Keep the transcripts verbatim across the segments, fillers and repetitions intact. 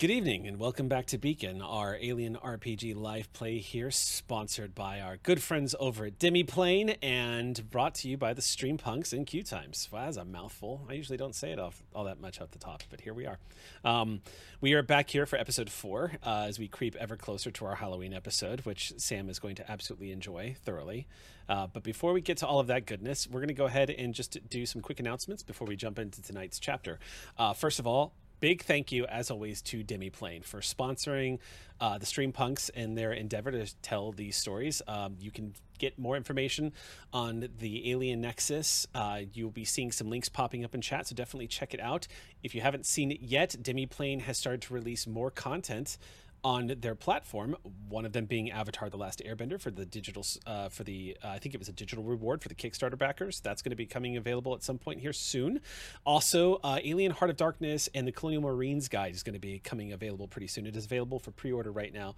Good evening and welcome back to Beacon, our Alien R P G live play here, sponsored by our good friends over at Demiplane and brought to you by the Streampunks and Q Times. Well, that's a mouthful. I usually don't say it off, all that much off the top, but here we are. Um, we are back here for episode four uh, as we creep ever closer to our Halloween episode, which Sam is going to absolutely enjoy thoroughly. Uh, but before we get to all of that goodness, we're going to go ahead and just do some quick announcements before we jump into tonight's chapter. Uh, first of all, big thank you, as always, to Demiplane for sponsoring uh, the Streampunks and their endeavor to tell these stories. Um, you can get more information on the Alien Nexus. Uh, you'll be seeing some links popping up in chat, so definitely check it out. If you haven't seen it yet, Demiplane has started to release more content on their platform, one of them being Avatar: The Last Airbender for the digital, uh, for the uh, I think it was a digital reward for the Kickstarter backers. That's going to be coming available at some point here soon. Also, uh, Alien: Heart of Darkness and the Colonial Marines Guide is going to be coming available pretty soon. It is available for pre-order right now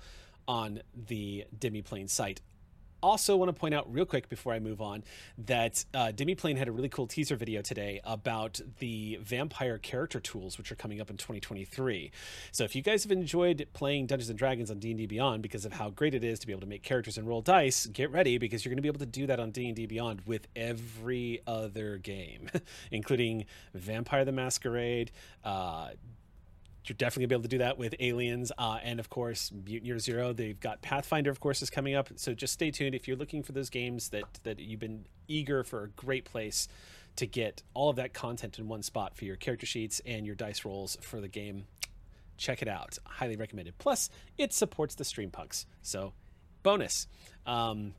on the Demiplane site. Also want to point out real quick before I move on that uh, Demiplane had a really cool teaser video today about the vampire character tools, which are coming up in twenty twenty-three. So if you guys have enjoyed playing Dungeons and Dragons on D and D Beyond because of how great it is to be able to make characters and roll dice, get ready because you're going to be able to do that on D and D Beyond with every other game, including Vampire the Masquerade, uh, you're definitely gonna be able to do that with Aliens, uh, and of course Mutant Year Zero. They've got Pathfinder, of course, is coming up. So just stay tuned if you're looking for those games that that you've been eager for. A great place to get all of that content in one spot for your character sheets and your dice rolls for the game. Check it out. Highly recommended. Plus, it supports the Streampunks. So, bonus. Um,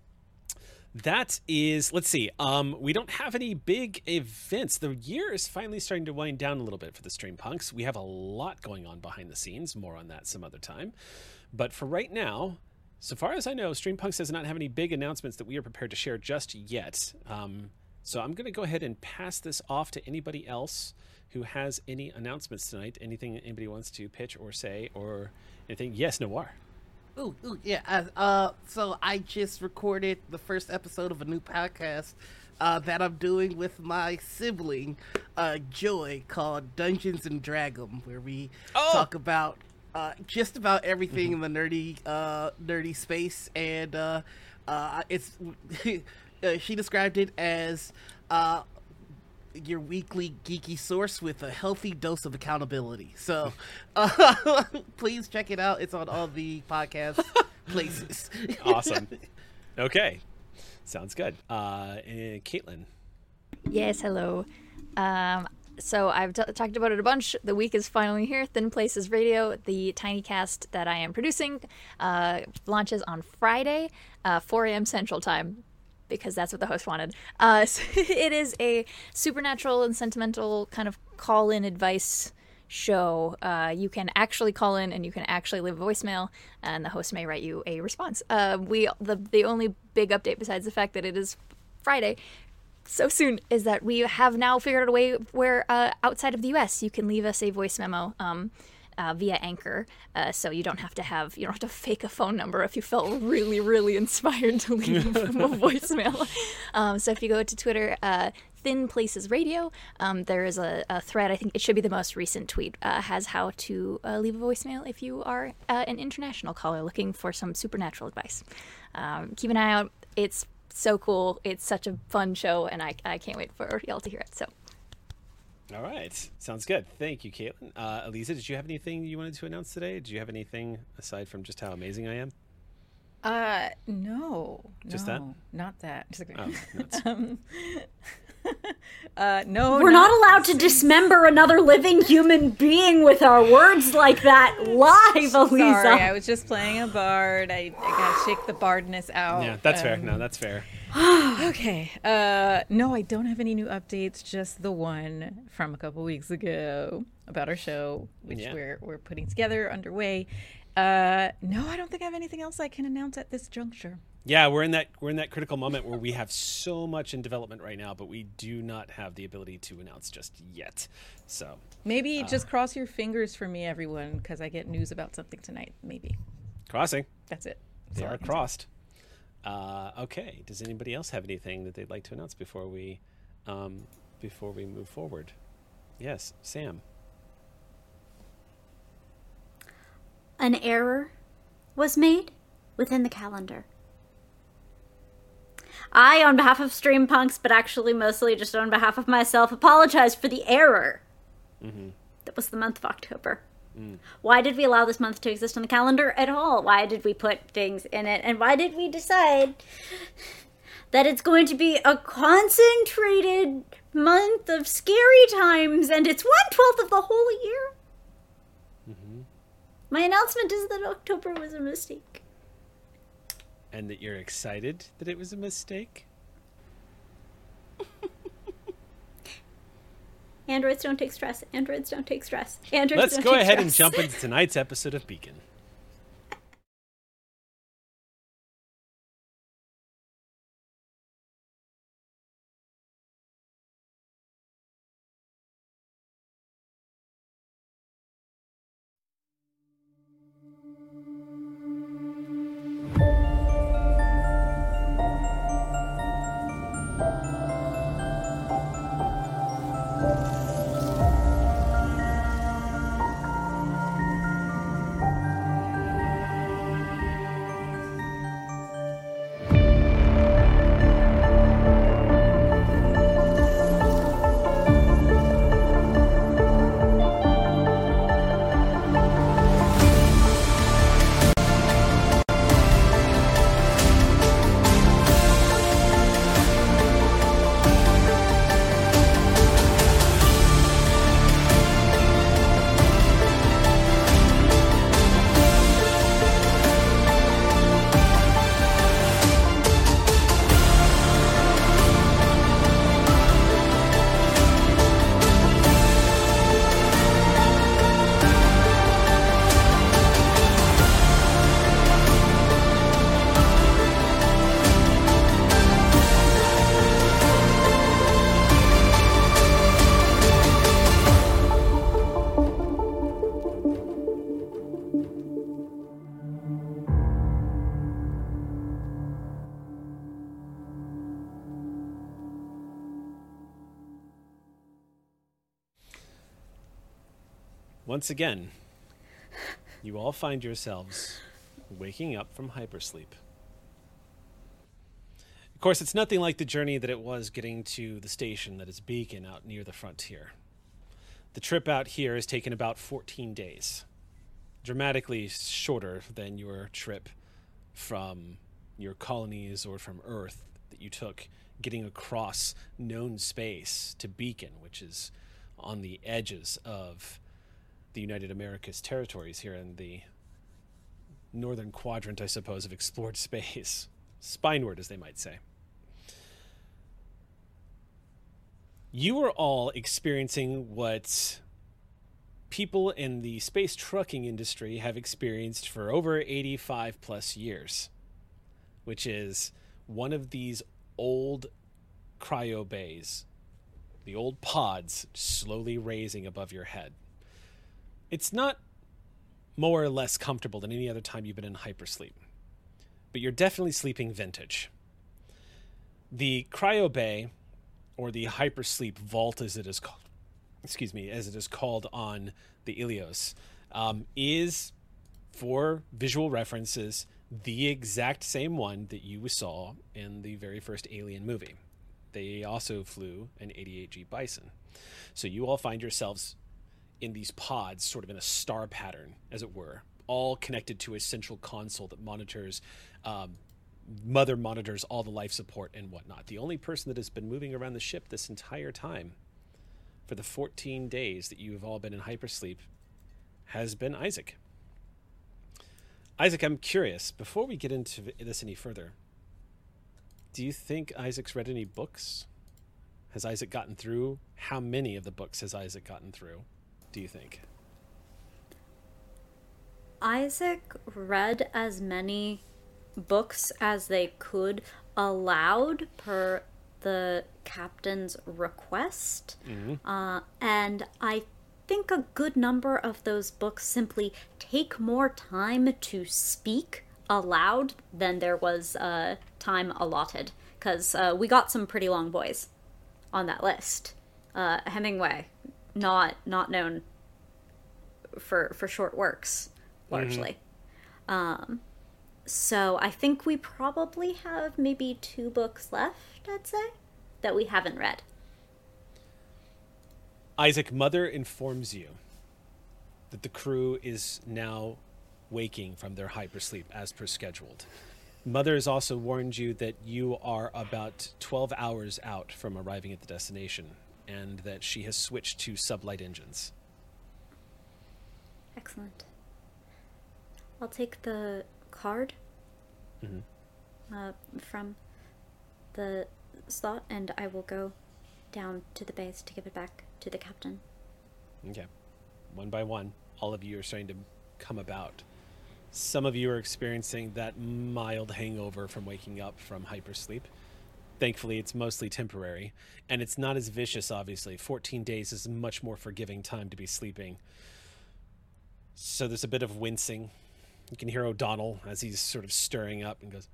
That is, let's see, um, we don't have any big events. The year is finally starting to wind down a little bit for the Streampunks. We have a lot going on behind the scenes. More on that some other time. But for right now, so far as I know, Streampunks does not have any big announcements that we are prepared to share just yet. Um, so I'm going to go ahead and pass this off to anybody else who has any announcements tonight. Anything anybody wants to pitch or say or anything. Yes, Noir. Ooh, ooh, yeah. Uh, uh, so I just recorded the first episode of a new podcast uh, that I'm doing with my sibling, uh, Joy, called Dungeons and Dragon, where we oh. talk about uh, just about everything mm-hmm. in the nerdy, uh, nerdy space, and uh, uh, it's she described it as uh, your weekly geeky source with a healthy dose of accountability. So uh, please check it out. It's on all the podcast places. Awesome. Okay. Sounds good. Uh, and Caitlin. Yes. Hello. Um, so I've t- talked about it a bunch. The week is finally here. Thin Places Radio, the tiny cast that I am producing, uh, launches on Friday, uh, four a.m. Central Time, because that's what the host wanted. Uh, so it is a supernatural and sentimental kind of call-in advice show. Uh, you can actually call in and you can actually leave a voicemail, and the host may write you a response. Uh, we the, the only big update, besides the fact that it is Friday so soon, is that we have now figured out a way where uh, outside of the U S you can leave us a voice memo um, Uh, via Anchor, uh, so you don't have to have you don't have to fake a phone number if you felt really, really inspired to leave a voicemail. Um, so if you go to Twitter, uh, Thin Places Radio, um, there is a, a thread. I think it should be the most recent tweet. Uh, has how to uh, leave a voicemail if you are uh, an international caller looking for some supernatural advice. Um, keep an eye out. It's so cool. It's such a fun show, and I I can't wait for y'all to hear it. So. All right. Sounds good. Thank you, Caitlin. Uh, Elisa, did you have anything you wanted to announce today? Did you have anything aside from just how amazing I am? Uh, no. Just no, that? Not that. Just like, oh, um, uh, no. We're not, not allowed to dismember another living human being with our words like that live, Elisa. Sorry, I was just playing a bard. I, I gotta shake the bardness out. Yeah, that's um, fair. No, that's fair. Okay. Uh, no, I don't have any new updates. Just the one from a couple weeks ago about our show, which yeah. we're we're putting together, underway. Uh, no, I don't think I have anything else I can announce at this juncture. Yeah, we're in that we're in that critical moment where we have so much in development right now, but we do not have the ability to announce just yet. So maybe uh, just cross your fingers for me, everyone, because I get news about something tonight. Maybe crossing. That's it. That's they are crossed. Uh, okay. Does anybody else have anything that they'd like to announce before we, um, before we move forward? Yes, Sam. an error was made within the calendar. I, on behalf of Streampunks, but actually mostly just on behalf of myself, apologize for the error. Mm-hmm. That was the month of October. Mm. Why did we allow this month to exist on the calendar at all? Why did we put things in it? And why did we decide that it's going to be a concentrated month of scary times and it's one twelfth of the whole year? Mm-hmm. My announcement is that October was a mistake. And that you're excited that it was a mistake? Androids don't take stress. Androids don't take stress. Androids Let's don't go take ahead stress. and jump into tonight's episode of Beacon. Once again, you all find yourselves waking up from hypersleep. Of course, it's nothing like the journey that it was getting to the station that is Beacon out near the frontier. The trip out here has taken about fourteen days, dramatically shorter than your trip from your colonies or from Earth that you took getting across known space to Beacon, which is on the edges of the United Americas territories here in the northern quadrant, I suppose, of explored space. Spineward, as they might say. You are all experiencing what people in the space trucking industry have experienced for over eighty-five plus years, which is one of these old cryo bays, the old pods slowly raising above your head. It's not more or less comfortable than any other time you've been in hypersleep, but you're definitely sleeping vintage. The cryo bay, or the hypersleep vault, as it is called, excuse me, as it is called on the Ilios, um, is, for visual references, the exact same one that you saw in the very first Alien movie. They also flew an eighty-eight G Bison, so you all find yourselves in these pods, sort of in a star pattern, as it were, all connected to a central console that monitors, um, mother monitors all the life support and whatnot. The only person that has been moving around the ship this entire time, for the fourteen days that you have all been in hypersleep, has been Isaac. Isaac, I'm curious, before we get into this any further, do you think Isaac's read any books? Has Isaac gotten through? How many of the books has Isaac gotten through? Do you think Isaac read as many books as they could allowed per the captain's request? Mm-hmm. Uh, and I think a good number of those books simply take more time to speak aloud than there was uh, time allotted, because uh, we got some pretty long boys on that list. Uh, Hemingway. Not not known for for short works. largely. Mm-hmm. Um, so I think we probably have maybe two books left, I'd say, that we haven't read. Isaac, Mother informs you that the crew is now waking from their hypersleep as per scheduled. Mother has also warned you that you are about twelve hours out from arriving at the destination, and that she has switched to sublight engines. Excellent. I'll take the card mm-hmm. uh, from the slot, and I will go down to the base to give it back to the captain. Okay. One by one, all of you are starting to come about. Some of you are experiencing that mild hangover from waking up from hypersleep. Thankfully, it's mostly temporary, and it's not as vicious, obviously. fourteen days is a much more forgiving time to be sleeping. So there's a bit of wincing. You can hear O'Donnell as he's sort of stirring up and goes,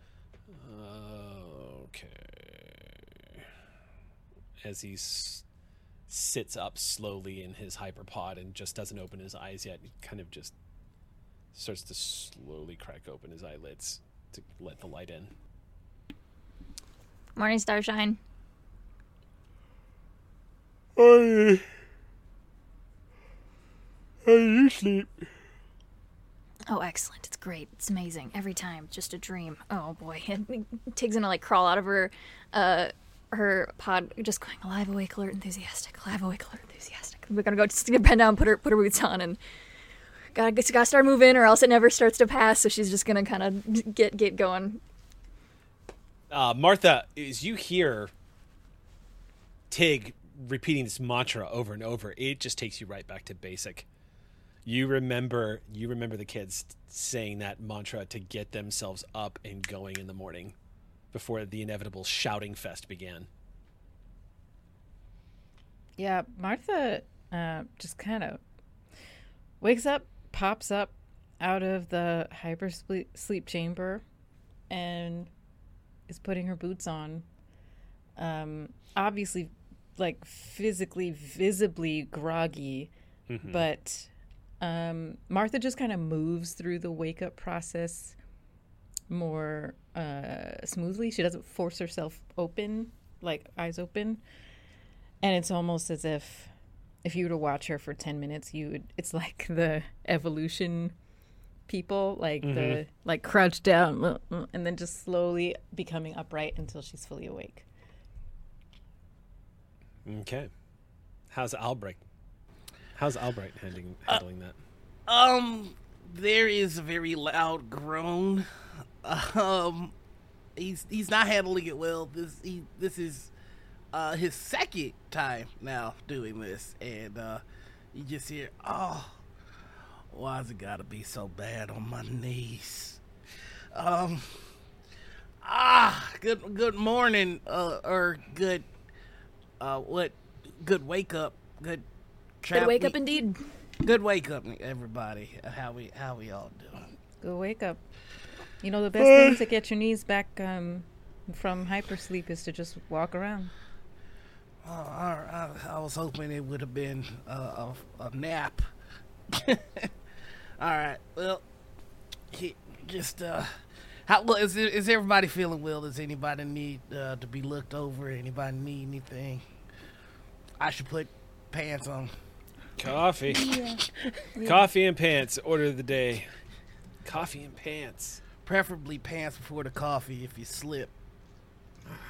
uh, okay. As he s- sits up slowly in his hyperpod and just doesn't open his eyes yet. He kind of just starts to slowly crack open his eyelids to let the light in. Morning, Starshine. Hi. How do you sleep? Oh, excellent. It's great. It's amazing. Every time. Just a dream. Oh, boy. Tig's gonna, like, crawl out of her uh, her pod, just going, alive, awake, alert, enthusiastic. Alive, awake, alert, enthusiastic. We're gonna go just bend down, put her put her boots on, and gotta, gotta start moving, or else it never starts to pass, so she's just gonna kind of get, get going. Uh, Martha, as you hear Tig repeating this mantra over and over, it just takes you right back to basic. You remember, you remember the kids saying that mantra to get themselves up and going in the morning before the inevitable shouting fest began. Yeah, Martha uh, just kind of wakes up, pops up out of the hyper sleep chamber, and is putting her boots on, um, obviously, like, physically, visibly groggy, mm-hmm. but um, Martha just kind of moves through the wake-up process more uh, smoothly. She doesn't force herself open, like, eyes open, and it's almost as if, if you were to watch her for ten minutes, you would, it's like the evolution people, like mm-hmm. the like crouched down and then just slowly becoming upright until she's fully awake. Okay. How's Albright? How's Albright handling, handling uh, that? Um, there is a very loud groan. Um, he's he's not handling it well. This he this is uh his second time now doing this, and uh, you just hear, oh. Why's it gotta be so bad on my knees? Um, ah, good, good morning, uh, or good, uh, what, good wake up, good, tra- good wake we, up indeed. Good wake up, everybody. How we, how we all doing? Good wake up. You know, the best thing to get your knees back um, from hypersleep is to just walk around. Uh, I, I, I was hoping it would have been uh, a, a nap. All right. Well, he just uh, how well is it, is everybody feeling well? Does anybody need uh, to be looked over? Anybody need anything? I should put pants on. Coffee, yeah. Yeah. Coffee and pants. Order of the day. Coffee and pants. Preferably pants before the coffee. If you slip,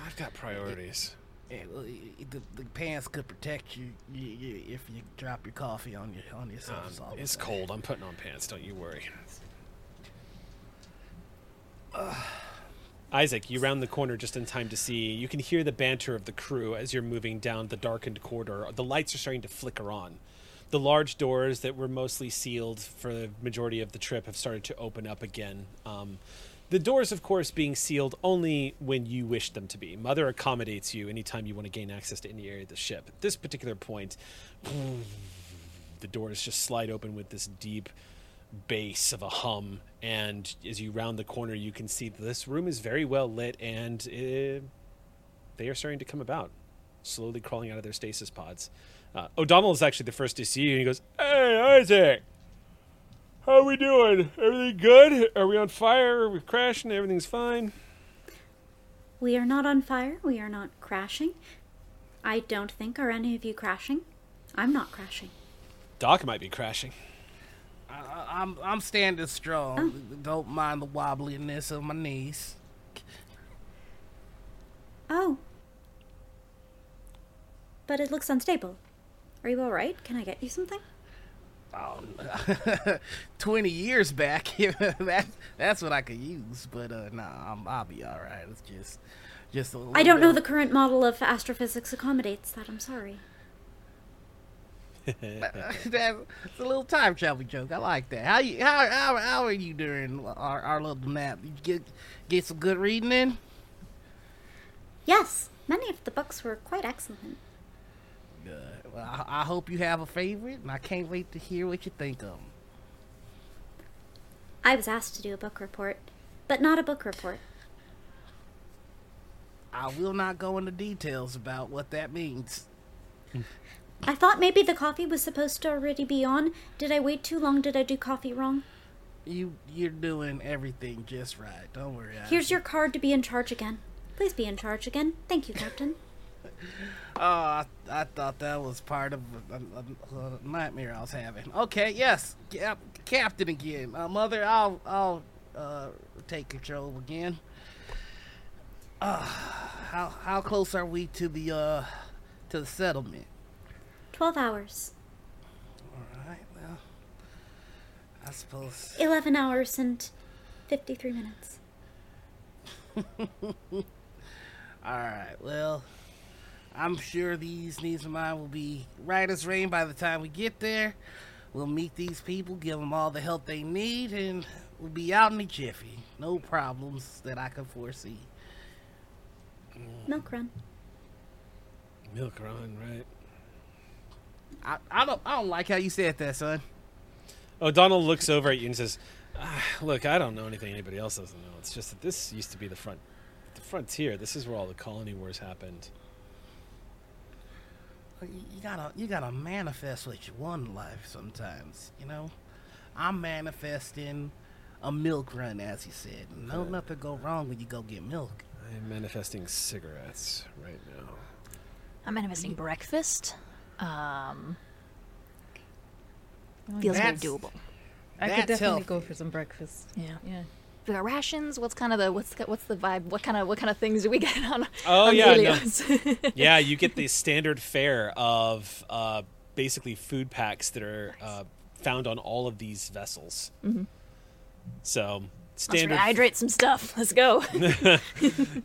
I've got priorities. Yeah, well, the, the pants could protect you, you, you if you drop your coffee on your on yourself. Um, it's cold. I'm putting on pants. Don't you worry. Uh, Isaac, you round the corner just in time to see. You can hear the banter of the crew as you're moving down the darkened corridor. The lights are starting to flicker on. The large doors that were mostly sealed for the majority of the trip have started to open up again. Um, The doors, of course, being sealed only when you wish them to be. Mother accommodates you anytime you want to gain access to any area of the ship. At this particular point, the doors just slide open with this deep bass of a hum. And as you round the corner, you can see that this room is very well lit, and it, they are starting to come about, slowly crawling out of their stasis pods. Uh, O'Donnell is actually the first to see you, and he goes, "Hey, Isaac! How are we doing? Everything good? Are we on fire? Are we crashing? Everything's fine? We are not on fire. We are not crashing. I don't think. Are any of you crashing? I'm not crashing. Doc might be crashing. I, I'm I'm standing strong. Oh. Don't mind the wobbliness of my knees. Oh. But it looks unstable. Are you all right? Can I get you something? Oh, no. twenty years back, that, that's what I could use. But uh, nah, I'm, I'll be all right. It's just, just a little I don't bit. know the current model of astrophysics accommodates that. I'm sorry. That's a little time travel joke. I like that. How you? How how, how are you during our, our little nap? You get get some good reading in? Yes, many of the books were quite excellent. Good. Well, I, I hope you have a favorite, and I can't wait to hear what you think of them. I was asked to do a book report, but not a book report. I will not go into details about what that means. I thought maybe the coffee was supposed to already be on. Did I wait too long? Did I do coffee wrong? You, you're doing everything just right. Don't worry. Here's your card to be in charge again. Please be in charge again. Thank you, Captain. Oh, I, I thought that was part of a, a, a nightmare I was having. Okay, yes. Cap, Captain again. Uh, Mother, I'll, I'll uh, take control again. Uh, how, how close are we to the, uh, to the settlement? twelve hours. All right, well, I suppose... eleven hours and fifty-three minutes. All right, well, I'm sure these needs of mine will be right as rain by the time we get there. We'll meet these people, give them all the help they need, and we'll be out in the jiffy. No problems that I can foresee. Milk run. Milk run, right. I, I don't I don't like how you said that, son. O'Donnell looks over at you and says, ah, look, I don't know anything anybody else doesn't know. It's just that this used to be the front, the frontier. This is where all the colony wars happened. You gotta, you gotta manifest what you want in life sometimes, you know? I'm manifesting a milk run, as you said. No, yeah. Nothing go wrong when you go get milk. I'm manifesting cigarettes right now. I'm manifesting breakfast. Um, feels very doable. I could definitely healthy. go for some breakfast. Yeah, yeah. We got rations. What's kind of the what's what's the vibe? What kind of what kind of things do we get on? Oh on yeah, Ilios? No. Yeah. You get the standard fare of uh, basically food packs that are nice. uh, found on all of these vessels. Mm-hmm. So standard. Let's rehydrate some stuff. Let's go.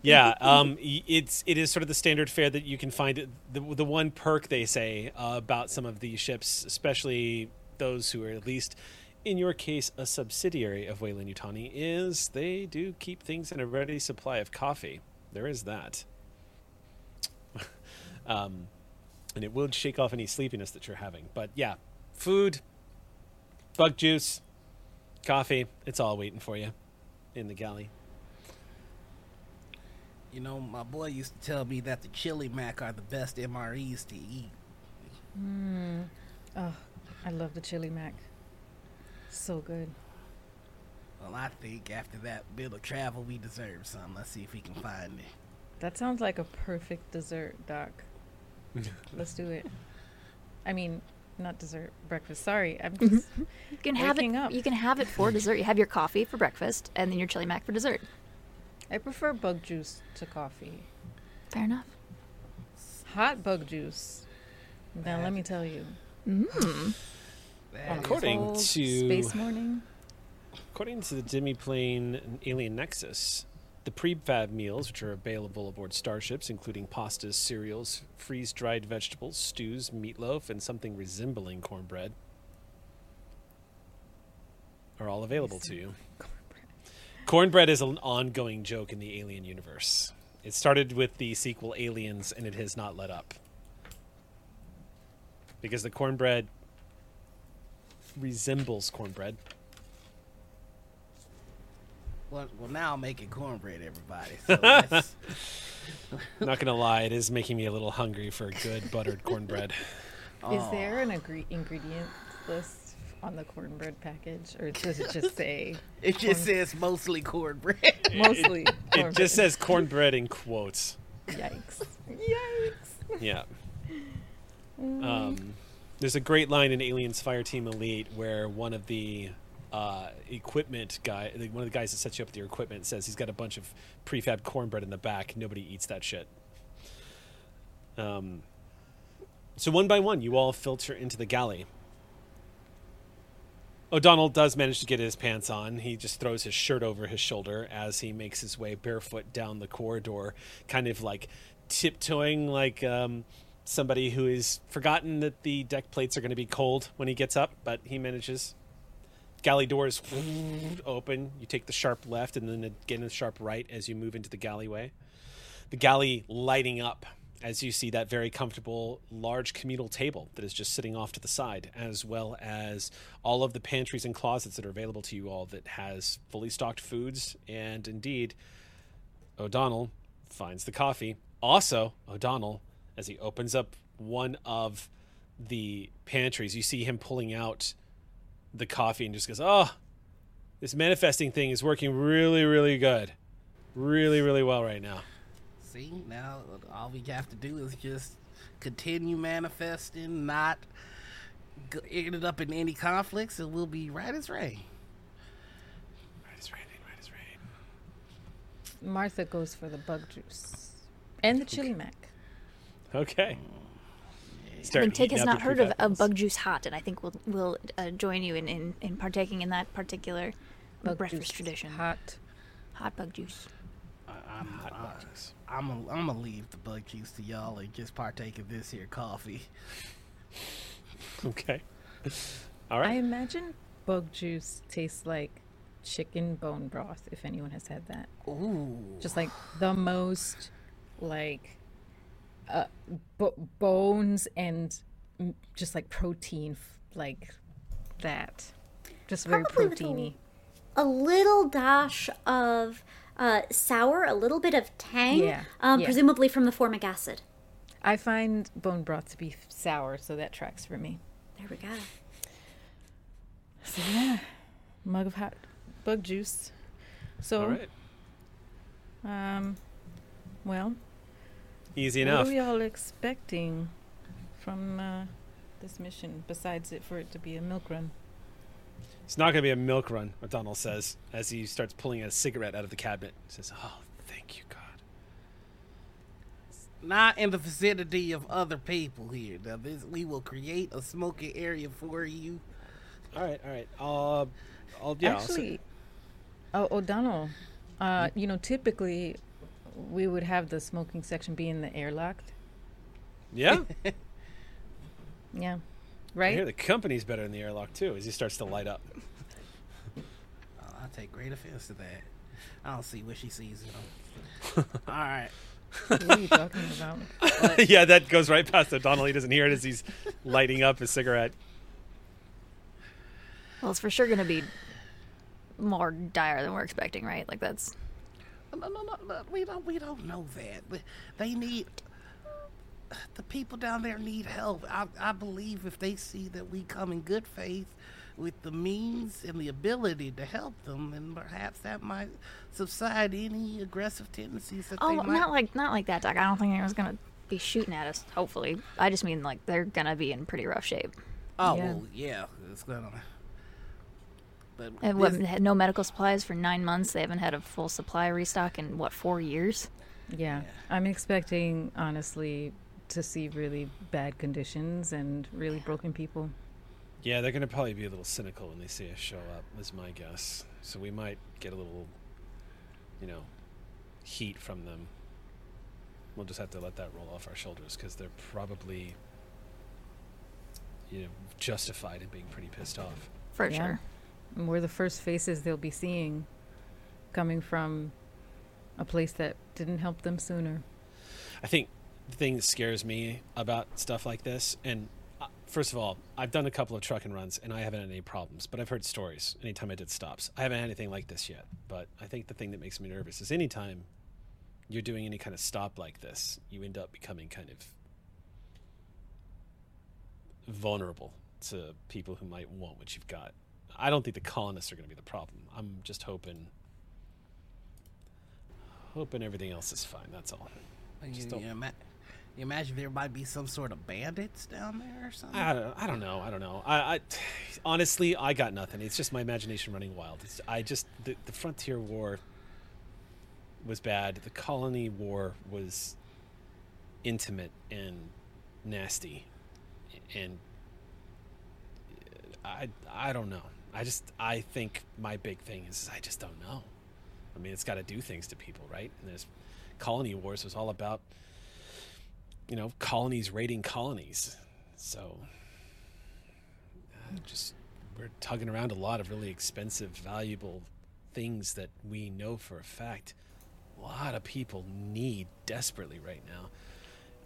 Yeah, um, it's it is sort of the standard fare that you can find. The, the one perk they say uh, about some of these ships, especially those who are at least, in your case, a subsidiary of Weyland-Yutani, is they do keep things in a ready supply of coffee. There is that. um, and it will shake off any sleepiness that you're having. But yeah, food, bug juice, coffee, it's all waiting for you in the galley. You know, my boy used to tell me that the Chili Mac are the best M R Es to eat. Mm. Oh, I love the Chili Mac. So good. Well, I think after that bit of travel, we deserve some. Let's see if we can find it. That sounds like a perfect dessert, Doc. Let's do it. I mean, not dessert, breakfast. Sorry, I'm just you can have it. Up. You can have it for dessert. You have your coffee for breakfast, and then your Chili Mac for dessert. I prefer bug juice to coffee. Fair enough. Hot bug juice. Now that, let me tell you. Mmm. According to Space Morning, according to the Demiplane and Alien Nexus, the prefab meals, which are available aboard starships, including pastas, cereals, freeze-dried vegetables, stews, meatloaf, and something resembling cornbread, are all available to you. Cornbread. Cornbread is an ongoing joke in the Alien universe. It started with the sequel Aliens, and it has not let up. Because the cornbread resembles cornbread. Well, well, now I'm making cornbread, everybody. So that's... Not gonna lie, it is making me a little hungry for good buttered cornbread. Is there an agree- ingredient list on the cornbread package, or does it just say? It just corn... says mostly cornbread. Mostly. It, it, cornbread. It just says cornbread in quotes. Yikes! Yikes! Yeah. Mm. Um, there's a great line in Aliens Fireteam Elite where one of the uh, equipment guy, one of the guys that sets you up with your equipment, says he's got a bunch of prefab cornbread in the back. Nobody eats that shit. Um. So one by one, you all filter into the galley. O'Donnell does manage to get his pants on. He just throws his shirt over his shoulder as he makes his way barefoot down the corridor, kind of like tiptoeing like um, somebody who has forgotten that the deck plates are going to be cold when he gets up, but he manages. Galley doors open. You take the sharp left and then again the sharp right as you move into the galleyway. The galley lighting up as you see that very comfortable, large communal table that is just sitting off to the side, as well as all of the pantries and closets that are available to you all that has fully stocked foods. And indeed, O'Donnell finds the coffee. Also, O'Donnell, as he opens up one of the pantries, you see him pulling out the coffee and just goes, oh, this manifesting thing is working really, really good. Really, really well right now. See, now all we have to do is just continue manifesting, not ended up in any conflicts, and we'll be right as rain. Right as rain, right as rain. Martha goes for the bug juice and the chili okay. mac. Okay. I think Tig has not heard of a bug juice hot, and I think we'll we'll uh, join you in, in, in partaking in that particular bug breakfast tradition. Hot, hot bug juice. I'm hot uh, bug juice. I'm a, I'm gonna leave the bug juice to y'all and just partake of this here coffee. Okay. All right. I imagine bug juice tastes like chicken bone broth, if anyone has had that. Ooh. Just like the most like uh, b- bones and m- just like protein f- like that. Just very Probably proteiny. A little, a little dash of Uh, sour, a little bit of tang, yeah, um, yeah. presumably from the formic acid. I find bone broth to be sour, so that tracks for me. There we go. So yeah, mug of hot bug juice. So, all right. um, well, easy enough. What are we all expecting from uh, this mission besides it for it to be a milk run? It's not going to be a milk run, O'Donnell says, as he starts pulling a cigarette out of the cabinet. He says, oh, thank you, God. It's not in the vicinity of other people here. Now, this, we will create a smoking area for you. All right, all right. I'll, I'll, yeah, Actually, I'll oh, O'Donnell, uh, you know, typically we would have the smoking section be in the airlock. Yeah? Yeah. Right? I hear the company's better in the airlock, too, as he starts to light up. Well, I'll take great offense to that. I don't see what she sees. All right. What are you talking about? Yeah, that goes right past O'Donnell. He doesn't hear it as he's lighting up his cigarette. Well, it's for sure going to be more dire than we're expecting, right? Like, that's... No, no, no, no. We don't, we don't know that. They need... The people down there need help. I, I believe if they see that we come in good faith with the means and the ability to help them, then perhaps that might subside any aggressive tendencies that oh, they might. Oh, not like not like that, Doc. I don't think anyone's going to be shooting at us, hopefully. I just mean, like, they're going to be in pretty rough shape. Oh, yeah. Well, yeah. It's going to... But and what, had no medical supplies for nine months. They haven't had a full supply restock in, what, four years? Yeah. yeah. I'm expecting, honestly... to see really bad conditions and really broken people. Yeah, they're going to probably be a little cynical when they see us show up, is my guess. So we might get a little, you know, heat from them. We'll just have to let that roll off our shoulders because they're probably, you know, justified in being pretty pissed off. For yeah. sure. And we're the first faces they'll be seeing coming from a place that didn't help them sooner. I think... The thing that scares me about stuff like this, and uh, first of all, I've done a couple of trucking runs and I haven't had any problems, but I've heard stories anytime I did stops. I haven't had anything like this yet, but I think the thing that makes me nervous is anytime you're doing any kind of stop like this, you end up becoming kind of vulnerable to people who might want what you've got. I don't think the colonists are going to be the problem. I'm just hoping hoping everything else is fine. That's all. You, you, ima- you imagine there might be some sort of bandits down there or something? I don't, I don't know. I don't know. I, I honestly, I got nothing. It's just my imagination running wild. It's, I just the, the Frontier War was bad. The Colony War was intimate and nasty, and I I don't know. I just I think my big thing is I just don't know. I mean, it's got to do things to people, right? And there's Colony Wars was all about, you know, colonies raiding colonies. So uh, just we're tugging around a lot of really expensive, valuable things that we know for a fact a lot of people need desperately right now.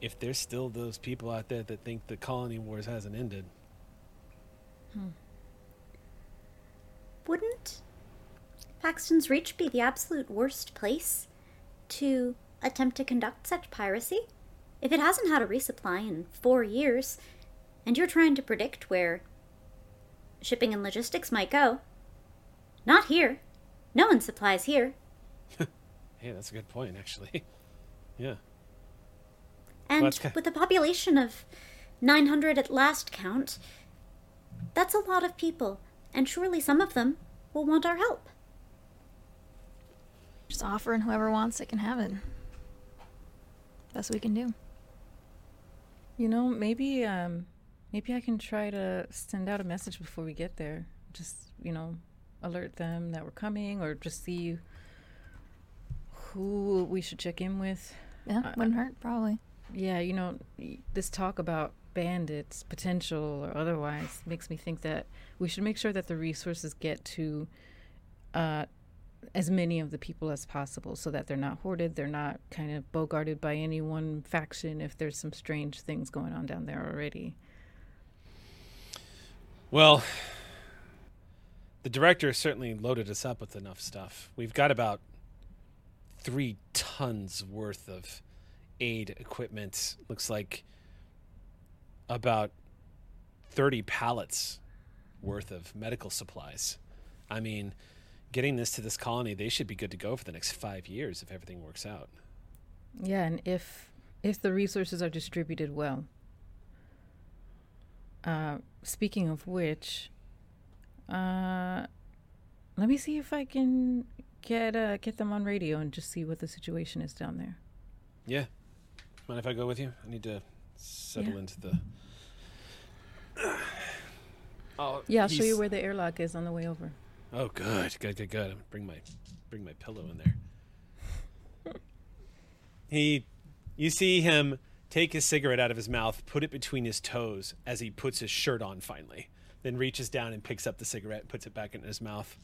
If there's still those people out there that think the Colony Wars hasn't ended. Hmm. Wouldn't Paxton's Reach be the absolute worst place to attempt to conduct such piracy? If it hasn't had a resupply in four years, and you're trying to predict where shipping and logistics might go, not here. No one supplies here. Hey, that's a good point, actually. Yeah. And well, kind of... with a population of nine hundred at last count, that's a lot of people, and surely some of them will want our help. Just offer, and whoever wants it can have it. Best we can do. You know, maybe um, maybe I can try to send out a message before we get there. Just, you know, alert them that we're coming, or just see who we should check in with. Yeah, uh, wouldn't hurt, probably. Yeah, you know, this talk about bandits, potential or otherwise, makes me think that we should make sure that the resources get to uh, as many of the people as possible, so that they're not hoarded, they're not kind of bogarted by any one faction if there's some strange things going on down there already. Well, the director certainly loaded us up with enough stuff. We've got about three tons worth of aid equipment, looks like about thirty pallets worth of medical supplies. I mean, getting this to this colony, they should be good to go for the next five years if everything works out. Yeah, and if if the resources are distributed well. Uh, speaking of which, uh, let me see if I can get uh, get them on radio and just see what the situation is down there. Yeah. Mind if I go with you? I need to settle yeah. into the... Oh, yeah, I'll he's... show you where the airlock is on the way over. Oh, good, good, good, good. I'm bring my, bring my pillow in there. He, you see him take his cigarette out of his mouth, put it between his toes as he puts his shirt on finally, then reaches down and picks up the cigarette, puts it back in his mouth,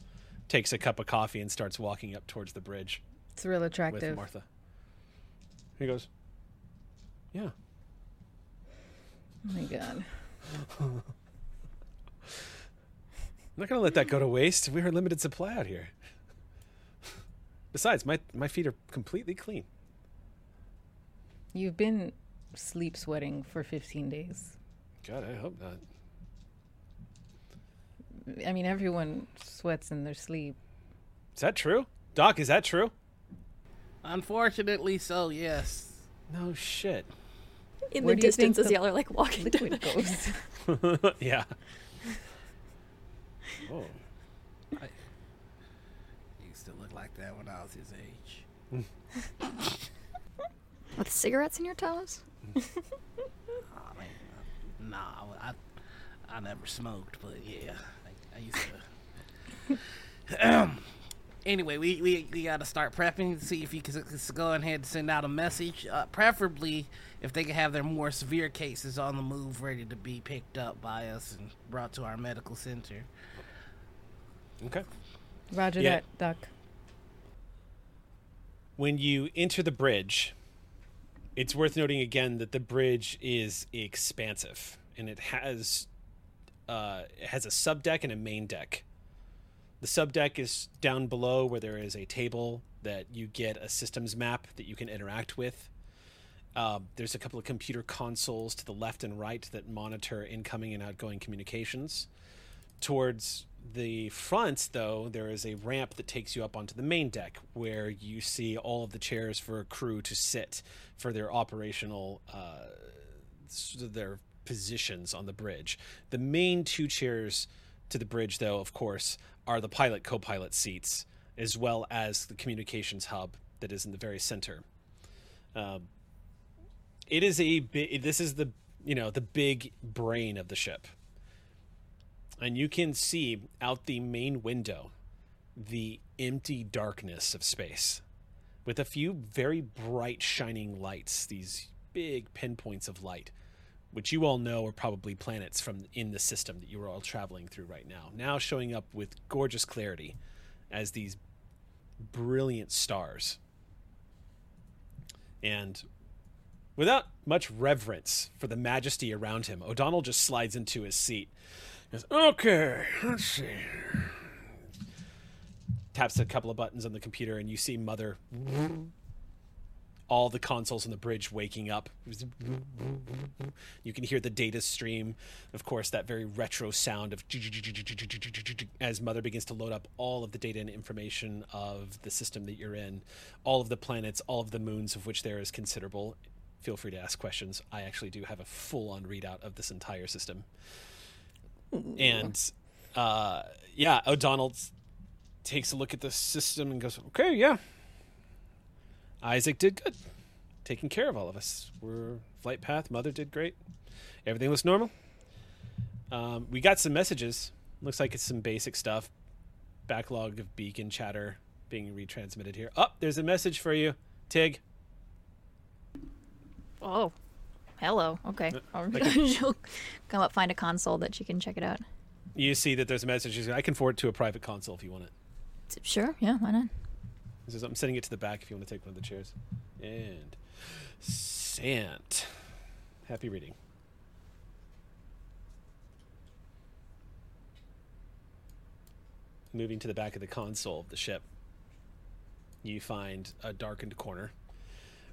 takes a cup of coffee, and starts walking up towards the bridge. It's real attractive. With Martha. He goes, yeah. Oh my God. I'm not going to let that go to waste. We're in limited supply out here. Besides, my my feet are completely clean. You've been sleep sweating for fifteen days. God, I hope not. I mean, everyone sweats in their sleep. Is that true? Doc, is that true? Unfortunately so, yes. No shit. In Where the distance as y'all are like walking down goes. Yeah. Oh. I used to look like that when I was his age. With cigarettes in your toes? I mean, uh, nah, I, I never smoked, but yeah. I, I used to. Anyway, we, we, we got to start prepping to see if you can go ahead and send out a message, uh, preferably if they can have their more severe cases on the move ready to be picked up by us and brought to our medical center. Okay. Roger yeah. that, Doc. When you enter the bridge, it's worth noting again that the bridge is expansive, and it has, uh, it has a subdeck and a main deck. The subdeck is down below where there is a table that you get a systems map that you can interact with. Uh, there's a couple of computer consoles to the left and right that monitor incoming and outgoing communications. Towards the front, though, there is a ramp that takes you up onto the main deck, where you see all of the chairs for a crew to sit for their operational, uh, their positions on the bridge. The main two chairs to the bridge, though, of course, are the pilot co-pilot seats, as well as the communications hub that is in the very center. Um, It is a bi- this is the, you know, the big brain of the ship. And you can see out the main window the empty darkness of space, with a few very bright shining lights, these big pinpoints of light, which you all know are probably planets from in the system that you are all traveling through right now. Now showing up with gorgeous clarity as these brilliant stars. And without much reverence for the majesty around him, O'Donnell just slides into his seat. He goes, okay, let's see. Taps a couple of buttons on the computer, and you see Mother. All the consoles on the bridge waking up. You can hear the data stream. Of course, that very retro sound of as Mother begins to load up all of the data and information of the system that you're in, all of the planets, all of the moons, of which there is considerable. Feel free to ask questions. I actually do have a full-on readout of this entire system. And, uh, yeah, O'Donnell takes a look at the system and goes, okay, yeah. Isaac did good. Taking care of all of us. We're flight path. Mother did great. Everything looks normal. Um, we got some messages. Looks like it's some basic stuff. Backlog of beacon chatter being retransmitted here. Oh, there's a message for you, Tig. Oh, hello. Okay. Uh, she'll come up, find a console that she can check it out. You see that there's a message. I can forward it to a private console if you want it. Sure. Yeah, why not? This is, I'm sending it to the back if you want to take one of the chairs. And Sant. Happy reading. Moving to the back of the console of the ship, you find a darkened corner,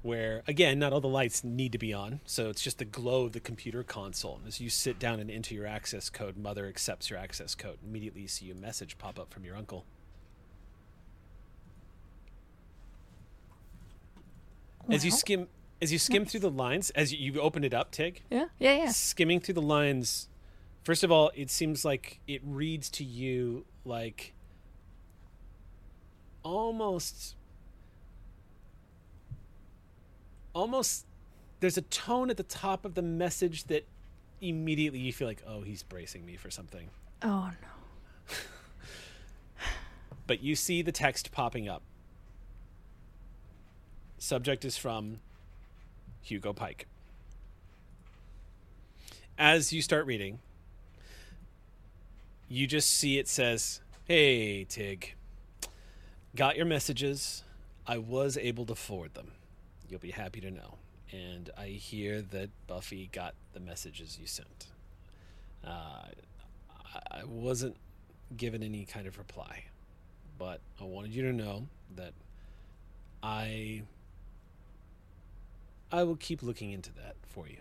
where, again, not all the lights need to be on, so it's just the glow of the computer console. As you sit down and enter your access code, Mother accepts your access code. Immediately you see a message pop up from your uncle. Wow. As you skim as you skim nice. through the lines, as you, you open it up, Tig. Yeah, yeah, yeah. Skimming through the lines, first of all, it seems like it reads to you like almost... Almost, there's a tone at the top of the message that immediately you feel like, oh, he's bracing me for something. Oh, no. But you see the text popping up. Subject is from Hugo Pike. As you start reading, you just see it says, hey, Tig, got your messages. I was able to forward them. You'll be happy to know. And I hear that Buffy got the messages you sent. Uh, I wasn't given any kind of reply, but I wanted you to know that I I will keep looking into that for you.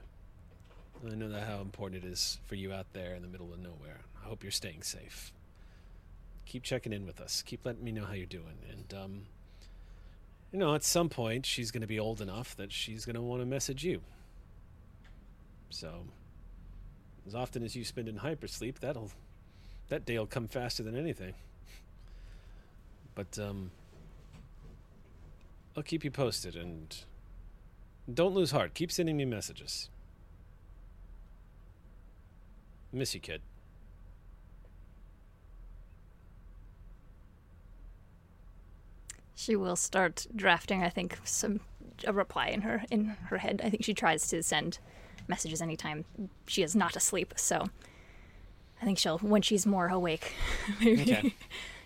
I know that how important it is for you out there in the middle of nowhere. I hope you're staying safe. Keep checking in with us. Keep letting me know how you're doing. And, um... you know, at some point, she's going to be old enough that she's going to want to message you. So, as often as you spend in hypersleep, that'll, that day'll come faster than anything. But, um, I'll keep you posted, and don't lose heart. Keep sending me messages. Miss you, kid. She will start drafting, I think, some a reply in her in her head. I think she tries to send messages anytime she is not asleep. So I think she'll, when she's more awake, maybe okay.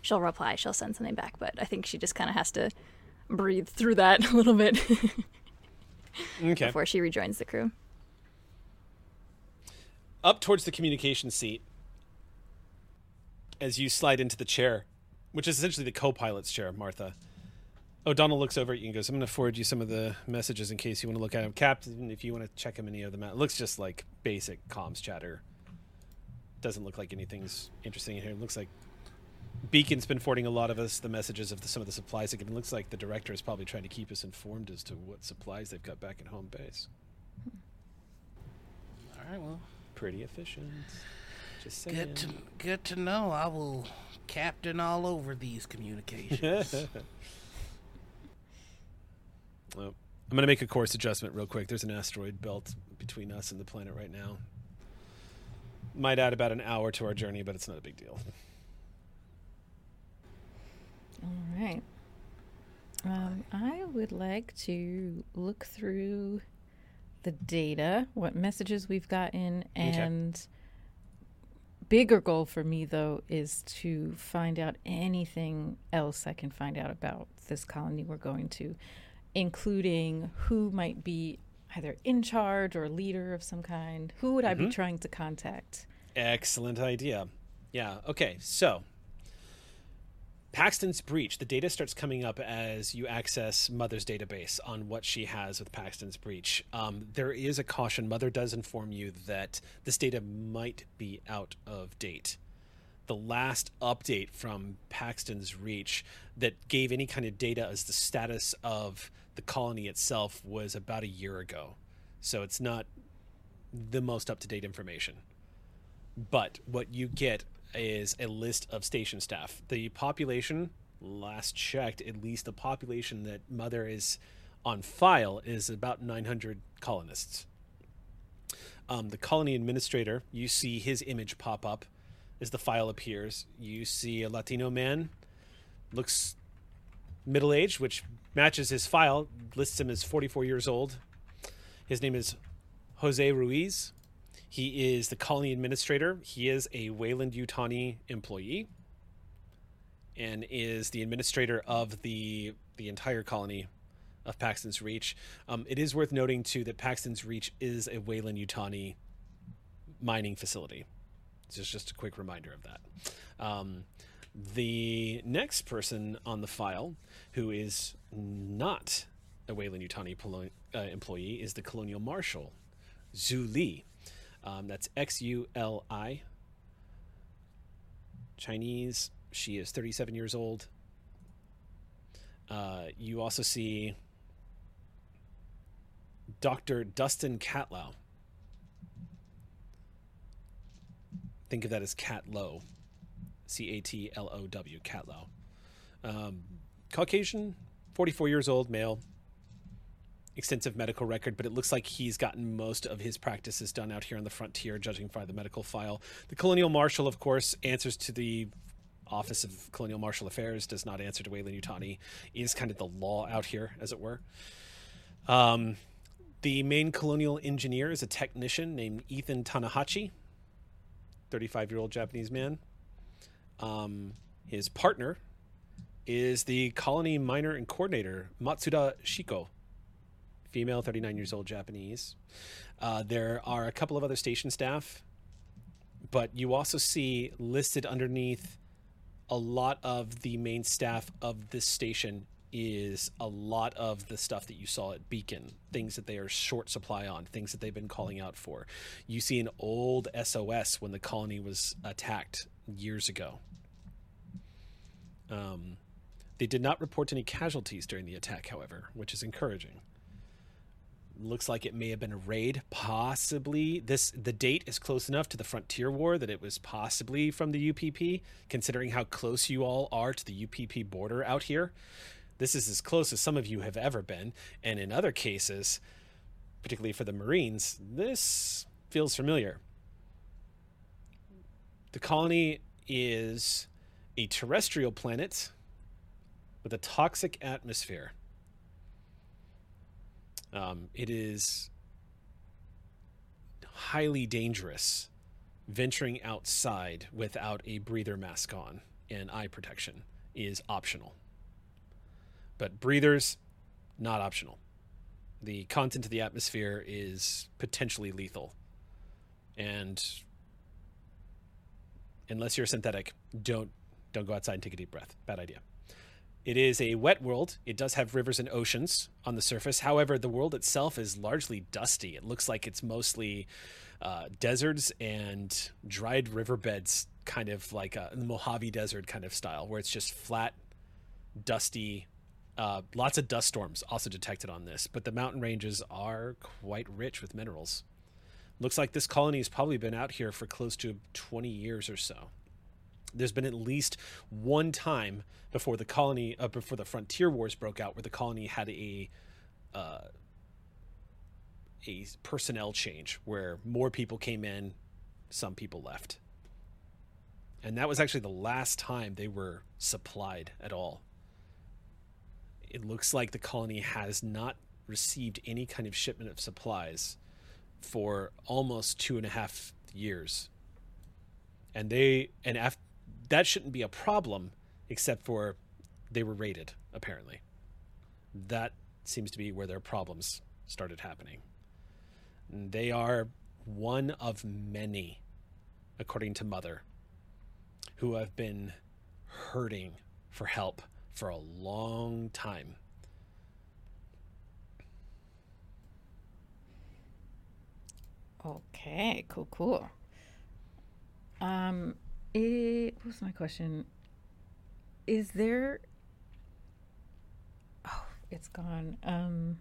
she'll reply. She'll send something back. But I think she just kind of has to breathe through that a little bit okay. before she rejoins the crew. Up towards the communication seat, as you slide into the chair, which is essentially the co-pilot's chair, Martha, O'Donnell looks over at you and goes, I'm going to forward you some of the messages in case you want to look at them. Captain, if you want to check them, any of them out. It looks just like basic comms chatter. Doesn't look like anything's interesting in here. It looks like Beacon's been forwarding a lot of us the messages of the, some of the supplies they give. It looks like the director is probably trying to keep us informed as to what supplies they've got back at home base. All right, well. Pretty efficient. Just saying. Good to, good to know. I will captain all over these communications. Well, I'm going to make a course adjustment real quick. There's an asteroid belt between us and the planet right now. Might add about an hour to our journey, but it's not a big deal. All right. Um, I would like to look through the data, what messages we've gotten, and okay. Bigger goal for me, though, is to find out anything else I can find out about this colony we're going to, including who might be either in charge or leader of some kind. Who would I mm-hmm. be trying to contact? Excellent idea. Yeah. Okay. So Paxton's Breach, the data starts coming up as you access Mother's database on what she has with Paxton's Breach. Um, there is a caution. Mother does inform you that this data might be out of date. The last update from Paxton's Reach that gave any kind of data as the status of the colony itself was about a year ago. So it's not the most up-to-date information. But what you get is a list of station staff. The population, last checked, at least the population that Mother is on file is about nine hundred colonists. Um, the colony administrator, you see his image pop up. As the file appears, you see a Latino man, looks middle-aged, which matches his file, lists him as forty-four years old. His name is Jose Ruiz. He is the colony administrator. He is a Weyland-Yutani employee and is the administrator of the the entire colony of Paxton's Reach. Um, it is worth noting, too, that Paxton's Reach is a Weyland-Yutani mining facility. It's just a quick reminder of that. Um, the next person on the file, who is not a Weyland-Yutani polo- uh, employee, is the Colonial Marshal, Xuli. Um, that's X U L I. Chinese. She is thirty-seven years old. Uh, you also see Doctor Dustin Catlow. Think of that as Catlow, C A T L O W, Catlow. Um, Caucasian, forty-four years old, male, extensive medical record, but it looks like he's gotten most of his practices done out here on the frontier, judging by the medical file. The Colonial Marshal, of course, answers to the Office of Colonial Marshal Affairs, does not answer to Weyland-Yutani, is kind of the law out here, as it were. Um, the main colonial engineer is a technician named Ethan Tanahachi. thirty-five-year-old Japanese man. Um, his partner is the colony miner and coordinator, Matsuda Shiko. Female, thirty-nine years old, Japanese. Uh, there are a couple of other station staff, but you also see listed underneath a lot of the main staff of this station is a lot of the stuff that you saw at Beacon, things that they are short supply on, things that they've been calling out for. You see an old S O S when the colony was attacked years ago. Um, they did not report any casualties during the attack, however, which is encouraging. Looks like it may have been a raid, possibly. This the date is close enough to the Frontier War that it was possibly from the U P P, considering how close you all are to the U P P border out here. This is as close as some of you have ever been, and in other cases, particularly for the Marines, this feels familiar. The colony is a terrestrial planet with a toxic atmosphere. Um, it is highly dangerous venturing outside without a breather mask on, and eye protection is optional. But breathers, not optional. The content of the atmosphere is potentially lethal. And unless you're synthetic, don't don't go outside and take a deep breath. Bad idea. It is a wet world. It does have rivers and oceans on the surface. However, the world itself is largely dusty. It looks like it's mostly uh, deserts and dried riverbeds, kind of like a Mojave Desert kind of style, where it's just flat, dusty. Uh, lots of dust storms also detected on this, but the mountain ranges are quite rich with minerals. Looks like this colony has probably been out here for close to twenty years or so. There's been at least one time before the colony, uh, before the Frontier Wars broke out, where the colony had a uh, a personnel change, where more people came in, some people left, and that was actually the last time they were supplied at all. It looks like the colony has not received any kind of shipment of supplies for almost two and a half years, and they and after. That shouldn't be a problem, except for they were raided, apparently. That seems to be where their problems started happening. They are one of many, according to Mother, who have been hurting for help for a long time. Okay, cool, cool. Um... It, what was my question? Is there... Oh, it's gone. Um,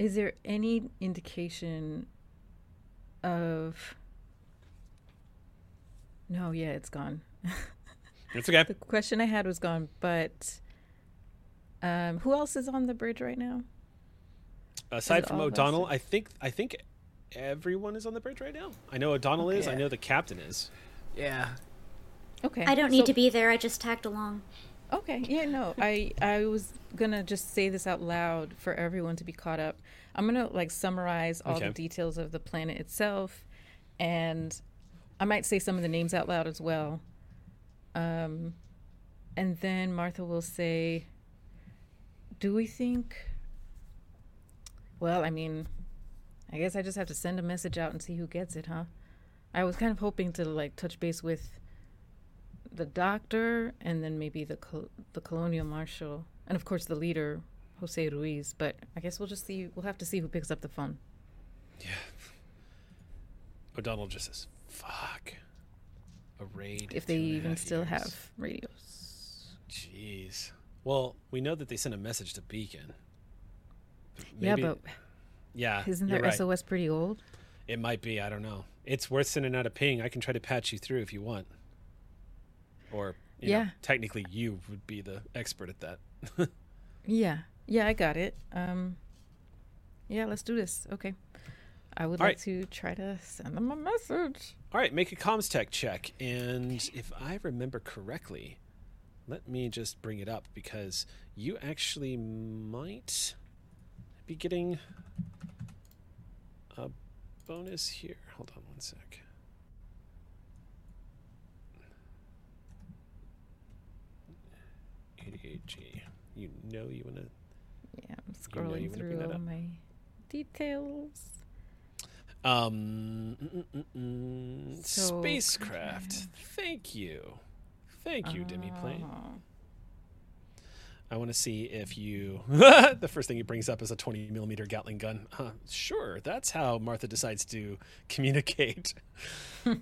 is there any indication of... No, yeah, it's gone. It's okay. The question I had was gone, but um, who else is on the bridge right now? Aside from O'Donnell, I think... I think everyone is on the bridge right now. I know O'Donnell okay. is. I know the captain is. Yeah. Okay. I don't need so, to be there. I just tagged along. Okay. Yeah, no. I, I was going to just say this out loud for everyone to be caught up. I'm going to like summarize all okay. the details of the planet itself, and I might say some of the names out loud as well. Um, and then Martha will say, do we think... Well, I mean... I guess I just have to send a message out and see who gets it, huh? I was kind of hoping to, like, touch base with the doctor and then maybe the col- the colonial marshal and, of course, the leader, Jose Ruiz. But I guess we'll just see. We'll have to see who picks up the phone. Yeah. O'Donnell just says, fuck. A raid. If they even still have radios. Jeez. Well, we know that they sent a message to Beacon. Maybe- yeah, but... Yeah, isn't that right. S O S pretty old? It might be. I don't know. It's worth sending out a ping. I can try to patch you through if you want. Or, you yeah. know, technically you would be the expert at that. yeah. Yeah, I got it. Um, yeah, let's do this. Okay. I would All like right. to try to send them a message. All right. Make a comms tech check. And if I remember correctly, let me just bring it up, because you actually might be getting... a bonus here. Hold on one sec. eighty-eight G. You know you want to... Yeah, I'm scrolling you know you through all my details. Um, mm, mm, mm, so spacecraft. Craft. Thank you. Thank you, uh, Demiplane. I want to see if you... the first thing he brings up is a twenty millimeter Gatling gun. Huh, sure, that's how Martha decides to communicate. This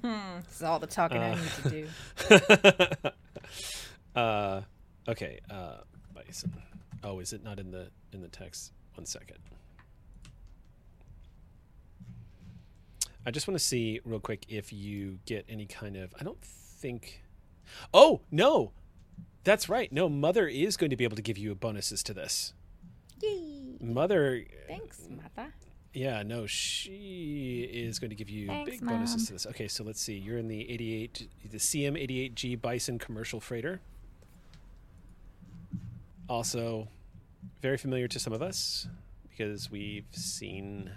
is all the talking uh, I need to do. uh, okay, uh, Bison. Oh, is it not in the in the text? One second. I just want to see real quick if you get any kind of... I don't think... Oh, no! That's right. No, Mother is going to be able to give you bonuses to this. Yay. Mother. Thanks, Martha. Yeah, no, she is going to give you Thanks, big Mom. bonuses to this. Okay, so let's see. You're in the eighty-eight, the C M eighty-eight G Bison commercial freighter. Also, very familiar to some of us because we've seen.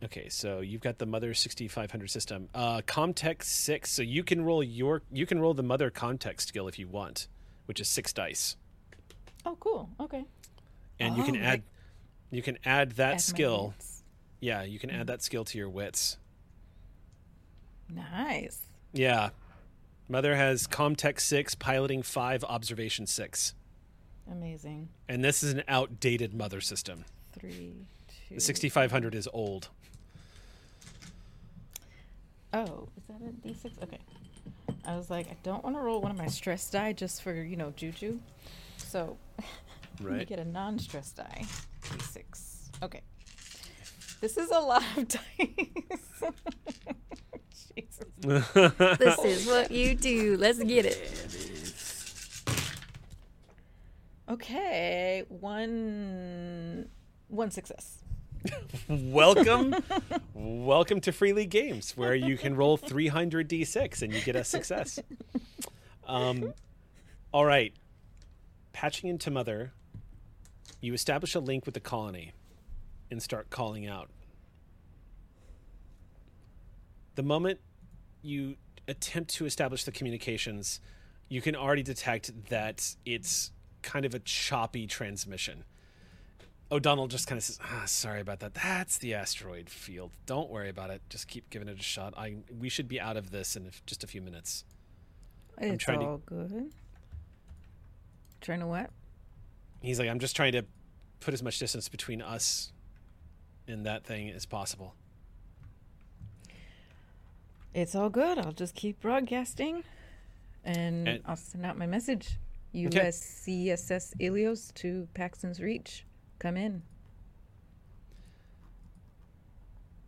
Okay, so you've got the Mother sixty-five hundred system. Uh, Comtech six, so you can roll your you can roll the Mother Comtech skill if you want, which is six dice. Oh, cool. Okay. And oh, you can add you can add that add skill. Yeah, you can mm-hmm. add that skill to your wits. Nice. Yeah. Mother has Comtech six, Piloting five, Observation six. Amazing. And this is an outdated Mother system. Three, two. The sixty-five hundred is old. Oh, is that a D six? Okay. I was like, I don't want to roll one of my stress die just for, you know, juju. So right. Let me get a non-stress die. D six. Okay. This is a lot of dice. Jesus. This is what you do. Let's get it. Okay, one, one success. Welcome, welcome to Free League Games, where you can roll three hundred d six and you get a success. Um, all right, patching into Mother, you establish a link with the colony and start calling out. The moment you attempt to establish the communications, you can already detect that it's kind of a choppy transmission. O'Donnell just kind of says, ah, sorry about that. That's the asteroid field. Don't worry about it. Just keep giving it a shot. I We should be out of this in just a few minutes. It's I'm trying all to... good. Trying to what? He's like, I'm just trying to put as much distance between us and that thing as possible. It's all good. I'll just keep broadcasting and, and... I'll send out my message. U S C S S Ilios to Paxton's Reach. Come in.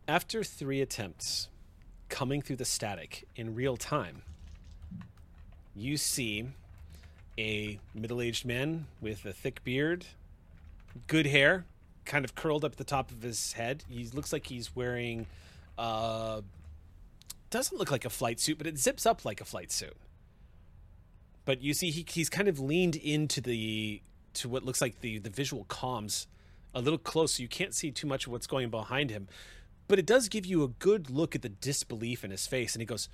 After three attempts coming through the static in real time, you see a middle-aged man with a thick beard, good hair, kind of curled up at the top of his head. He looks like he's wearing, uh, doesn't look like a flight suit, but it zips up like a flight suit. But you see he, he's kind of leaned into the to what looks like the, the visual comms a little close, so you can't see too much of what's going behind him. But it does give you a good look at the disbelief in his face, and he goes,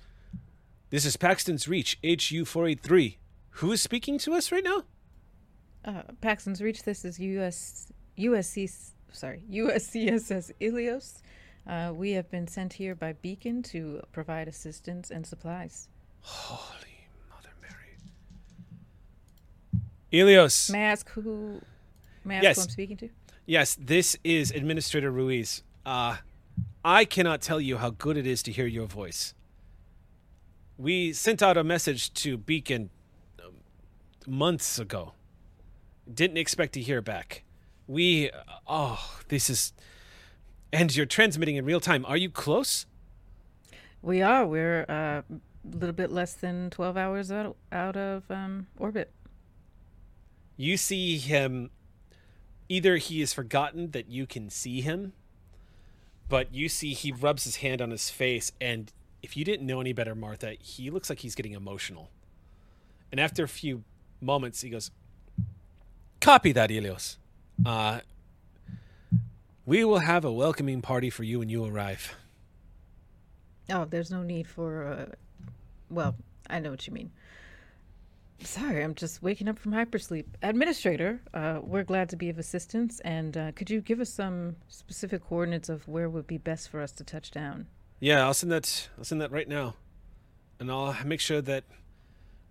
this is Paxton's Reach, H U four eighty-three. Who is speaking to us right now? Uh, Paxton's Reach, this is U S, U S C, sorry, U S C S S Ilios. Uh, we have been sent here by Beacon to provide assistance and supplies. Holy Ilios. May I ask who, may I yes. ask who I'm speaking to? Yes, this is Administrator Ruiz. Uh, I cannot tell you how good it is to hear your voice. We sent out a message to Beacon um, months ago. Didn't expect to hear back. We, uh, oh, this is, and you're transmitting in real time. Are you close? We are. We're uh, a little bit less than twelve hours out, out of um, orbit. You see him, either he has forgotten that you can see him, but you see he rubs his hand on his face, and if you didn't know any better, Martha, he looks like he's getting emotional. And after a few moments, he goes, copy that, Ilios. Uh, we will have a welcoming party for you when you arrive. Oh, there's no need for, uh, well, I know what you mean. Sorry, I'm just waking up from hypersleep. Administrator, uh, we're glad to be of assistance, and uh, could you give us some specific coordinates of where would be best for us to touch down? Yeah, I'll send that. I'll send that right now, and I'll make sure that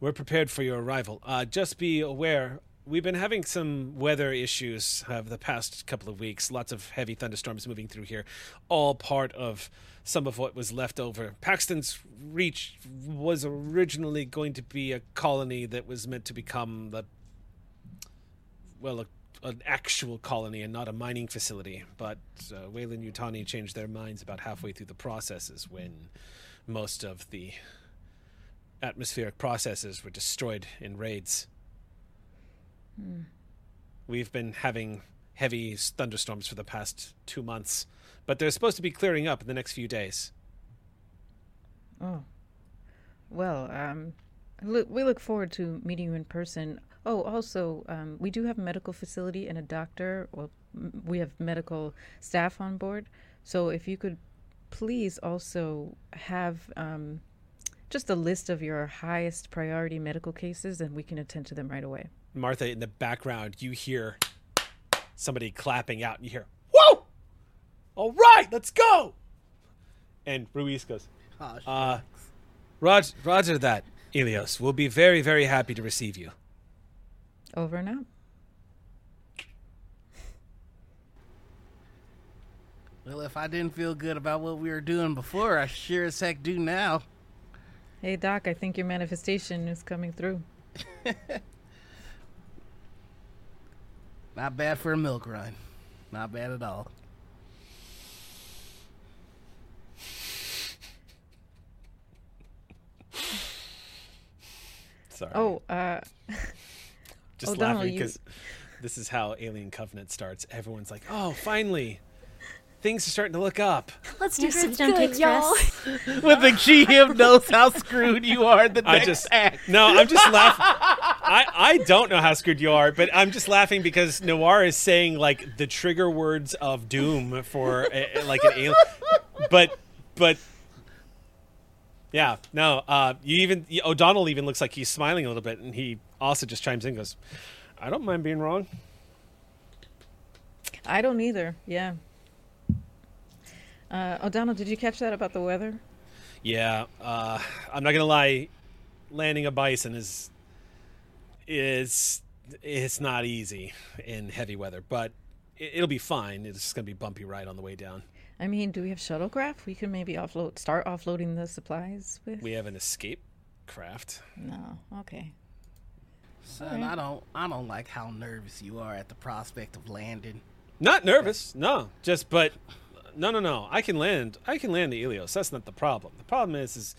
we're prepared for your arrival. Uh, just be aware, we've been having some weather issues over the past couple of weeks. Lots of heavy thunderstorms moving through here, all part of some of what was left over. Paxton's Reach was originally going to be a colony that was meant to become the, well, a, an actual colony and not a mining facility. But uh, Weyland-Yutani changed their minds about halfway through the processes when most of the atmospheric processes were destroyed in raids. Hmm. We've been having heavy thunderstorms for the past two months. But they're supposed to be clearing up in the next few days. Oh. Well, um, look, we look forward to meeting you in person. Oh, also, um, we do have a medical facility and a doctor. Well, m- we have medical staff on board. So if you could please also have um, just a list of your highest priority medical cases, and we can attend to them right away. Martha, in the background, you hear somebody clapping out. You hear, whoa! All right, let's go. And Ruiz goes, uh, Roger, Roger that. Ilios. We'll be very, very happy to receive you. Over and out. Well, if I didn't feel good about what we were doing before, I sure as heck do now. Hey, Doc, I think your manifestation is coming through. Not bad for a milk run. Not bad at all. Sorry. Oh, uh... Just oh, laughing because you... this is how Alien Covenant starts. Everyone's like, oh, finally! Things are starting to look up. Let's do some good, y'all. When the G M knows how screwed you are the I next just, act. No, I'm just laughing. I, I don't know how screwed you are, but I'm just laughing because Noir is saying, like, the trigger words of doom for, a, like, an alien. But, but... Yeah, no, uh, you even, O'Donnell even looks like he's smiling a little bit, and he also just chimes in and goes, I don't mind being wrong. I don't either, yeah. Uh, O'Donnell, did you catch that about the weather? Yeah, uh, I'm not going to lie, landing a bison is, is, it's not easy in heavy weather, but it, it'll be fine. It's just going to be a bumpy ride on the way down. I mean, do we have shuttlecraft? We could maybe offload, start offloading the supplies with. We have an escape craft. No, okay. Son, right. I don't, I don't like how nervous you are at the prospect of landing. Not nervous, no. Just, but, no, no, no. I can land. I can land the Ilios. That's not the problem. The problem is, is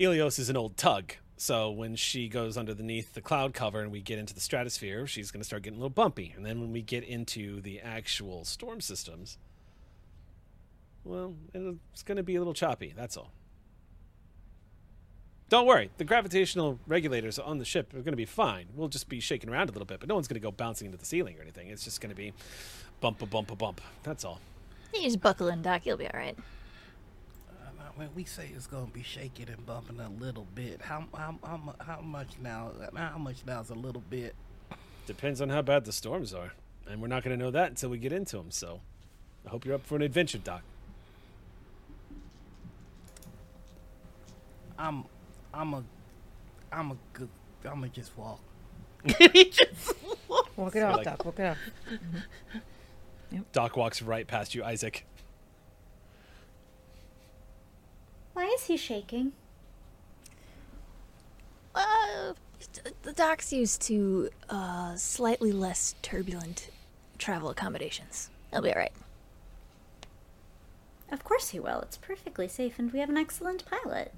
Ilios is an old tug. So when she goes underneath the cloud cover and we get into the stratosphere, she's going to start getting a little bumpy. And then when we get into the actual storm systems. Well, it's going to be a little choppy, that's all. Don't worry. The gravitational regulators on the ship are going to be fine. We'll just be shaking around a little bit, but no one's going to go bouncing into the ceiling or anything. It's just going to be bump-a-bump-a-bump. That's all. You just buckle in, Doc. You'll be all right. Uh, when we say it's going to be shaking and bumping a little bit, how, how, how, how much now? How much now is a little bit? Depends on how bad the storms are, and we're not going to know that until we get into them, so I hope you're up for an adventure, Doc. I'm, I'm a, I'm a good, I'm a just walk. just walk. Walk it off, like, Doc. Walk it off. Mm-hmm. Yep. Doc walks right past you, Isaac. Why is he shaking? Uh, the Doc's used to uh, slightly less turbulent travel accommodations. He'll be all right. Of course he will. It's perfectly safe, and we have an excellent pilot.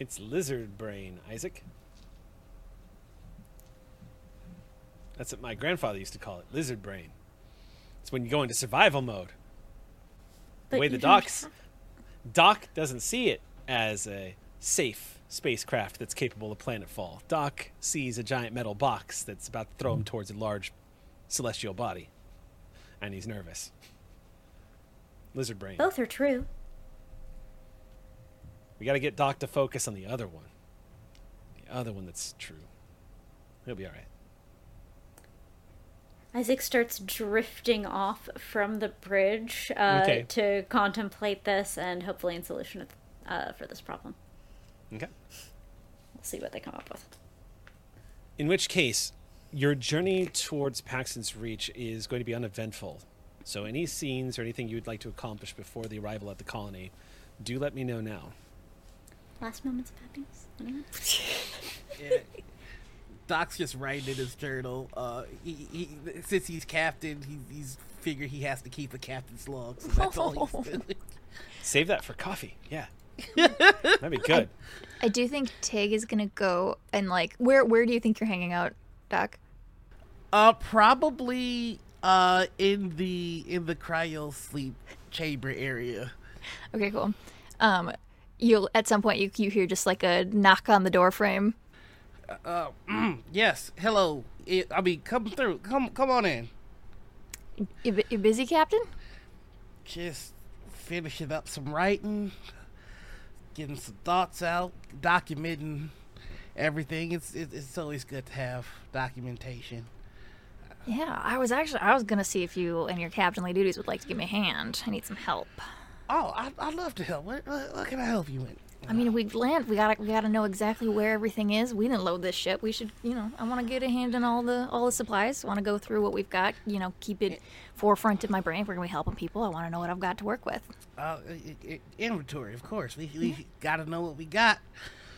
It's lizard brain, Isaac. That's what my grandfather used to call it, lizard brain. It's when you go into survival mode. But the way the doc's, tra- Doc doesn't see it as a safe spacecraft that's capable of planetfall. Doc sees a giant metal box that's about to throw him towards a large celestial body. And he's nervous. Lizard brain. Both are true. We got to get Doc to focus on the other one. The other one that's true. He'll be all right. Isaac starts drifting off from the bridge uh, okay. to contemplate this and hopefully in solution uh, for this problem. Okay. We'll see what they come up with. In which case, your journey towards Paxton's Reach is going to be uneventful. So any scenes or anything you'd like to accomplish before the arrival at the colony, do let me know now. Last moments of happiness. Yeah. Doc's just writing in his journal. Uh, he, he, since he's captain, he, he's figured he has to keep a captain's log, so that's oh. all he's doing. Save that for coffee. Yeah, that'd be good. I, I do think Tig is gonna go and like where? Where do you think you're hanging out, Doc? Uh, probably uh in the in the cryo sleep chamber area. Okay, cool. Um. You'll at some point you you hear just like a knock on the door frame. Uh, mm, yes, hello. It, I mean, come through. Come, come on in. You, you busy, Captain? Just finishing up some writing, getting some thoughts out, documenting everything. It's it, it's always good to have documentation. Yeah, I was actually I was gonna see if you and your captainly duties would like to give me a hand. I need some help. Oh, I, I'd love to help. What, what, what can I help you with? I mean, if we land, we gotta we gotta know exactly where everything is. We didn't load this ship. We should, you know, I want to get a hand on all the all the supplies. I want to go through what we've got. You know, keep it, it forefront of my brain. If we're gonna be helping people, I want to know what I've got to work with. Uh, it, it, inventory, of course. We we yeah. gotta know what we got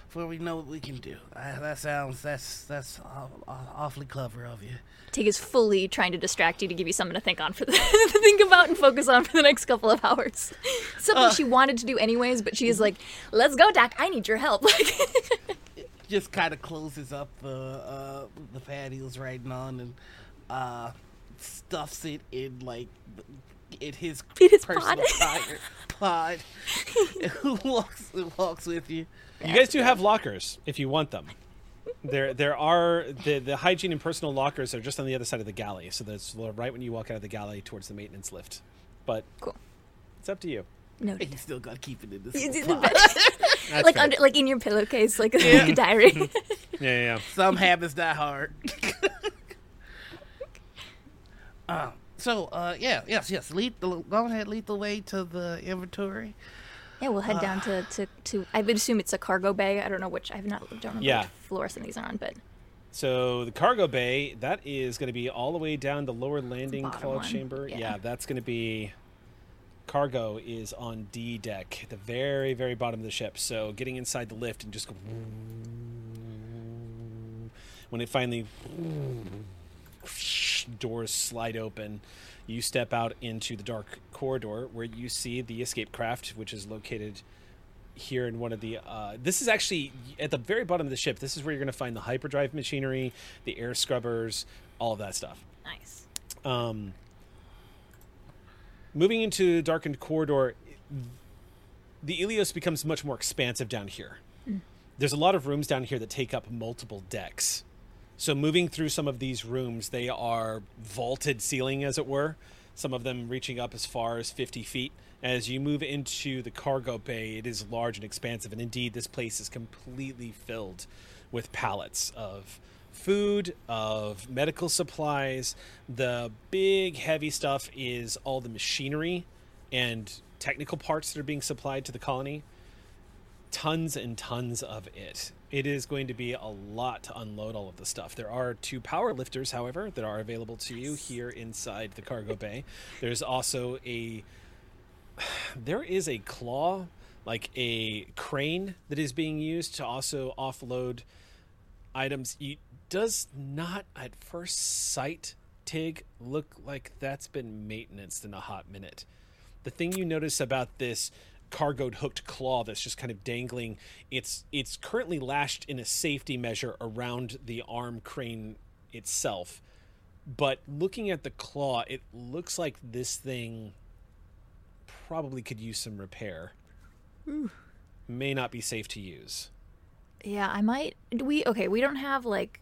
before we know what we can do. Uh, that sounds that's that's aw- aw- awfully clever of you. Tig is fully trying to distract you to give you something to think on for the to think about and focus on for the next couple of hours. Something uh, she wanted to do anyways, but she is like, "Let's go, Doc. I need your help." Like, just kind of closes up the uh, the pad he was writing on and uh, stuffs it in like in his, in his personal pod. Who walks who walks with you? You guys do have lockers if you want them. There there are, the, the hygiene and personal lockers are just on the other side of the galley. So that's right when you walk out of the galley towards the maintenance lift. But cool. It's up to you. No, you still got to keep it in this it's little in the Like under, like in your pillowcase, like, yeah. like a diary. yeah, yeah, yeah. Some habits die hard. um, so, uh, yeah, yes, yes. Lead the, go ahead, lead the way to the inventory. Yeah, we'll head down to, to, to, I would assume it's a cargo bay. I don't know which, I have not, don't remember yeah. which floor some of these are on, but. So the cargo bay, that is going to be all the way down the lower landing call chamber. Yeah. yeah, that's going to be, cargo is on D deck, at the very, very bottom of the ship. So getting inside the lift and just go, when it finally, doors slide open. You step out into the dark corridor where you see the escape craft, which is located here in one of the... Uh, this is actually at the very bottom of the ship. This is where you're going to find the hyperdrive machinery, the air scrubbers, all of that stuff. Nice. Um, moving into the darkened corridor, the Ilios becomes much more expansive down here. Mm. There's a lot of rooms down here that take up multiple decks. So moving through some of these rooms, they are vaulted ceiling, as it were, some of them reaching up as far as fifty feet. As you move into the cargo bay, it is large and expansive, and indeed this place is completely filled with pallets of food, of medical supplies. The big heavy stuff is all the machinery and technical parts that are being supplied to the colony. Tons and tons of it. It is going to be a lot to unload all of the stuff. There are two power lifters, however, that are available to you here inside the cargo bay. There's also a... There is a claw, like a crane, that is being used to also offload items. It does not, at first sight, Tig, look like that's been maintenanced in a hot minute. The thing you notice about this... cargoed hooked claw that's just kind of dangling, it's it's currently lashed in a safety measure around the arm crane itself, but looking at the claw, it looks like this thing probably could use some repair. Ooh. May not be safe to use. Yeah, I might do we okay we don't have like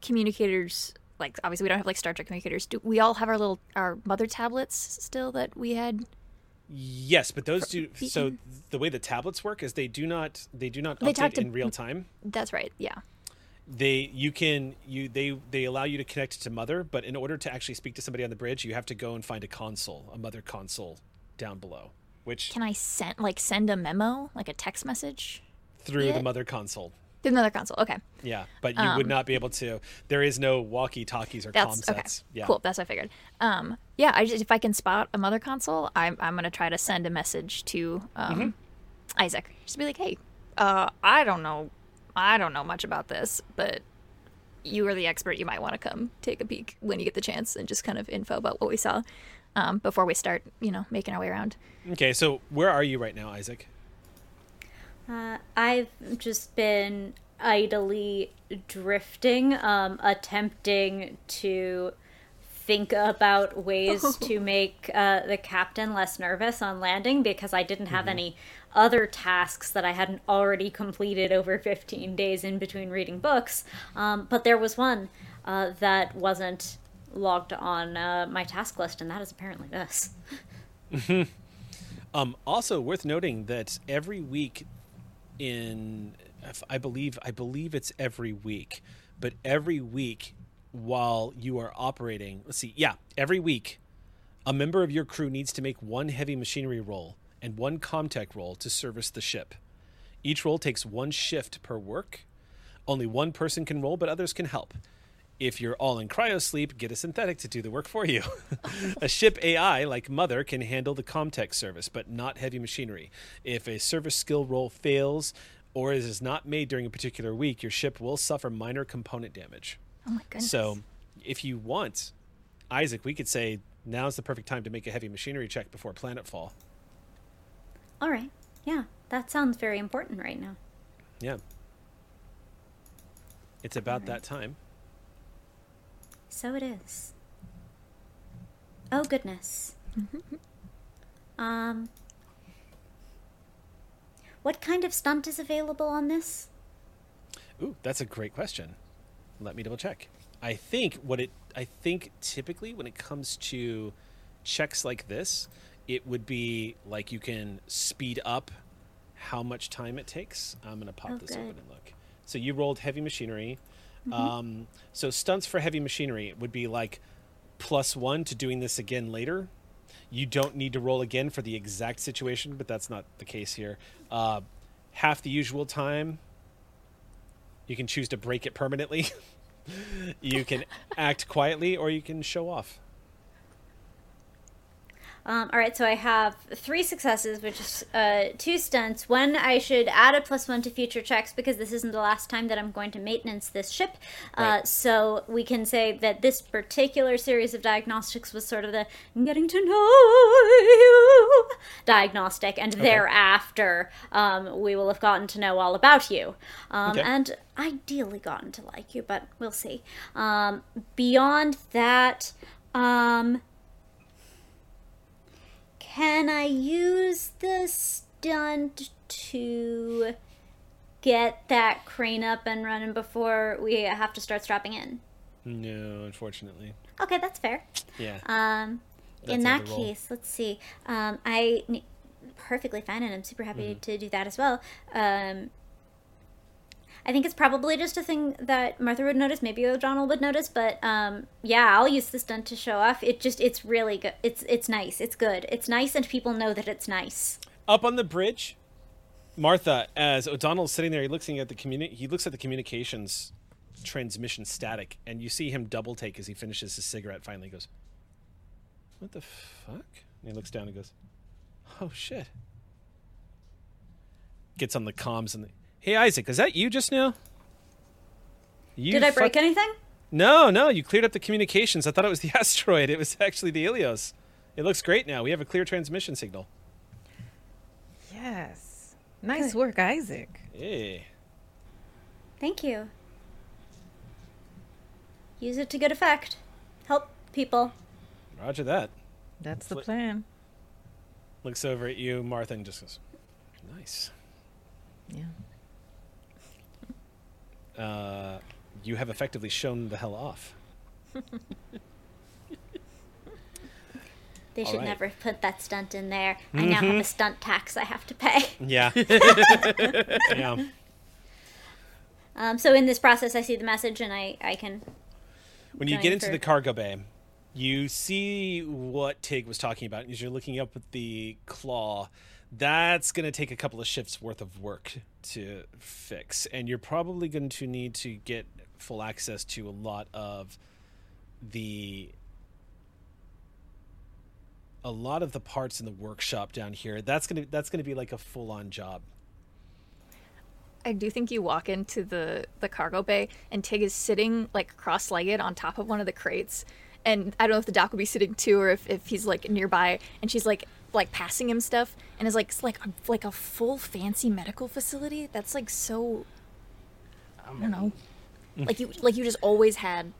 communicators, like obviously we don't have like Star Trek communicators. Do we all have our little our mother tablets still that we had? Yes, but those do. So the way the tablets work is they do not they do not they update to, in real time. That's right. Yeah. They you can you they they allow you to connect to Mother, but in order to actually speak to somebody on the bridge, you have to go and find a console, a Mother console down below. Which can I send like send a memo, like a text message through yet? the Mother console. Through the Mother console. Okay. Yeah, but you um, would not be able to. There is no walkie-talkies or comm sets. Okay. Yeah. Cool. That's what I figured. Um, yeah, I just, if I can spot a Mother console, I'm I'm gonna try to send a message to um, mm-hmm. Isaac. Just be like, hey, uh, I don't know, I don't know much about this, but you are the expert. You might want to come take a peek when you get the chance, and just kind of info about what we saw um, before we start, you know, making our way around. Okay, so where are you right now, Isaac? Uh, I've just been idly drifting, um, attempting to think about ways oh. to make uh, the captain less nervous on landing, because I didn't have mm-hmm. any other tasks that I hadn't already completed over fifteen days in between reading books. Um, but there was one uh, that wasn't logged on uh, my task list, and that is apparently this. um, also worth noting that every week... In, I believe, I believe it's every week, but every week while you are operating, let's see, yeah, every week, a member of your crew needs to make one heavy machinery roll and one comtech roll to service the ship. Each roll takes one shift per work. Only one person can roll, but others can help. If you're all in cryosleep, get a synthetic to do the work for you. A ship A I, like Mother, can handle the Comtech service, but not heavy machinery. If a service skill roll fails or is not made during a particular week, your ship will suffer minor component damage. Oh, my goodness. So if you want, Isaac, we could say now's the perfect time to make a heavy machinery check before planetfall. All right. Yeah, that sounds very important right now. Yeah. It's about right. that time. So it is. Oh, goodness. um, what kind of stunt is available on this? Ooh, that's a great question. Let me double check. I think what it, I think typically when it comes to checks like this, it would be like you can speed up how much time it takes. I'm going to pop oh, this good. open and look. So you rolled heavy machinery. Mm-hmm. Um, so stunts for heavy machinery would be like plus one to doing this again later. You don't need to roll again for the exact situation, but that's not the case here. Uh, half the usual time. You can choose to break it permanently. You can act quietly, or you can show off. Um, all right, so I have three successes, which is uh, two stunts. One, I should add a plus one to future checks because this isn't the last time that I'm going to maintenance this ship. Right. Uh, so we can say that this particular series of diagnostics was sort of the getting to know you diagnostic. And okay. thereafter, um, we will have gotten to know all about you. Um, okay. And ideally gotten to like you, but we'll see. Um, beyond that... Um, Can I use the stunt to get that crane up and running before we have to start strapping in? No, unfortunately. Okay, that's fair. Yeah. Um, that's in that case, let's see. Um, I perfectly fine, and I'm super happy mm-hmm. to do that as well. Um, I think it's probably just a thing that Martha would notice, maybe O'Donnell would notice, but um, yeah, I'll use this stunt to show off. It just, it's really good. It's it's nice. It's good. It's nice, and people know that it's nice. Up on the bridge, Martha, as O'Donnell's sitting there, he looks at the communi- he looks at the communications transmission static, and you see him double take as he finishes his cigarette. Finally, he goes, "What the fuck?" And he looks down and goes, "Oh shit." Gets on the comms and. The- Hey, Isaac, is that you just now? You Did I break fuck- anything? No, no, you cleared up the communications. I thought it was the asteroid. It was actually the Ilios. It looks great now. We have a clear transmission signal. Yes. Nice Good. work, Isaac. Hey. Thank you. Use it to good effect. Help people. Roger that. That's the Look- plan. Looks over at you, Martha, and just goes, nice. Yeah. Uh, you have effectively shown the hell off. They All should right. never put that stunt in there. Mm-hmm. I now have a stunt tax I have to pay. Yeah. yeah. Um, so in this process, I see the message, and I, I can... When you get into for... the cargo bay, you see what Tig was talking about. As you're looking up at the claw... That's going to take a couple of shifts worth of work to fix. And you're probably going to need to get full access to a lot of the a lot of the parts in the workshop down here. That's going to that's going to be like a full-on job. I do think you walk into the, the cargo bay, and Tig is sitting like cross-legged on top of one of the crates. And I don't know if the doc would be sitting too, or if, if he's like nearby, and she's like like passing him stuff, and is like it's like a, like a full fancy medical facility. That's like so I don't know, like you like you just always had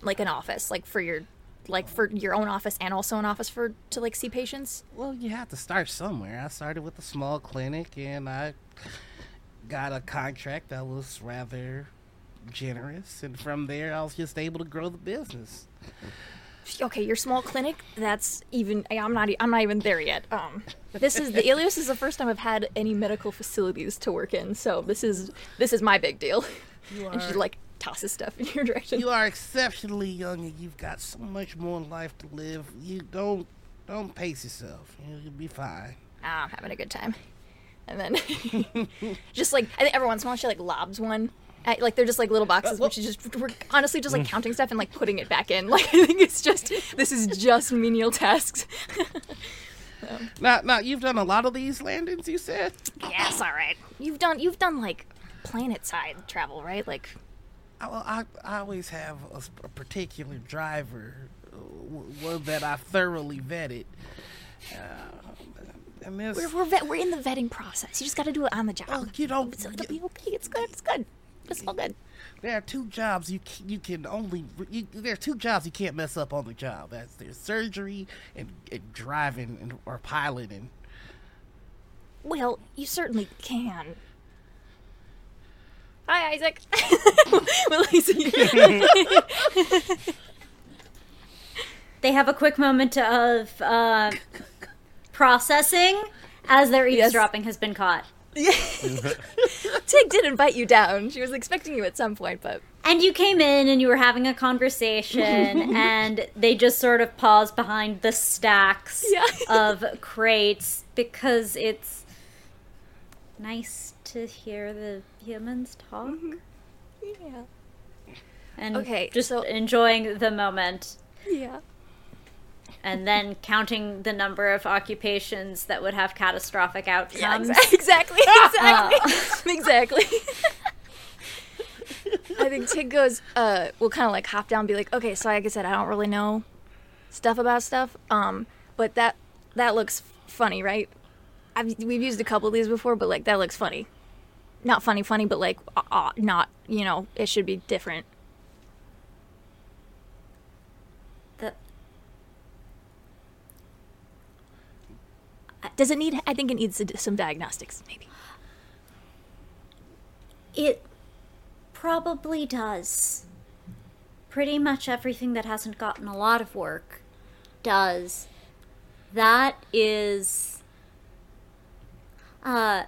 like an office like for your like for your own office and also an office for to like see patients. Well, you have to start somewhere. I started with a small clinic, and I got a contract that was rather generous, and from there I was just able to grow the business. Okay, your small clinic, that's even, I'm not I'm not even there yet. Um, this is, the Ilios is the first time I've had any medical facilities to work in, so this is this is my big deal. You are, and she, like, tosses stuff in your direction. You are exceptionally young, and you've got so much more life to live. You don't, don't pace yourself. You'll be fine. I'm having a good time. And then just like, I think every once in a while she like lobs one. At, like they're just like little boxes, which is just, we're honestly just like counting stuff and like putting it back in. Like I think it's just, this is just menial tasks. So. Now, now you've done a lot of these landings, you said? Yes, all right. You've done, you've done like planet side travel, right? Like, I, I always have a, a particular driver, one that I thoroughly vetted. Uh, and this, we're we're, vet, we're in the vetting process. You just got to do it on the job. Oh, you don't. It's, it'll be okay. It's good. It's good. It's all good. There are two jobs you can, you can only. You, there are two jobs you can't mess up on the job. That's there's surgery and, and driving and or piloting. Well, you certainly can. Hi, Isaac. Well, Isaac. They have a quick moment of uh, processing as their eavesdropping yes. has been caught. Tig did invite you down. She was expecting you at some point, but... And you came in and you were having a conversation and they just sort of paused behind the stacks yeah. of crates because it's nice to hear the humans talk. Yeah. And okay, just so... enjoying the moment. Yeah. And then counting the number of occupations that would have catastrophic outcomes. Yeah, exa- exactly, exactly, uh. exactly. I think Tig goes, uh, we'll kind of like hop down and be like, okay, so like I said, I don't really know stuff about stuff, um, but that that looks funny, right? I've, we've used a couple of these before, but like that looks funny. Not funny, funny, but like uh, uh, not, you know, it should be different. Does it need, I think it needs some diagnostics, maybe. It probably does. Pretty much everything that hasn't gotten a lot of work does. That is, uh,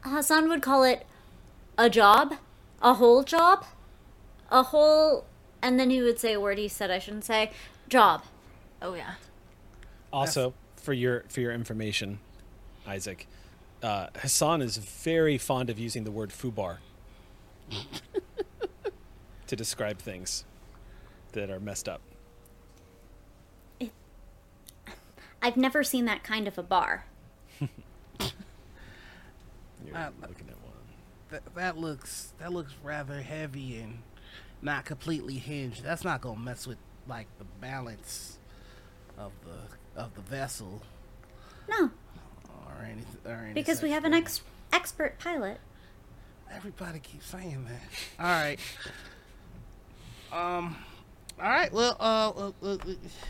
Hassan would call it a job, a whole job, a whole, and then he would say a word he said I shouldn't say, job. Oh, yeah. Also. That's- For your for your information, Isaac, uh, Hassan is very fond of using the word fubar to describe things that are messed up. It, I've never seen that kind of a bar. You're uh, looking at one. That, that looks that looks rather heavy and not completely hinged. That's not gonna mess with like the balance of the. Of the vessel. No. Or anything. Or any because we have thing. an ex- expert pilot. Everybody keeps saying that. All right. Um. All right. Well, uh, uh, uh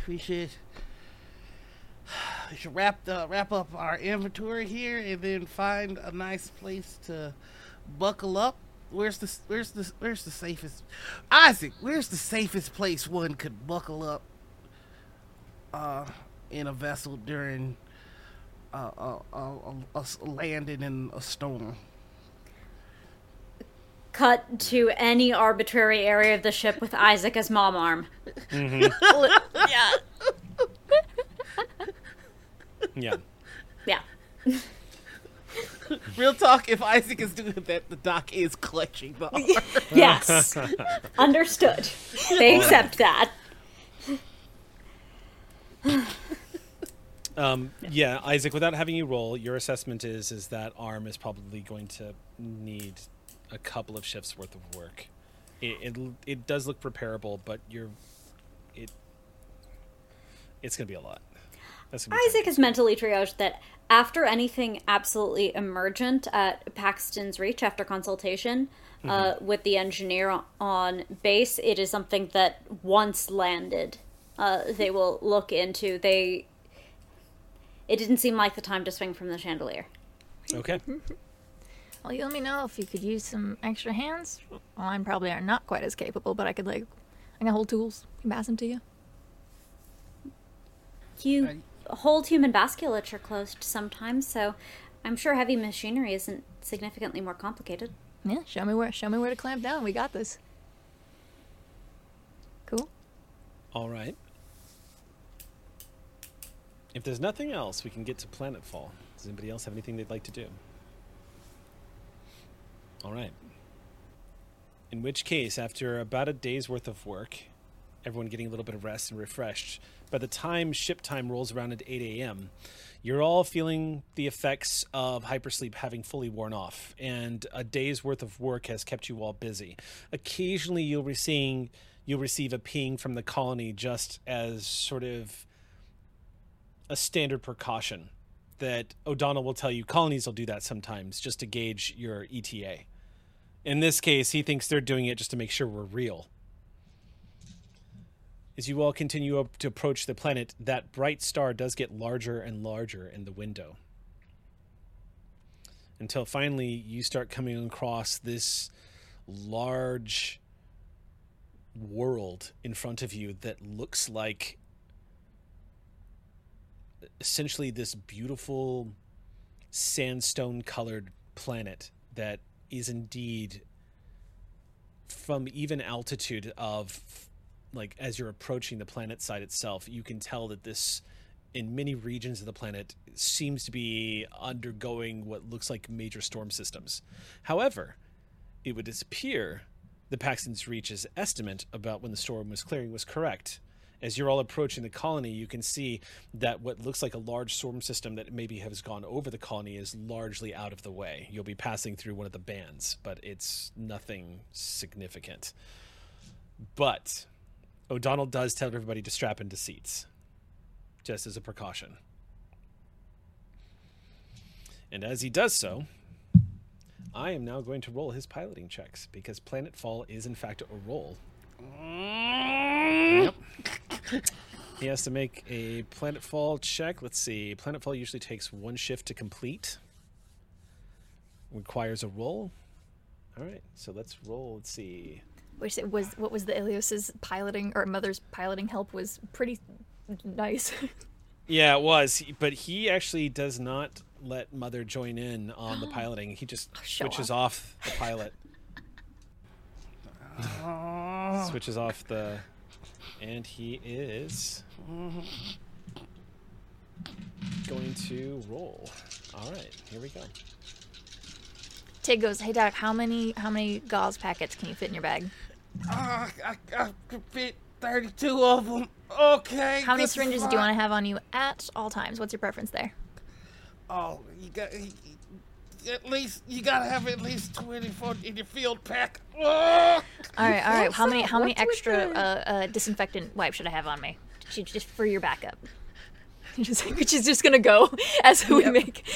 we should we should wrap the, wrap up our inventory here and then find a nice place to buckle up. Where's the where's the where's the safest? Isaac, where's the safest place one could buckle up? Uh. In a vessel during uh, a, a, a, a landing in a storm. Cut to any arbitrary area of the ship with Isaac as mom arm. Mm-hmm. Yeah. Yeah. Yeah. Real talk, if Isaac is doing that, the doc is clutching the arm. Yes. Understood. They accept that. Um, yeah, Isaac, without having you roll, your assessment is is that arm is probably going to need a couple of shifts worth of work. It it, it does look repairable, but you're it it's going to be a lot. That's gonna be Isaac has mentally triaged that after anything absolutely emergent at Paxton's Reach, after consultation mm-hmm. uh, with the engineer on base, it is something that once landed, uh, they will look into. They. It didn't seem like the time to swing from the chandelier. Okay. Well, you let me know if you could use some extra hands. Well, mine probably are not quite as capable, but I could, like, I can hold tools. I can pass them to you. You right. hold human vasculature closed sometimes, so I'm sure heavy machinery isn't significantly more complicated. Yeah, show me where, show me where to clamp down. We got this. Cool. All right. If there's nothing else, we can get to planetfall. Does anybody else have anything they'd like to do? All right. In which case, after about a day's worth of work, everyone getting a little bit of rest and refreshed, by the time ship time rolls around at eight a.m., you're all feeling the effects of hypersleep having fully worn off, and a day's worth of work has kept you all busy. Occasionally, you'll be seeing... you'll receive a ping from the colony just as sort of a standard precaution that O'Donnell will tell you colonies will do that sometimes just to gauge your E T A. In this case, he thinks they're doing it just to make sure we're real. As you all continue up to approach the planet, that bright star does get larger and larger in the window. Until finally you start coming across this large... world in front of you that looks like essentially this beautiful sandstone colored planet that is indeed, from even altitude of, like, as you're approaching the planet side itself, you can tell that this, in many regions of the planet, seems to be undergoing what looks like major storm systems. However, it would appear the Paxton's Reach's estimate about when the storm was clearing was correct. As you're all approaching the colony, you can see that what looks like a large storm system that maybe has gone over the colony is largely out of the way. You'll be passing through one of the bands, but it's nothing significant. But O'Donnell does tell everybody to strap into seats, just as a precaution. And as he does so, I am now going to roll his piloting checks, because planetfall is, in fact, a roll. Yep. He has to make a planetfall check. Let's see. Planetfall usually takes one shift to complete. Requires a roll. All right. So let's roll. Let's see. Which it was what was the Ilios's piloting, or Mother's piloting help was pretty nice. Yeah, it was. But he actually does not... let Mother join in on the piloting. He just switches off the pilot. Switches off the... And he is... going to roll. All right, here we go. Tig goes, hey, Doc, how many how many gauze packets can you fit in your bag? Uh, I, I could fit thirty-two of them. Okay. How many syringes do you want to have on you at all times? What's your preference there? Oh, you got you, at least you gotta have at least twenty-four in your field pack. Oh! All right, all right. How many how many extra uh, uh, disinfectant wipes should I have on me? Just for your backup. Which is just gonna go as we yep. make.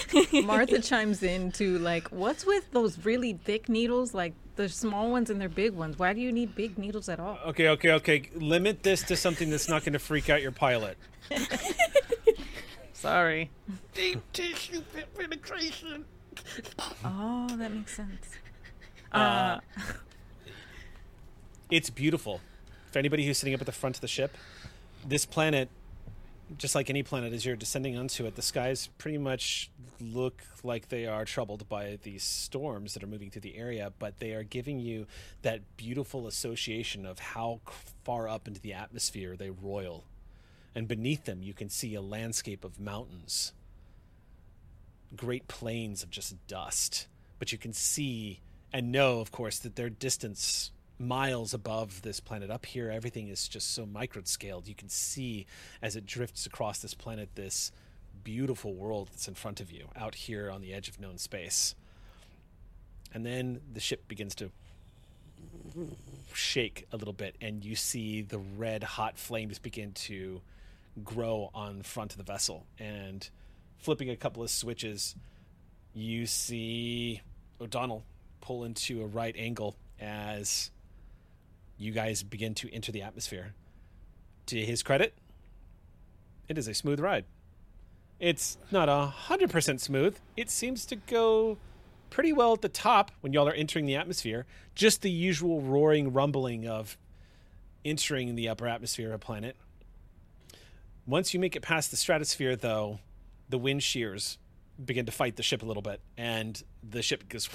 Martha chimes in to like, what's with those really thick needles? Like the small ones and their big ones. Why do you need big needles at all? Okay, okay, okay. Limit this to something that's not gonna freak out your pilot. Sorry. Deep tissue penetration. Oh, that makes sense. Uh, uh, it's beautiful. For anybody who's sitting up at the front of the ship, this planet, just like any planet, as you're descending onto it, the skies pretty much look like they are troubled by these storms that are moving through the area, but they are giving you that beautiful association of how far up into the atmosphere they roil. And beneath them, you can see a landscape of mountains, great plains of just dust. But you can see and know, of course, that they're distance miles above this planet. Up here, everything is just so micro-scaled. You can see, as it drifts across this planet, this beautiful world that's in front of you, out here on the edge of known space. And then the ship begins to shake a little bit, and you see the red, hot flames begin to... grow on front of the vessel, and flipping a couple of switches, you see O'Donnell pull into a right angle as you guys begin to enter the atmosphere. To his credit, it is a smooth ride. It's not a hundred percent smooth. It seems to go pretty well at the top when y'all are entering the atmosphere. Just the usual roaring, rumbling of entering the upper atmosphere of a planet. Once you make it past the stratosphere, though, the wind shears begin to fight the ship a little bit, and the ship goes...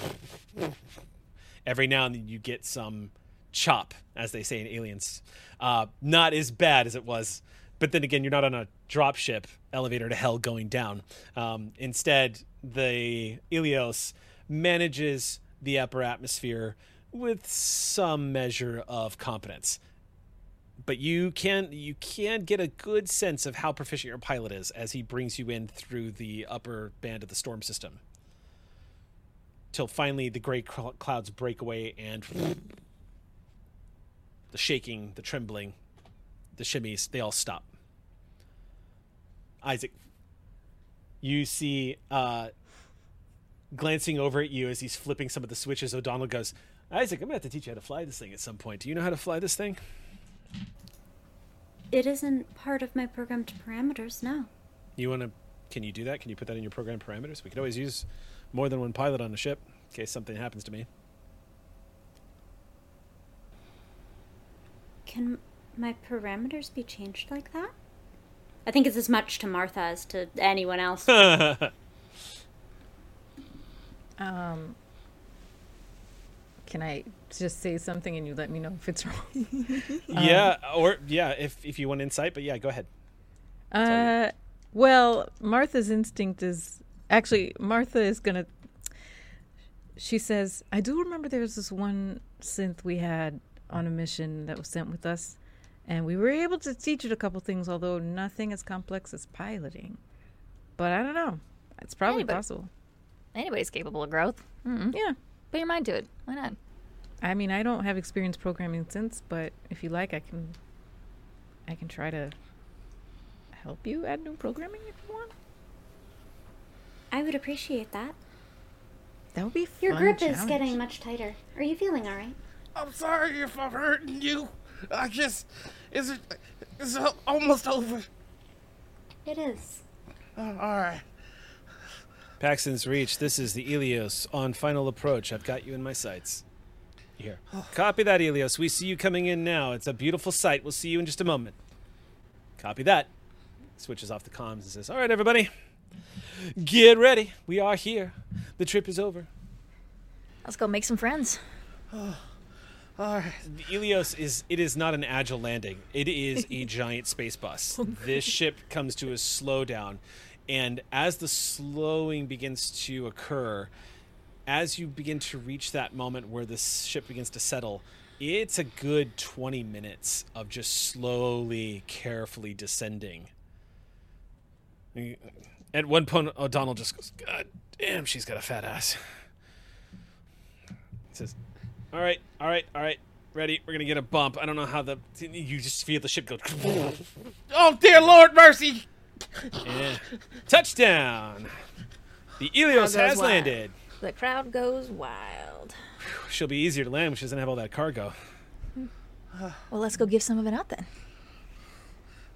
Every now and then you get some chop, as they say in Aliens. Uh, not as bad as it was, but then again, you're not on a dropship elevator to hell going down. Um, instead, the Ilios manages the upper atmosphere with some measure of competence. But you can you can get a good sense of how proficient your pilot is as he brings you in through the upper band of the storm system. Till finally the gray cl- clouds break away and the shaking, the trembling, the shimmies, they all stop. Isaac, you see, uh, glancing over at you as he's flipping some of the switches, O'Donnell goes, Isaac, I'm going to have to teach you how to fly this thing at some point. Do you know how to fly this thing? It isn't part of my programmed parameters, no. You want to, can you do that? Can you put that in your programmed parameters? We could always use more than one pilot on a ship in case something happens to me. Can my parameters be changed like that? I think it's as much to Martha as to anyone else. um, can I just say something and you let me know if it's wrong? yeah, um, or yeah, if if you want insight, but yeah, go ahead. Uh, well, Martha's instinct is actually Martha is gonna. She says, "I do remember there was this one synth we had on a mission that was sent with us." And we were able to teach it a couple things, although nothing as complex as piloting. But I don't know. It's probably Anybody, possible. Anybody's capable of growth. Mm-hmm. Yeah. Put your mind to it. Why not? I mean, I don't have experience programming since, but if you like, I can I can try to help you add new programming if you want. I would appreciate that. That would be a fun Your grip challenge. Is getting much tighter. Are you feeling all right? I'm sorry if I'm hurting you. I just, is it, it's almost over. It is. Oh, all right. Paxton's Reach, this is the Ilios on final approach. I've got you in my sights. Here. Oh. Copy that, Ilios. We see you coming in now. It's a beautiful sight. We'll see you in just a moment. Copy that. Switches off the comms and says, all right, everybody, get ready. We are here. The trip is over. Let's go make some friends. Oh. Right. Ilios is, it is not an agile landing. It is a giant space bus. This ship comes to a slowdown. And as the slowing begins to occur, as you begin to reach that moment where the ship begins to settle, it's a good twenty minutes of just slowly, carefully descending. At one point, O'Donnell just goes, God damn, she's got a fat ass. It says, All right, all right, all right. Ready? We're going to get a bump. I don't know how the... You just feel the ship go... Oh, dear Lord, mercy! Yeah. Touchdown! The Ilios has wild. landed. The crowd goes wild. She'll be easier to land when she doesn't have all that cargo. Well, let's go give some of it out then.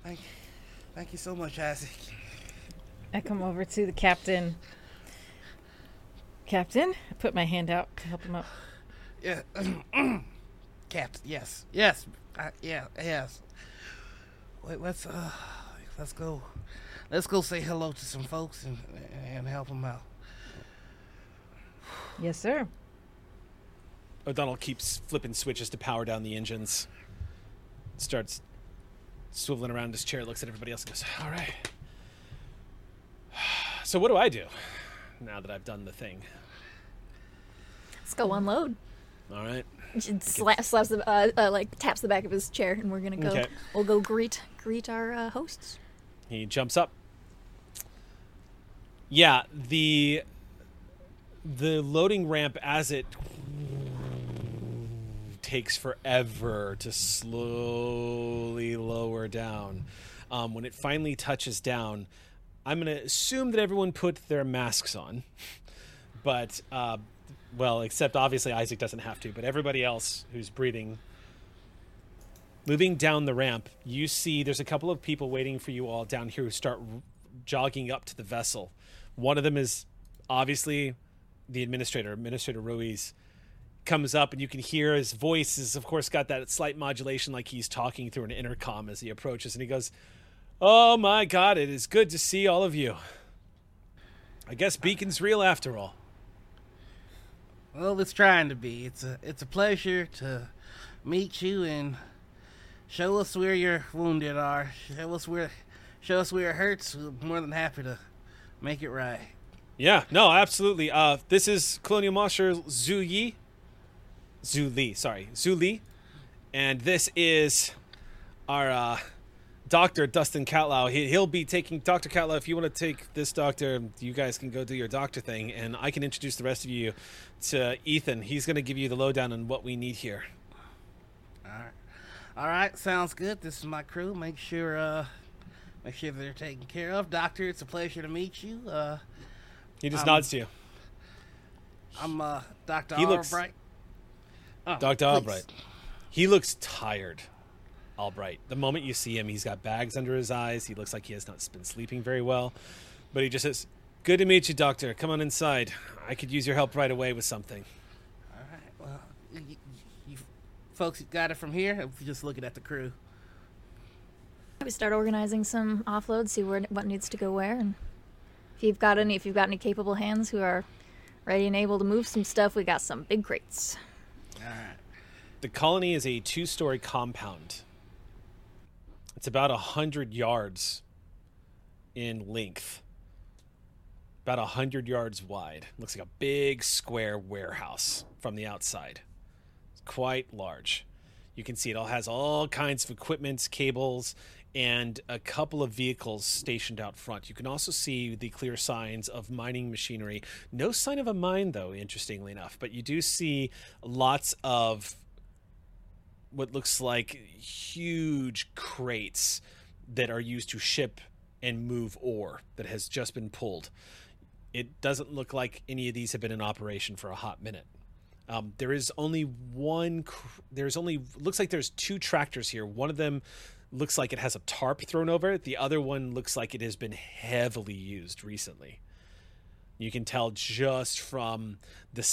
Thank, thank you so much, Isaac. I come over to the captain. Captain, I put my hand out to help him up. Yeah, Caps. Yes, yes, I, yeah, yes. Wait, let's uh, let's go, let's go say hello to some folks and and help them out. Yes, sir. O'Donnell keeps flipping switches to power down the engines. Starts swiveling around his chair, looks at everybody else, and goes, "All right. So what do I do now that I've done the thing? Let's go unload." All right. Sla- slaps the uh, uh, like taps the back of his chair, and we're gonna go. Okay. We'll go greet greet our uh, hosts. He jumps up. Yeah, the the loading ramp as it takes forever to slowly lower down. Um, when it finally touches down, I'm gonna assume that everyone put their masks on, but. Uh, Well, except obviously Isaac doesn't have to, but everybody else who's breathing. Moving down the ramp, you see there's a couple of people waiting for you all down here who start r- jogging up to the vessel. One of them is obviously the administrator. Administrator Ruiz comes up, and you can hear his voice is, of course, got that slight modulation like he's talking through an intercom as he approaches, and he goes, oh, my God, it is good to see all of you. I guess Beacon's real after all. Well, it's trying to be. It's a it's a pleasure to meet you and show us where your wounded are. Show us where show us where it hurts. We're more than happy to make it right. Yeah, no, absolutely. Uh, this is Colonial Monster Xuli. Xuli, sorry, Xuli. And this is our uh, doctor, Dustin Catlow. He, he'll be taking Doctor Catlow. If you want to take this doctor, you guys can go do your doctor thing, and I can introduce the rest of you to Ethan. He's going to give you the lowdown on what we need here. All right. All right, sounds good. This is my crew. Make sure uh, make sure they're taken care of. Doctor, it's a pleasure to meet you. Uh, he just I'm, nods to you. I'm uh, Doctor He Albright. Looks, oh, Doctor Please. Albright. He looks tired, Albright. The moment you see him, he's got bags under his eyes. He looks like he has not been sleeping very well. But he just says, "Good to meet you, Doctor. Come on inside. I could use your help right away with something." All right, well... Y- folks got it from here. Just looking at the crew, we start organizing some offloads, see where what needs to go where, and if you've got any if you've got any capable hands who are ready and able to move some stuff, we got some big crates. All right. The colony is a two-story compound. It's about a hundred yards in length, about a hundred yards wide. Looks like a big square warehouse from the outside. Quite large. You can see it all has all kinds of equipment, cables, and a couple of vehicles stationed out front. You can also see the clear signs of mining machinery. No sign of a mine, though, interestingly enough, but you do see lots of what looks like huge crates that are used to ship and move ore that has just been pulled. It doesn't look like any of these have been in operation for a hot minute. Um, there is only one, there's only, looks like there's two tractors here. One of them looks like it has a tarp thrown over it. The other one looks like it has been heavily used recently. You can tell just from the,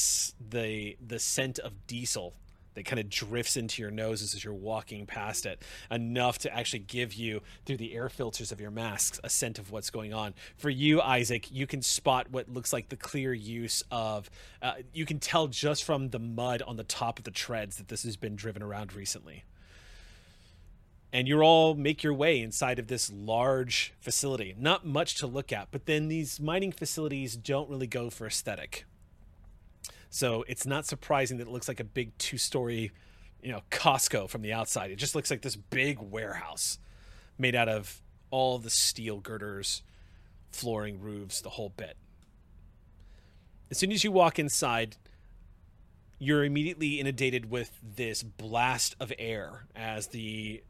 the, the scent of diesel that kind of drifts into your noses as you're walking past it, enough to actually give you, through the air filters of your masks, a scent of what's going on. For you, Isaac, you can spot what looks like the clear use of, uh, you can tell just from the mud on the top of the treads that this has been driven around recently. And you all make your way inside of this large facility. Not much to look at, but then these mining facilities don't really go for aesthetic. So it's not surprising that it looks like a big two-story, you know, Costco from the outside. It just looks like this big warehouse made out of all the steel girders, flooring, roofs, the whole bit. As soon as you walk inside, you're immediately inundated with this blast of air as the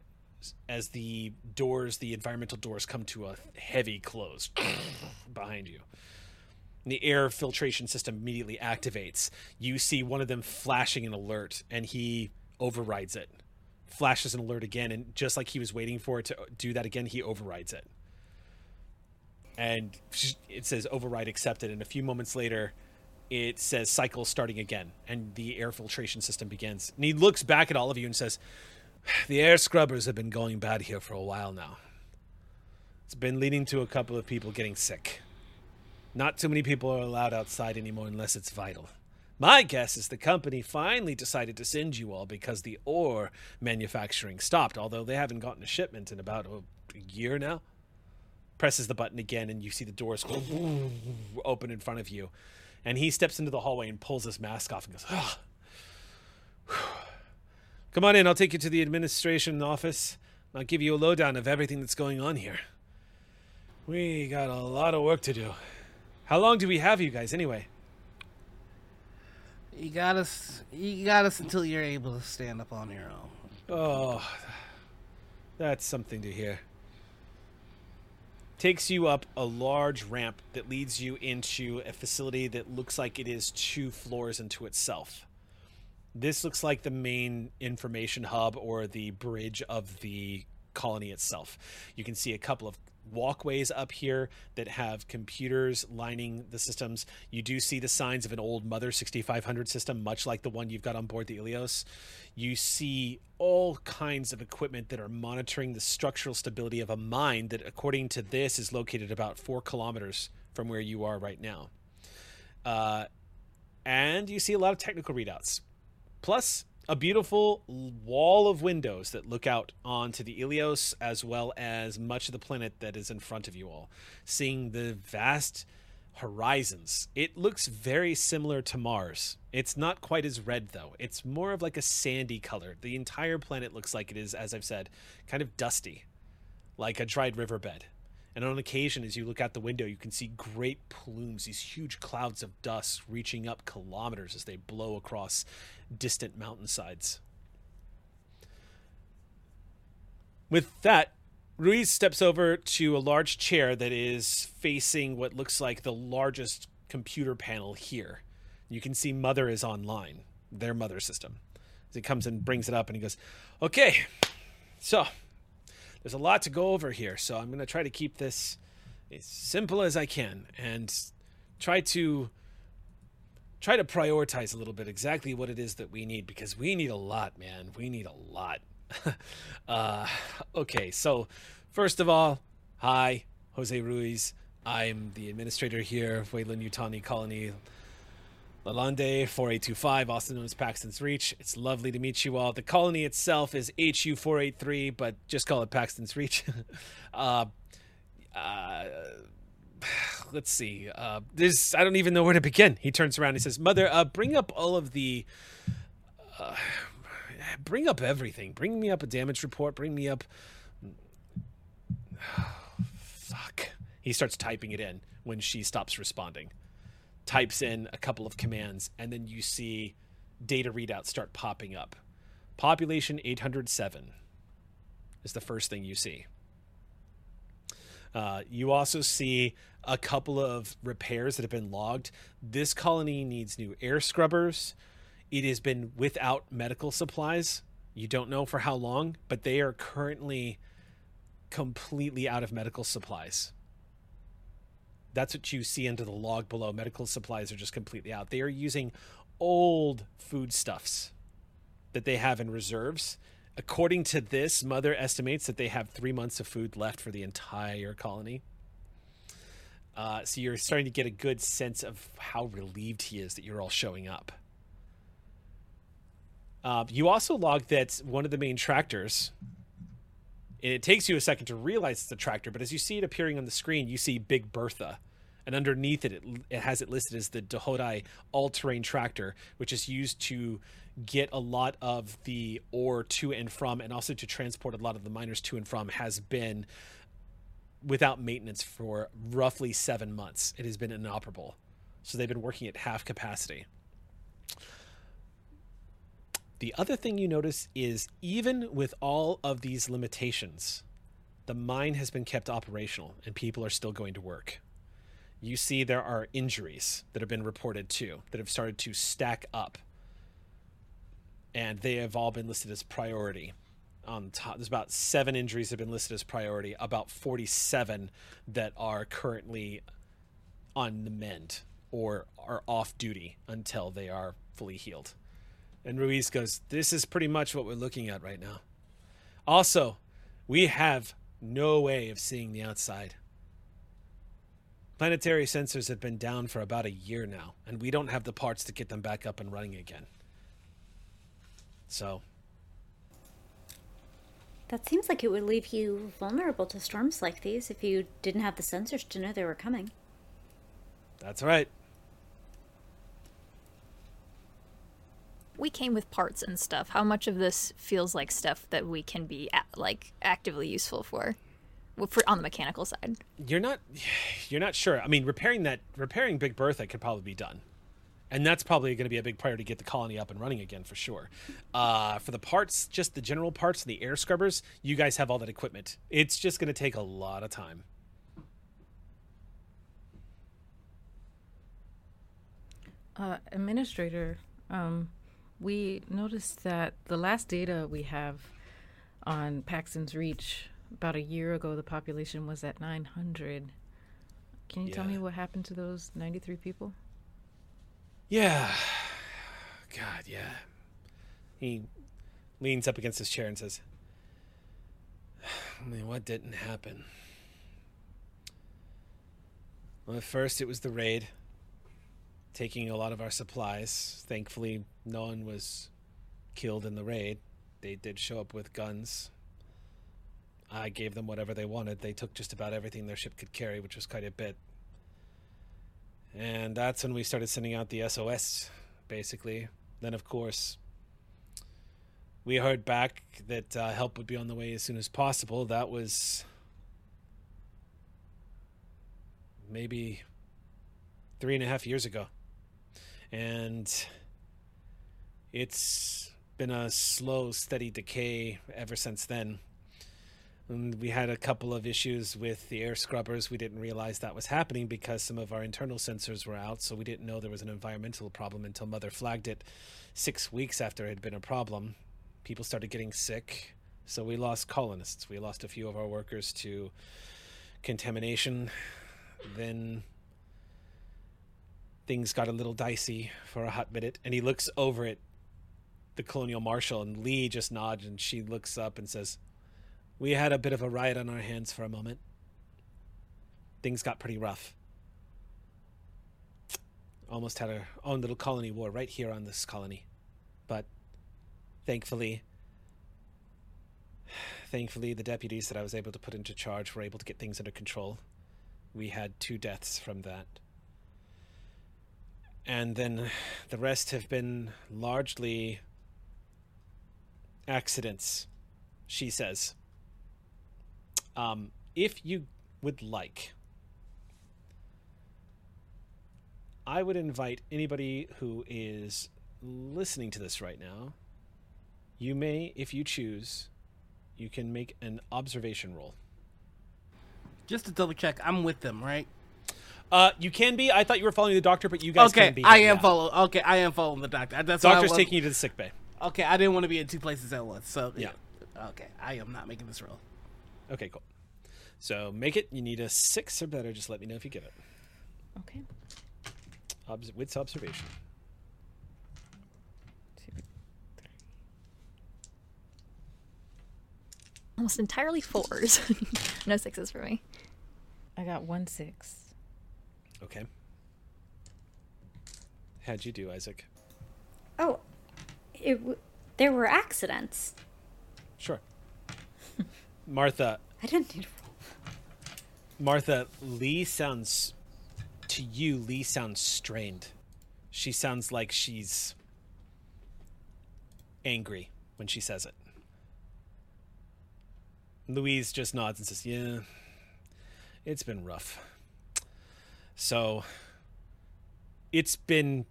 as the doors, the environmental doors, come to a heavy close behind you. The air filtration system immediately activates. You see one of them flashing an alert, and he overrides it. Flashes an alert again, and just like he was waiting for it to do that again, he overrides it. And it says override accepted, and a few moments later, it says cycle starting again, and the air filtration system begins. And he looks back at all of you and says, "The air scrubbers have been going bad here for a while now. It's been leading to a couple of people getting sick. Not too many people are allowed outside anymore unless it's vital. My guess is the company finally decided to send you all because the ore manufacturing stopped, although they haven't gotten a shipment in about a year now." Presses the button again, and you see the doors open in front of you. And he steps into the hallway and pulls his mask off and goes, "Oh. Come on in, I'll take you to the administration office, and I'll give you a lowdown of everything that's going on here. We got a lot of work to do. How long do we have you guys, anyway?" You got us. You got us until you're able to stand up on your own. Oh, that's something to hear. Takes you up a large ramp that leads you into a facility that looks like it is two floors into itself. This looks like the main information hub or the bridge of the colony itself. You can see a couple of walkways up here that have computers lining the systems. You do see the signs of an old Mother sixty-five hundred system, much like the one you've got on board the Ilios. You see all kinds of equipment that are monitoring the structural stability of a mine that, according to this, is located about four kilometers from where you are right now. Uh, and you see a lot of technical readouts. Plus, a beautiful wall of windows that look out onto the Ilios, as well as much of the planet that is in front of you all. Seeing the vast horizons. It looks very similar to Mars. It's not quite as red, though. It's more of like a sandy color. The entire planet looks like it is, as I've said, kind of dusty, like a dried riverbed. And on occasion, as you look out the window, you can see great plumes, these huge clouds of dust reaching up kilometers as they blow across distant mountainsides. With that, Ruiz steps over to a large chair that is facing what looks like the largest computer panel here. You can see Mother is online, their Mother system. As he comes and brings it up and he goes, okay, so there's a lot to go over here, so I'm going to try to keep this as simple as I can and try to try to prioritize a little bit exactly what it is that we need, because we need a lot, man. We need a lot. uh, okay, so first of all, hi, Jose Ruiz. I'm the administrator here of Weyland-Yutani Colony, Lalande four eight two five, also known as Paxton's Reach. It's lovely to meet you all. The colony itself is H U four eight three, but just call it Paxton's Reach. uh, uh, let's see. Uh, this I don't even know where to begin. He turns around and says, Mother, uh, bring up all of the... Uh, bring up everything. Bring me up a damage report. Bring me up... Oh, fuck. He starts typing it in when she stops responding. Types in a couple of commands, and then you see data readouts start popping up. Population eight hundred seven is the first thing you see. Uh, you also see a couple of repairs that have been logged. This colony needs new air scrubbers. It has been without medical supplies. You don't know for how long, but they are currently completely out of medical supplies. That's what you see under the log below. Medical supplies are just completely out. They are using old foodstuffs that they have in reserves. According to this, Mother estimates that they have three months of food left for the entire colony. Uh, so you're starting to get a good sense of how relieved he is that you're all showing up. Uh, you also log that one of the main tractors... And it takes you a second to realize it's a tractor, but as you see it appearing on the screen, you see Big Bertha. And underneath it, it, it has it listed as the Dohodai all-terrain tractor, which is used to get a lot of the ore to and from, and also to transport a lot of the miners to and from, has been without maintenance for roughly seven months. It has been inoperable. So they've been working at half capacity. The other thing you notice is, even with all of these limitations, the mine has been kept operational and people are still going to work. You see there are injuries that have been reported too, that have started to stack up. And they have all been listed as priority. On top, there's about seven injuries that have been listed as priority, about forty-seven that are currently on the mend or are off duty until they are fully healed. And Ruiz goes, this is pretty much what we're looking at right now. Also, we have no way of seeing the outside. Planetary sensors have been down for about a year now, and we don't have the parts to get them back up and running again. So. That seems like it would leave you vulnerable to storms like these if you didn't have the sensors to know they were coming. That's right. We came with parts and stuff. How much of this feels like stuff that we can be a- like actively useful for? Well, for on the mechanical side, you're not, you're not sure. I mean, repairing that, repairing Big Bertha could probably be done, and that's probably going to be a big priority to get the colony up and running again for sure. Uh, for the parts, just the general parts, the air scrubbers, you guys have all that equipment. It's just going to take a lot of time. Uh, administrator, um. We noticed that the last data we have on Paxton's Reach, about a year ago, the population was at nine hundred. Can you yeah. tell me what happened to those ninety-three people? Yeah. God, yeah. He leans up against his chair and says, I mean, what didn't happen? Well, at first it was the raid, taking a lot of our supplies. Thankfully, no one was killed in the raid. They did show up with guns. I gave them whatever they wanted. They took just about everything their ship could carry, which was quite a bit. And that's when we started sending out the S O S, basically. Then, of course, we heard back that uh, help would be on the way as soon as possible. That was maybe three and a half years ago. And it's been a slow, steady decay ever since then. And we had a couple of issues with the air scrubbers. We didn't realize that was happening because some of our internal sensors were out, so we didn't know there was an environmental problem until Mother flagged it six weeks after it had been a problem. People started getting sick, so we lost colonists. We lost a few of our workers to contamination. Then things got a little dicey for a hot minute, and he looks over at the Colonial Marshal, and Lee just nods, and she looks up and says, "We had a bit of a riot on our hands for a moment. Things got pretty rough. Almost had our own little colony war right here on this colony. But thankfully, thankfully the deputies that I was able to put into charge were able to get things under control. We had two deaths from that. And then the rest have been largely accidents," she says. Um, if you would like, I would invite anybody who is listening to this right now. You may, if you choose, you can make an observation roll. Just to double check, I'm with them, right? Uh, you can be. I thought you were following the doctor, but you guys okay, can be. Okay, I am following. Okay, I am following the doctor. That's Doctor's taking you to the sick bay. Okay, I didn't want to be in two places at once. So yeah. Okay, I am not making this roll. Okay, cool. So make it. You need a six or better. Just let me know if you give it. Okay. Obs- with observation. Two, three. Almost entirely fours. No sixes for me. I got one six. Okay. How'd you do, Isaac? Oh, it w- there were accidents. Sure. Martha. I didn't need a roll. Martha, Lee sounds, to you, Lee sounds strained. She sounds like she's angry when she says it. Louise just nods and says, "Yeah, it's been rough. So, it's been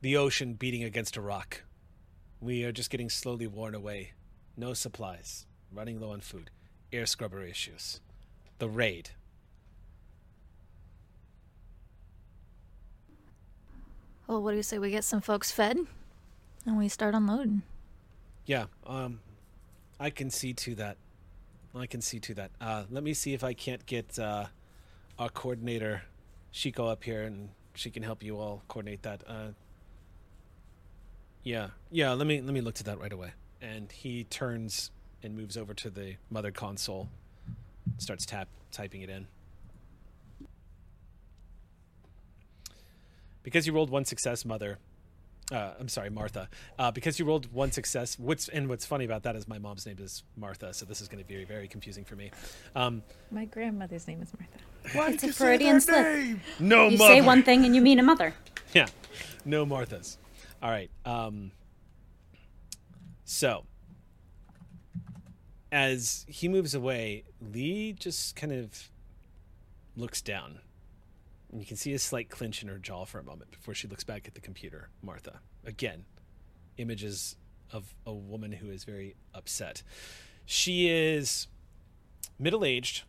the ocean beating against a rock. We are just getting slowly worn away. No supplies, running low on food, air scrubber issues, the raid." Well, what do you say we get some folks fed and we start unloading? Yeah, um, I can see to that. I can see to that. Uh, let me see if I can't get uh, our coordinator, Shiko, up here, and she can help you all coordinate that. Uh, yeah, yeah. Let me let me look to that right away. And he turns and moves over to the mother console, starts tap typing it in. Because you rolled one success, Mother. Uh, I'm sorry, Martha. Uh, because you rolled one success. What's and what's funny about that is my mom's name is Martha, so this is going to be very, very confusing for me. Um, my grandmother's name is Martha. Why it's a Freudian slip. No, you mother. You say one thing and you mean a mother. Yeah, no Marthas. All right. Um, So, as he moves away, Lee just kind of looks down. And you can see a slight clench in her jaw for a moment before she looks back at the computer, Martha. Again, images of a woman who is very upset. She is middle-aged.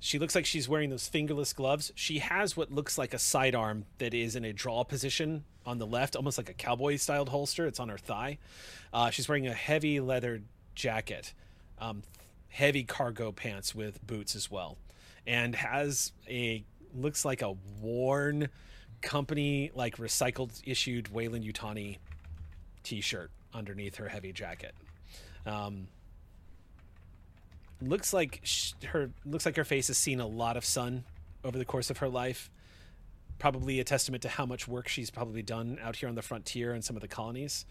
She looks like she's wearing those fingerless gloves. She has what looks like a sidearm that is in a draw position on the left, almost like a cowboy-styled holster. It's on her thigh. Uh, she's wearing a heavy leather jacket, um, heavy cargo pants with boots as well, and has a, looks like a worn company, like recycled issued Weyland-Yutani t-shirt underneath her heavy jacket. Um, looks like she, her looks like her face has seen a lot of sun over the course of her life. Probably a testament to how much work she's probably done out here on the frontier and some of the colonies.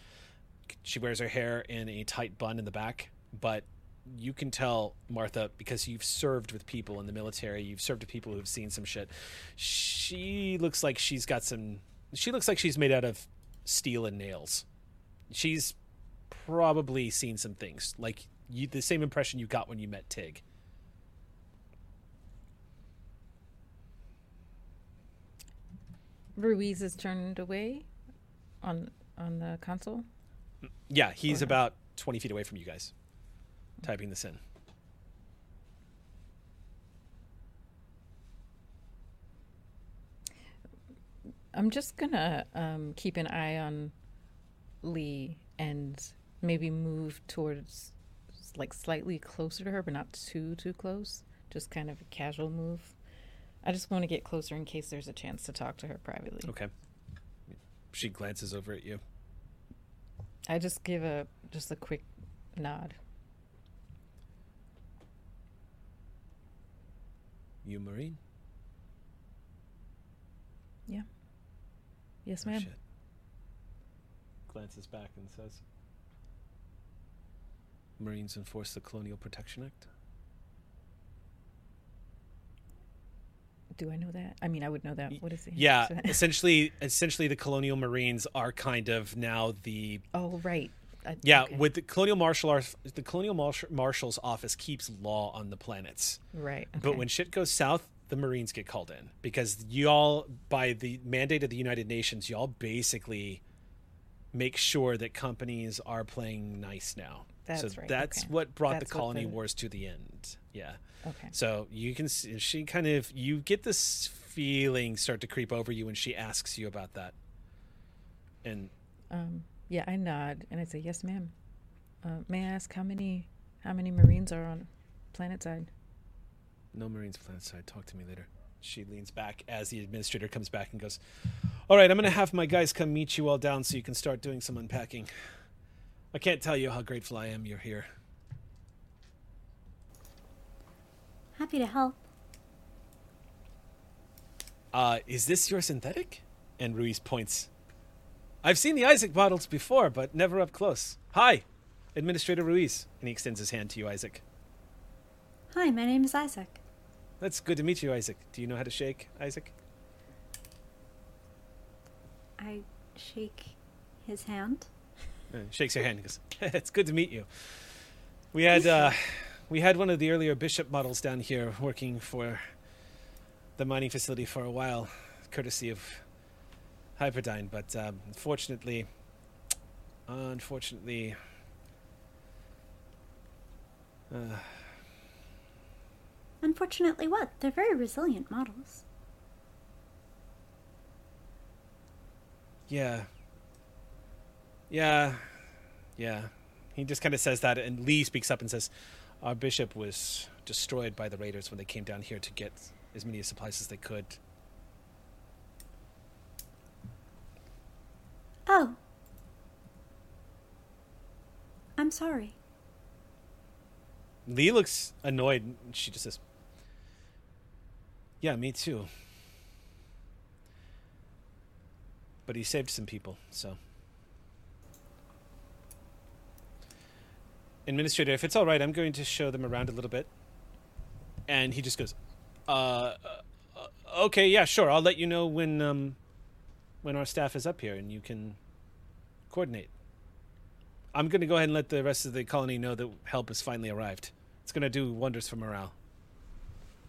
She wears her hair in a tight bun in the back, but you can tell Martha, because you've served with people in the military, you've served with people who've seen some shit. She looks like she's got some, she looks like she's made out of steel and nails. She's probably seen some things, like you, the same impression you got when you met Tig. Ruiz is turned away on on the console? Yeah, he's or about twenty feet away from you guys, typing this in. I'm just going to um, keep an eye on Lee and maybe move towards, like, slightly closer to her, but not too, too close. Just kind of a casual move. I just want to get closer in case there's a chance to talk to her privately. Okay. She glances over at you. I just give a just a quick nod. You Marine? Yeah. Yes, oh, ma'am. Shit. Glances back and says, Marines enforce the Colonial Protection Act. Do I know that? I mean, I would know that. What is it? Yeah, essentially, essentially, the Colonial Marines are kind of now the. Oh right. I, yeah, okay. With the Colonial Martial Arts, the Colonial Marsh, Marshal's Office keeps law on the planets. Right. Okay. But when shit goes south, the Marines get called in because y'all, by the mandate of the United Nations, y'all basically make sure that companies are playing nice now. That's so right. That's okay. What brought that's the colony the... wars to the end. Yeah. Okay. So you can see she kind of, you get this feeling start to creep over you when she asks you about that. And um, yeah, I nod and I say, yes, ma'am. Uh, may I ask how many how many Marines are on planetside? No Marines planetside. Talk to me later. She leans back as the administrator comes back and goes, all right, I'm going to have my guys come meet you all down so you can start doing some unpacking. I can't tell you how grateful I am you're here. Happy to help. Uh, is this your synthetic? And Ruiz points. I've seen the Isaac models before, but never up close. Hi, Administrator Ruiz. And he extends his hand to you, Isaac. Hi, my name is Isaac. That's good to meet you, Isaac. Do you know how to shake, Isaac? I shake his hand. Uh, shakes your hand and goes, it's good to meet you. We had... Uh, We had one of the earlier Bishop models down here working for the mining facility for a while, courtesy of Hyperdyne, but um, unfortunately, unfortunately, uh, unfortunately what? They're very resilient models. Yeah. Yeah. Yeah. He just kind of says that, and Lee speaks up and says, our bishop was destroyed by the raiders when they came down here to get as many supplies as they could. Oh. I'm sorry. Lee looks annoyed. She just says, yeah, me too. But he saved some people, so... Administrator, if it's all right, I'm going to show them around a little bit. And he just goes, uh, uh okay, yeah, sure. I'll let you know when, um, when our staff is up here and you can coordinate. I'm going to go ahead and let the rest of the colony know that help has finally arrived. It's going to do wonders for morale.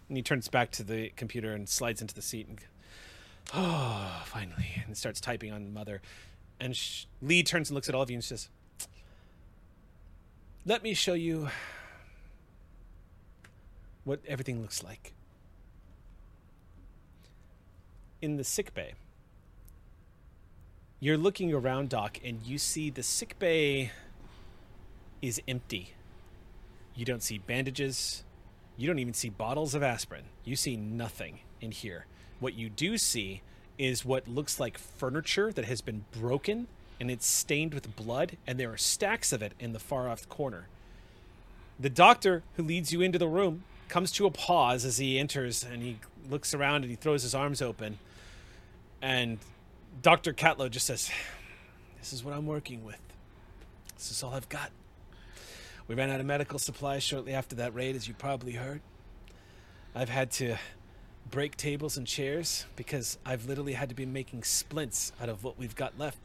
And he turns back to the computer and slides into the seat and, oh, finally, and starts typing on Mother. And sh- Lee turns and looks at all of you and says, let me show you what everything looks like. In the sickbay, you're looking around, Doc, and you see the sickbay is empty. You don't see bandages. You don't even see bottles of aspirin. You see nothing in here. What you do see is what looks like furniture that has been broken, and it's stained with blood, and there are stacks of it in the far-off corner. The doctor who leads you into the room comes to a pause as he enters, and he looks around, and he throws his arms open. And Doctor Catlow just says, this is what I'm working with. This is all I've got. We ran out of medical supplies shortly after that raid, as you probably heard. I've had to break tables and chairs because I've literally had to be making splints out of what we've got left.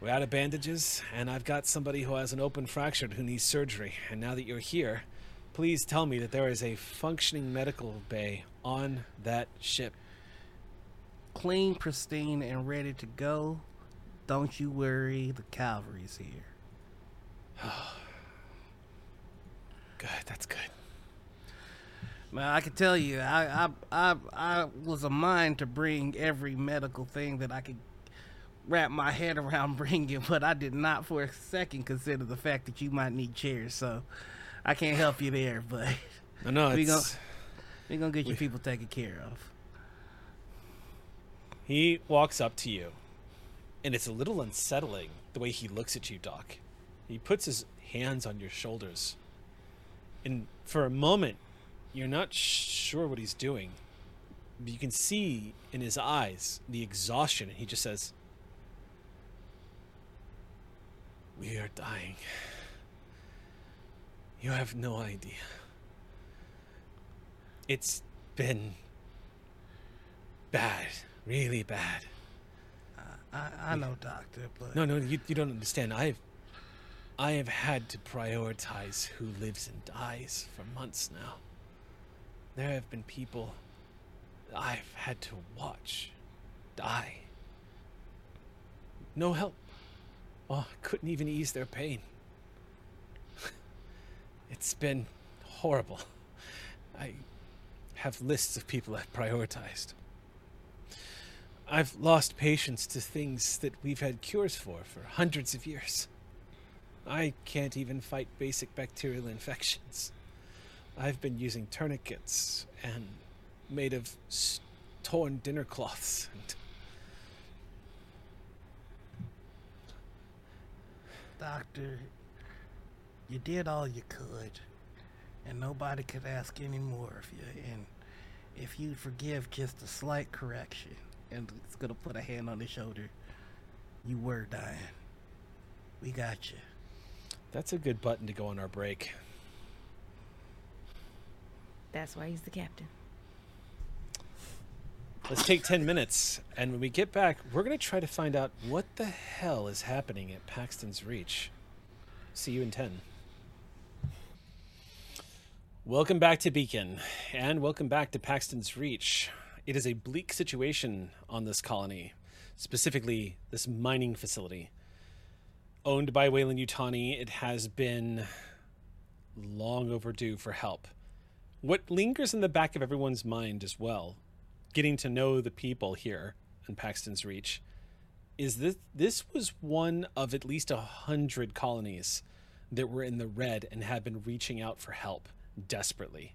We're out of bandages, and I've got somebody who has an open fracture who needs surgery. And now that you're here, please tell me that there is a functioning medical bay on that ship. Clean, pristine, and ready to go. Don't you worry, the cavalry's here. Good, that's good. Man, I can tell you, I, I I I was a mind to bring every medical thing that I could wrap my head around bringing, but I did not for a second consider the fact that you might need chairs, so I can't help you there, but no, no, we're going we gonna get your we, people taken care of. He walks up to you, and it's a little unsettling the way he looks at you, Doc. He puts his hands on your shoulders, and for a moment, you're not sure what he's doing, but you can see in his eyes the exhaustion, and he just says, "We are dying. You have no idea. It's been bad, really bad." Uh, I, I know, Doctor, but... No, no, you, you don't understand. I've, I have had to prioritize who lives and dies for months now. There have been people I've had to watch die. No help. Oh, I couldn't even ease their pain. It's been horrible. I have lists of people I've prioritized. I've lost patience to things that we've had cures for for hundreds of years. I can't even fight basic bacterial infections. I've been using tourniquets and made of torn dinner cloths. And... Doctor, you did all you could, and nobody could ask any more of you. And if you forgive just a slight correction, and it's gonna put a hand on his shoulder, you were dying. We got you. That's a good button to go on our break. That's why he's the captain. Let's take ten minutes, and when we get back, we're going to try to find out what the hell is happening at Paxton's Reach. See you in ten. Welcome back to Beacon, and welcome back to Paxton's Reach. It is a bleak situation on this colony, specifically this mining facility. Owned by Weyland-Yutani, it has been long overdue for help. What lingers in the back of everyone's mind as well, getting to know the people here in Paxton's Reach, is this this was one of at least a hundred colonies that were in the red and had been reaching out for help desperately.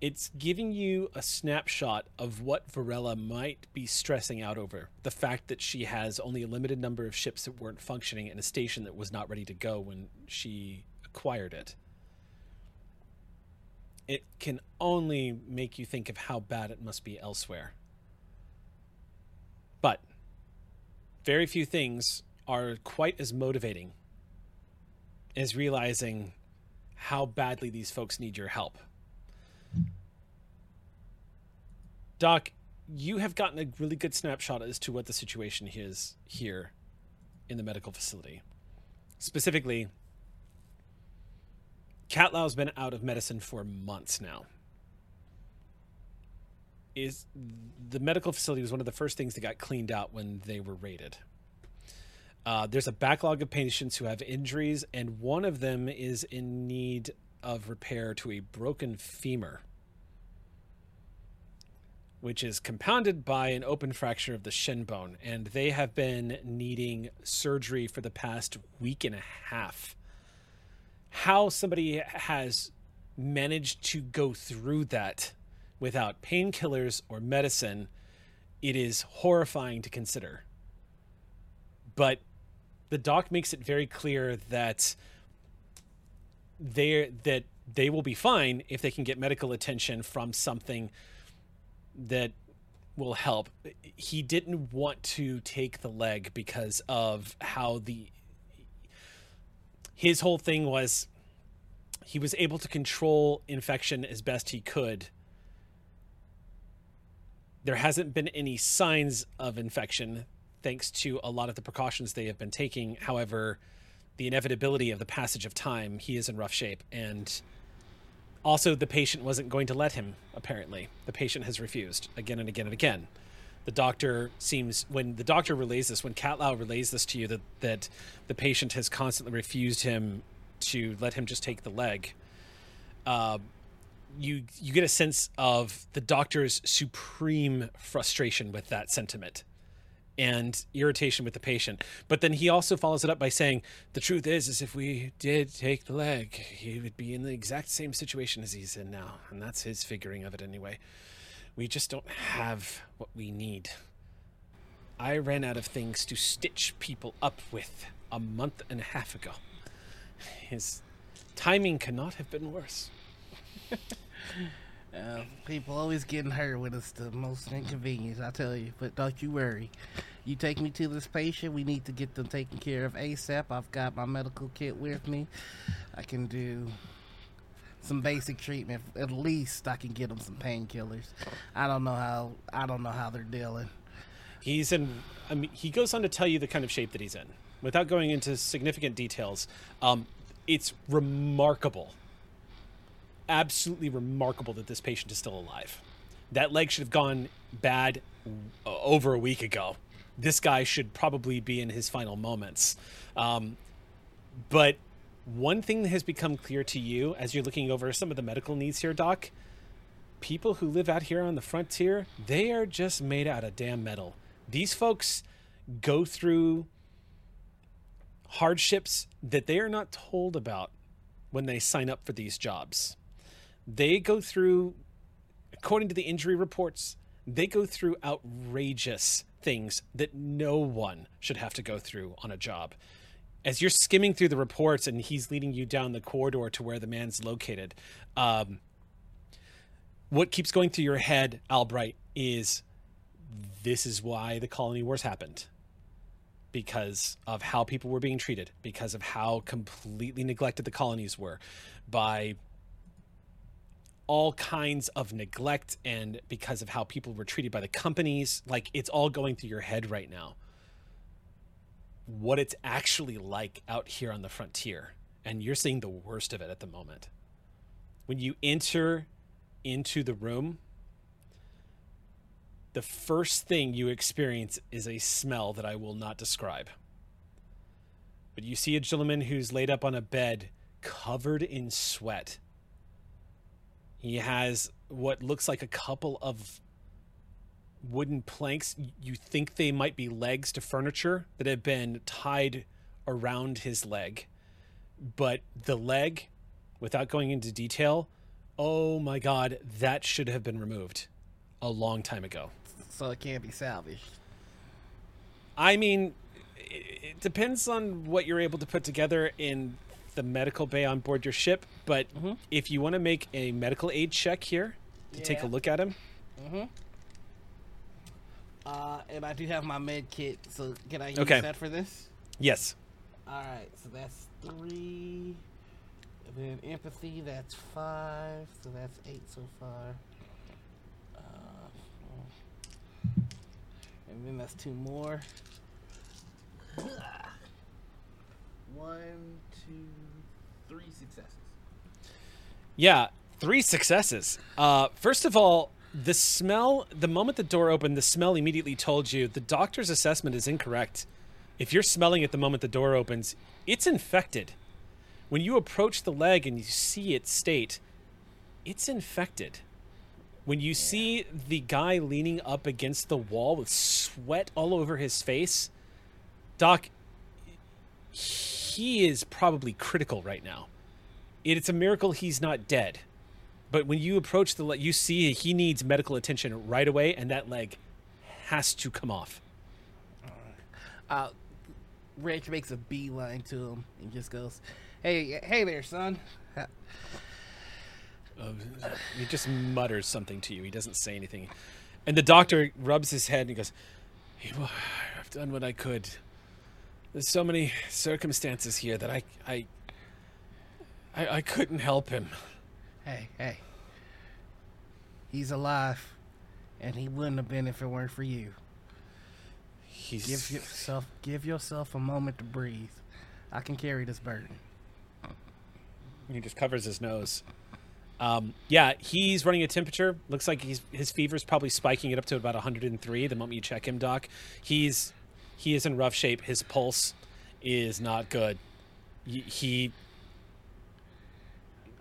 It's giving you a snapshot of what Varela might be stressing out over. The fact that she has only a limited number of ships that weren't functioning and a station that was not ready to go when she acquired it. It can only make you think of how bad it must be elsewhere. But very few things are quite as motivating as realizing how badly these folks need your help. Doc, you have gotten a really good snapshot as to what the situation is here in the medical facility. Specifically, Catlow's been out of medicine for months now. Is the medical facility was one of the first things that got cleaned out when they were raided. Uh, there's a backlog of patients who have injuries, and one of them is in need of repair to a broken femur, which is compounded by an open fracture of the shin bone, and they have been needing surgery for the past week and a half. How somebody has managed to go through that without painkillers or medicine, it is horrifying to consider. But the doc makes it very clear that they that they will be fine if they can get medical attention from something that will help. He didn't want to take the leg because of how the his whole thing was he was able to control infection as best he could. There hasn't been any signs of infection thanks to a lot of the precautions they have been taking. However, the inevitability of the passage of time, he is in rough shape. And also the patient wasn't going to let him, apparently. The patient has refused again and again and again. The doctor seems, when the doctor relays this, when Catlow relays this to you, that, that the patient has constantly refused him to let him just take the leg, uh, you you get a sense of the doctor's supreme frustration with that sentiment and irritation with the patient. But then he also follows it up by saying, the truth is, is if we did take the leg, he would be in the exact same situation as he's in now. And that's his figuring of it anyway. We just don't have what we need. I ran out of things to stitch people up with a month and a half ago. His timing cannot have been worse. Uh, people always getting hurt when it's the most inconvenience, I tell you. But don't you worry. You take me to this patient. We need to get them taken care of ASAP. I've got my medical kit with me. I can do some basic treatment. At least I can get them some painkillers. I don't know how. I don't know how they're dealing. He's in. I mean, he goes on to tell you the kind of shape that he's in, without going into significant details. Um, it's remarkable. Absolutely remarkable that this patient is still alive. That leg should have gone bad over a week ago. This guy should probably be in his final moments. Um, but one thing that has become clear to you as you're looking over some of the medical needs here, Doc, people who live out here on the frontier, they are just made out of damn metal. These folks go through hardships that they are not told about when they sign up for these jobs. They go through, according to the injury reports, they go through outrageous things that no one should have to go through on a job. As you're skimming through the reports and he's leading you down the corridor to where the man's located, um, what keeps going through your head, Albright, is this is why the colony wars happened. Because of how people were being treated, because of how completely neglected the colonies were by all kinds of neglect, and because of how people were treated by the companies. Like, it's all going through your head right now, what it's actually like out here on the frontier. And you're seeing the worst of it at the moment. When you enter into the room, the first thing you experience is a smell that I will not describe. But you see a gentleman who's laid up on a bed covered in sweat. He has what looks like a couple of wooden planks. You think they might be legs to furniture that have been tied around his leg. But the leg, without going into detail, oh my God, that should have been removed a long time ago. So it can't be salvaged. I mean, it depends on what you're able to put together in the medical bay on board your ship, but mm-hmm. if you want to make a medical aid check here to yeah. take a look at him. Mm-hmm. Uh, and I do have my med kit, so can I use okay. that for this? Yes. All right, so that's three. And then empathy, that's five. So that's eight so far. And then that's two more. One, two, three successes. Yeah, three successes. Uh, first of all, the smell, the moment the door opened, the smell immediately told you the doctor's assessment is incorrect. If you're smelling it the moment the door opens, it's infected. When you approach the leg and you see its state, it's infected. When you see the guy leaning up against the wall with sweat all over his face, Doc, he is probably critical right now. It's a miracle he's not dead. But when you approach the leg, you see he needs medical attention right away, and that leg has to come off. Uh, Rich makes a beeline to him and just goes, hey, hey there, son. Uh, he just mutters something to you. He doesn't say anything. And the doctor rubs his head and he goes, hey, well, I've done what I could. There's so many circumstances here that I, I, I, I couldn't help him. Hey, hey. He's alive, and he wouldn't have been if it weren't for you. He's... Give yourself, give yourself a moment to breathe. I can carry this burden. He just covers his nose. Um, yeah, he's running a temperature. Looks like he's, his fever's probably spiking it up to about one hundred three the moment you check him, Doc. He's he is in rough shape. His pulse is not good. He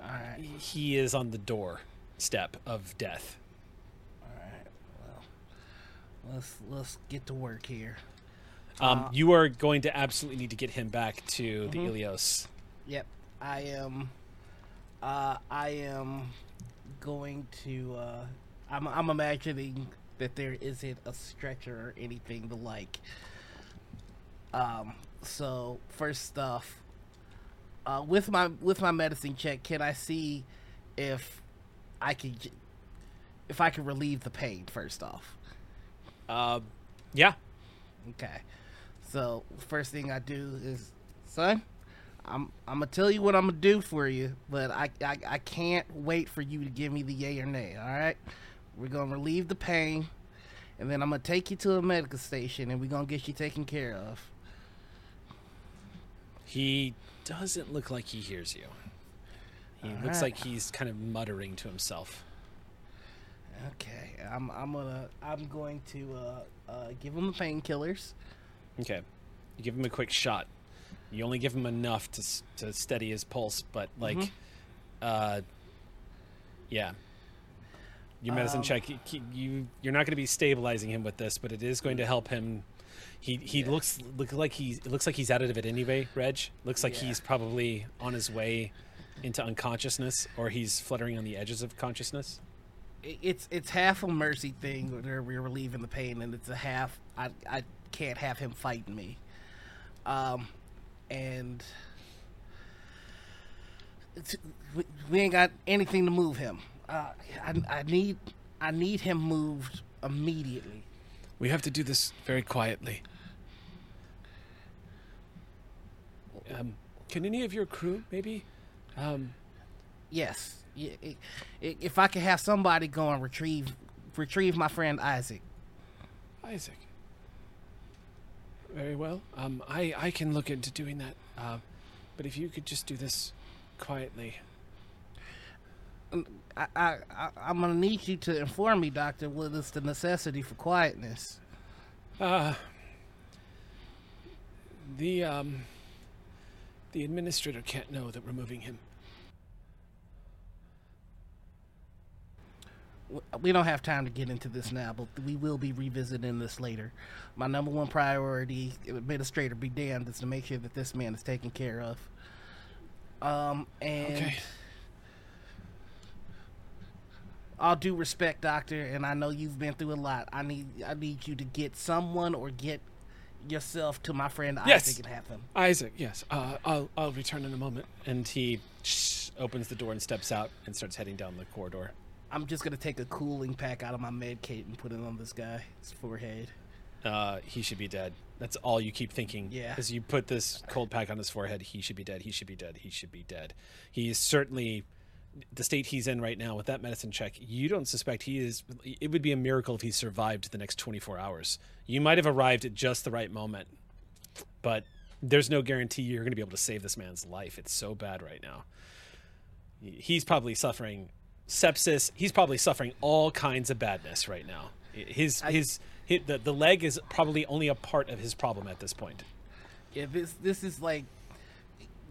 All right. He is on the door step of death. All right. Well, let's let's get to work here. Um, uh, you are going to absolutely need to get him back to the mm-hmm. Ilios. Yep. I am uh, I am going to uh, I'm I'm imagining that there isn't a stretcher or anything to like. Um so first off, uh, with my with my medicine check, can I see if I can if I can relieve the pain first off? Uh, yeah. Okay. So first thing I do is, son, I'm I'm gonna tell you what I'm gonna do for you, but I, I I can't wait for you to give me the yay or nay. All right, we're gonna relieve the pain, and then I'm gonna take you to a medical station, and we're gonna get you taken care of. He doesn't look like he hears you. He all looks right. like he's kind of muttering to himself. Okay, I'm I'm gonna I'm going to uh, uh, give him the painkillers. Okay, you give him a quick shot. You only give him enough to to steady his pulse, but like, mm-hmm. uh, yeah. Your medicine um, check, you, you you're not going to be stabilizing him with this, but it is going to help him. He he yeah. looks look like he's it looks like he's out of it anyway. Reg looks like yeah. he's probably on his way into unconsciousness, or he's fluttering on the edges of consciousness. It's it's half a mercy thing where we're relieving the pain, and it's a half I I can't have him fighting me. Um. And it's, we, we ain't got anything to move him. Uh, I, I need, I need him moved immediately. We have to do this very quietly. Um, can any of your crew, maybe? Um, yes. If I could have somebody go and retrieve, retrieve my friend Isaac. Isaac. Very well. Um, I, I can look into doing that. Uh, but if you could just do this quietly. I, I, I, I'm going to need you to inform me, Doctor, what is the necessity for quietness? Uh, the, um, the administrator can't know that we're moving him. We don't have time to get into this now, but we will be revisiting this later. My number one priority, administrator be damned, is to make sure that this man is taken care of. Um, and okay. All due respect, Doctor, and I know you've been through a lot. I need I need you to get someone or get yourself to my friend yes. Isaac and have him. Isaac, yes. Uh, I'll I'll return in a moment. And he opens the door and steps out and starts heading down the corridor. I'm just going to take a cooling pack out of my med kit and put it on this guy's forehead. Uh, he should be dead. That's all you keep thinking. Yeah. As you put this cold pack on his forehead, he should be dead, he should be dead, he should be dead. He is certainly, the state he's in right now with that medicine check, you don't suspect he is, it would be a miracle if he survived the next twenty-four hours. You might have arrived at just the right moment, but there's no guarantee you're going to be able to save this man's life. It's so bad right now. He's probably suffering... sepsis. He's probably suffering all kinds of badness right now. His I, his, his the, the leg is probably only a part of his problem at this point. Yeah, this this is like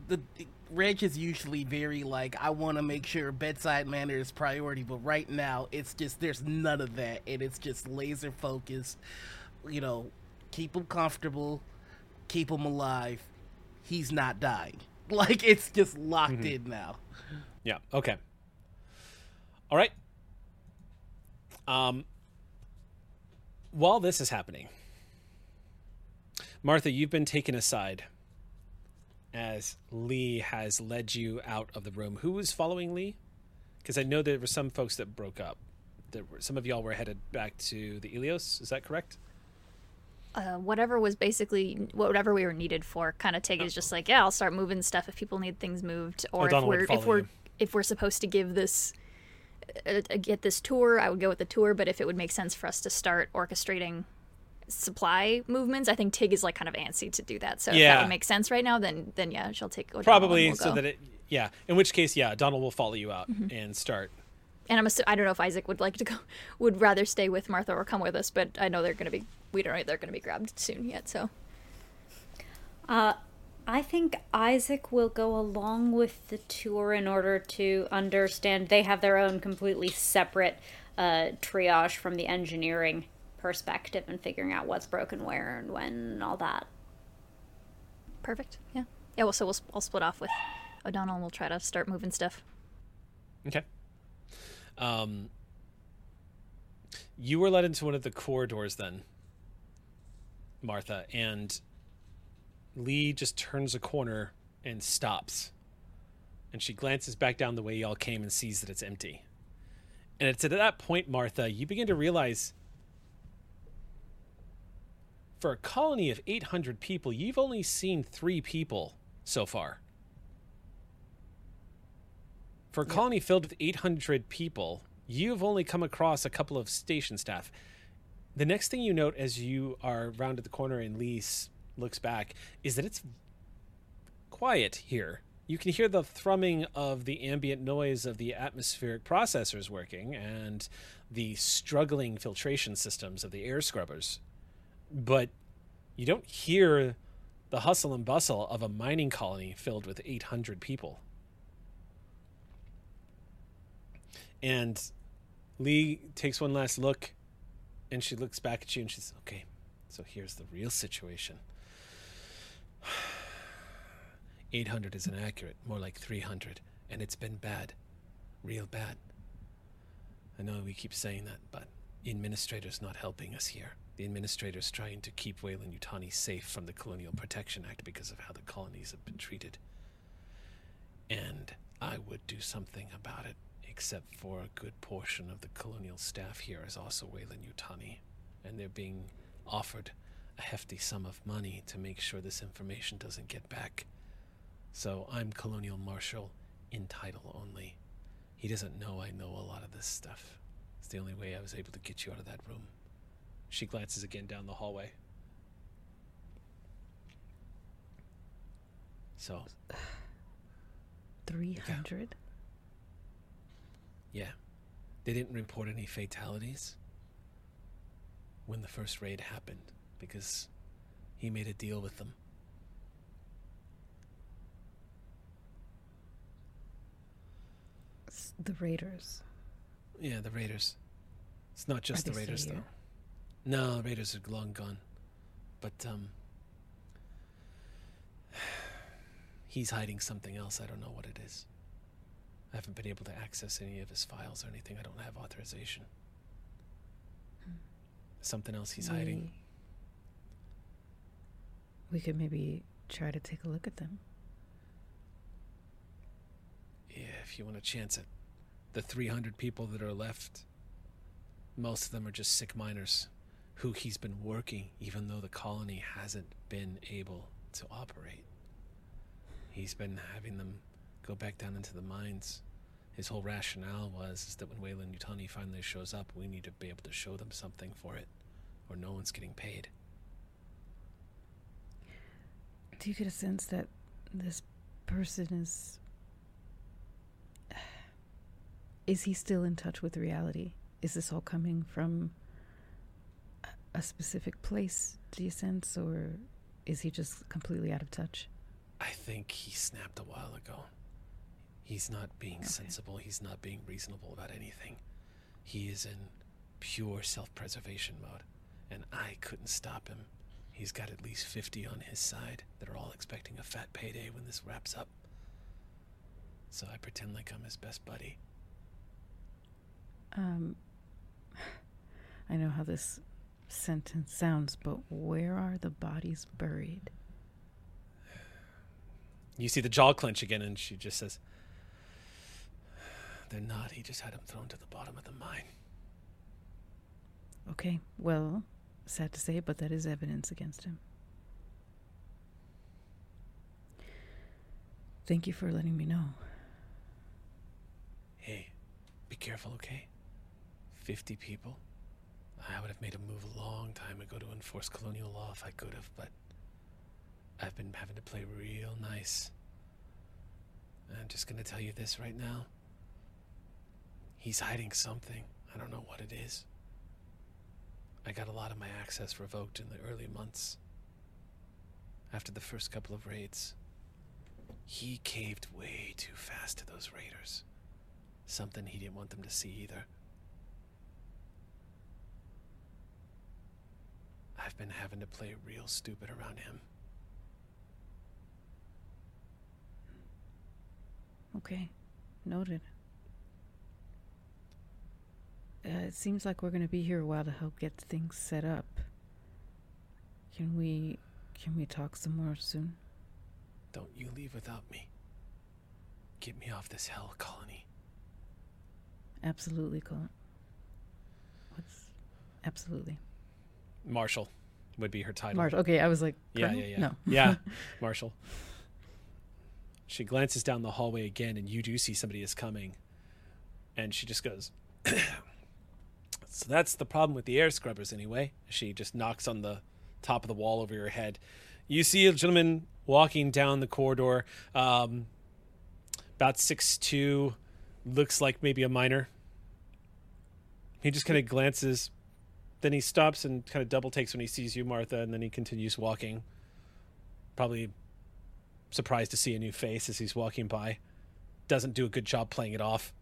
the, the Reg is usually very like I want to make sure bedside manner is priority, but right now it's just there's none of that, and it's just laser focused. You know, keep him comfortable, keep him alive. He's not dying. Like it's just locked mm-hmm. in now. Yeah. Okay. All right. Um, while this is happening, Martha, you've been taken aside as Lee has led you out of the room. Who was following Lee? Because I know there were some folks that broke up. There were, some of y'all were headed back to the Ilios. Is that correct? uh, whatever was basically whatever we were needed for. Kind of Tig is just like, yeah, I'll start moving stuff if people need things moved, or O'Donnell if we're if we're you. if we're supposed to give this uh, get this tour, I would go with the tour. But if it would make sense for us to start orchestrating supply movements, I think Tig is like kind of antsy to do that. So yeah. if that would make sense right now, then then yeah, she'll take O'Donnell probably we'll so go. that it yeah. In which case, yeah, O'Donnell will follow you out mm-hmm. and start. And I'm assu- I don't know if Isaac would like to go, would rather stay with Martha or come with us, but I know they're going to be, we don't know they're going to be grabbed soon yet, so. Uh, I think Isaac will go along with the tour in order to understand. They have their own completely separate uh, triage from the engineering perspective and figuring out what's broken where and when and all that. Perfect, yeah. Yeah, well, so we'll I'll split off with O'Donnell and we'll try to start moving stuff. Okay. Um, you were led into one of the corridors then, Martha, and Lee just turns a corner and stops. And she glances back down the way y'all came and sees that it's empty. And it's at that point, Martha, you begin to realize for a colony of eight hundred people, you've only seen three people so far. For a colony filled with eight hundred people, you've only come across a couple of station staff. The next thing you note as you are rounded the corner and Lee looks back is that it's quiet here. You can hear the thrumming of the ambient noise of the atmospheric processors working and the struggling filtration systems of the air scrubbers. But you don't hear the hustle and bustle of a mining colony filled with eight hundred people. And Lee takes one last look, and she looks back at you, and she's, okay, so here's the real situation. eight hundred is inaccurate, more like three hundred, and it's been bad, real bad. I know we keep saying that, but the administrator's not helping us here. The administrator's trying to keep Weyland-Yutani safe from the Colonial Protection Act because of how the colonies have been treated. And I would do something about it. Except for a good portion of the colonial staff here is also Weyland-Yutani, and they're being offered a hefty sum of money to make sure this information doesn't get back. So I'm Colonial Marshal in title only. He doesn't know I know a lot of this stuff. It's the only way I was able to get you out of that room. She glances again down the hallway. So. three hundred? Yeah, they didn't report any fatalities when the first raid happened because he made a deal with them. It's the raiders. Yeah, the raiders. It's not just are the raiders, though. No, raiders are long gone. But um, he's hiding something else. I don't know what it is. I haven't been able to access any of his files or anything. I don't have authorization. Hmm. Something else he's we, hiding. We could maybe try to take a look at them. Yeah, if you want to chance it. The three hundred people that are left, most of them are just sick miners who he's been working, even though the colony hasn't been able to operate. He's been having them go back down into the mines. His whole rationale was is that when Weyland-Yutani finally shows up, we need to be able to show them something for it, or no one's getting paid. Do you get a sense that this person is... Is he still in touch with reality? Is this all coming from a specific place, do you sense, or is he just completely out of touch? I think he snapped a while ago. He's not being okay. sensible. He's not being reasonable about anything. He is in pure self-preservation mode, and I couldn't stop him. He's got at least fifty on his side that are all expecting a fat payday when this wraps up. So I pretend like I'm his best buddy. Um, I know how this sentence sounds, but where are the bodies buried? You see the jaw clench again, and she just says, they're not. He just had him thrown to the bottom of the mine. Okay, well, Sad to say, but that is evidence against him. Thank you for letting me know. Hey, be careful, okay? Fifty people. I would have made a move a long time ago to enforce colonial law if I could have, but I've been having to play real nice. I'm just gonna tell you this right now. He's hiding something. I don't know what it is. I got a lot of my access revoked in the early months. After the first couple of raids, he caved way too fast to those raiders. Something he didn't want them to see either. I've been having to play real stupid around him. Okay, noted. Uh, it seems like we're going to be here a while to help get things set up. Can we, can we talk some more soon? Don't you leave without me. Get me off this hell colony. Absolutely, Colin. What's, absolutely. Marshall would be her title. Marshall. Okay, I was like, yeah, yeah, yeah. No. Yeah, Marshall. She glances down the hallway again, and you do see somebody is coming. And she just goes, so that's the problem with the air scrubbers anyway. She just knocks on the top of the wall over your head. You see a gentleman walking down the corridor, um, about six foot two, looks like maybe a minor. He just kind of glances, then he stops and kind of double takes when he sees you, Martha, and then he continues walking. Probably surprised to see a new face as he's walking by. Doesn't do a good job playing it off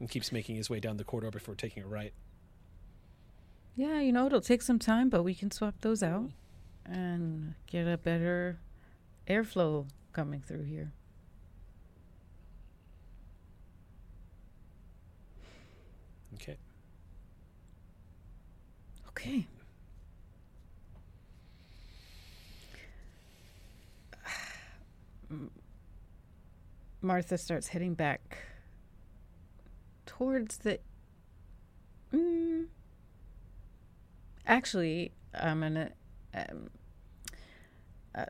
and keeps making his way down the corridor before taking a right. Yeah, you know, it'll take some time, but we can swap those out and get a better airflow coming through here. Okay. Okay. Martha starts heading back towards the... Mm. Actually, I'm gonna... Um, uh,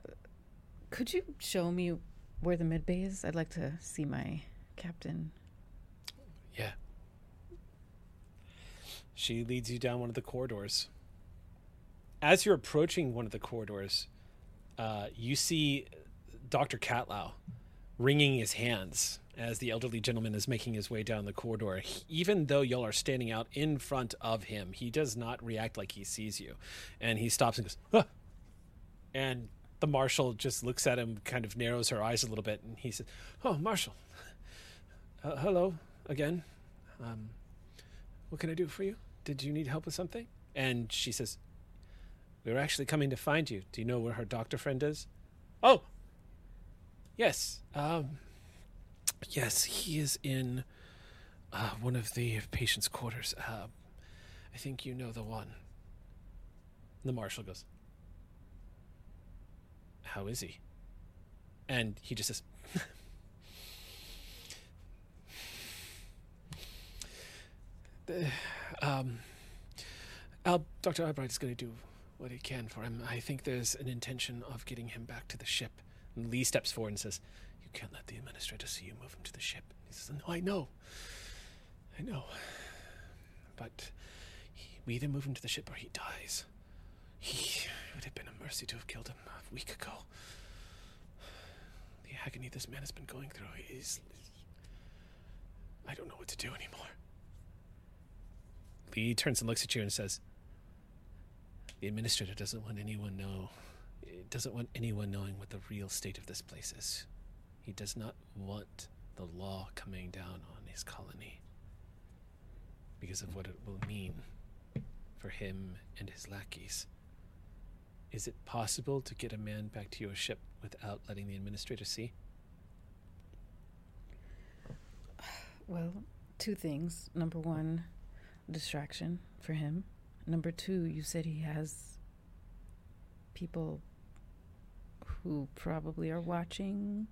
could you show me where the mid bay is? I'd like to see my captain. Yeah. She leads you down one of the corridors. As you're approaching one of the corridors, uh, you see Doctor Catlow wringing his hands as the elderly gentleman is making his way down the corridor. He, even though y'all are standing out in front of him, he does not react like he sees you. And he stops and goes, huh! And the marshal just looks at him, kind of narrows her eyes a little bit, and he says, oh, Marshal, uh, hello again. Um, what can I do for you? Did you need help with something? And she says, we were actually coming to find you. Do you know where her doctor friend is? Oh! Yes, um, yes, he is in uh, one of the patient's quarters. Uh, I think you know the one. The marshal goes, how is he? And he just says, the, um, Al- Doctor Albright is going to do what he can for him. I think there's an intention of getting him back to the ship. And Lee steps forward and says, you can't let the administrator see you move him to the ship. He says, no, I know. I know. But he, we either move him to the ship or he dies. He, it would have been a mercy to have killed him a week ago. The agony this man has been going through is... I don't know what to do anymore. Lee turns and looks at you and says, the administrator doesn't want anyone to know... It doesn't want anyone knowing what the real state of this place is. He does not want the law coming down on his colony because of what it will mean for him and his lackeys. Is it possible to get a man back to your ship without letting the administrator see? Well, two things. Number one, distraction for him. Number two, you said he has people who probably are watching,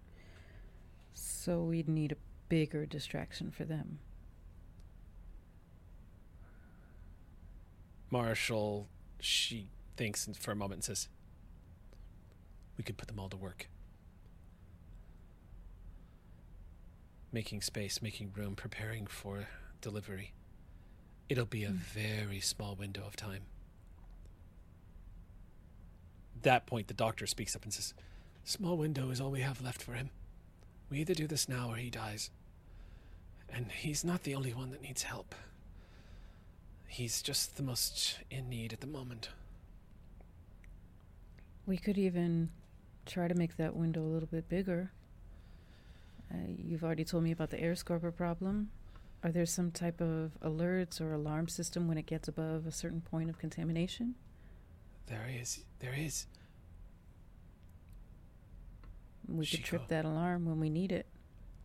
so we'd need a bigger distraction for them. Marshall She thinks for a moment and says, "We could put them all to work. Making space, making room, preparing for delivery. It'll be a very small window of time." At that point, the doctor speaks up and says, "Small window is all we have left for him. We either do this now or he dies. And he's not the only one that needs help. He's just the most in need at the moment." We could even try to make that window a little bit bigger. Uh, you've already told me about the air scorper problem. Are there some type of alerts or alarm system when it gets above a certain point of contamination? There is. There is. We Shiko. could trip that alarm when we need it.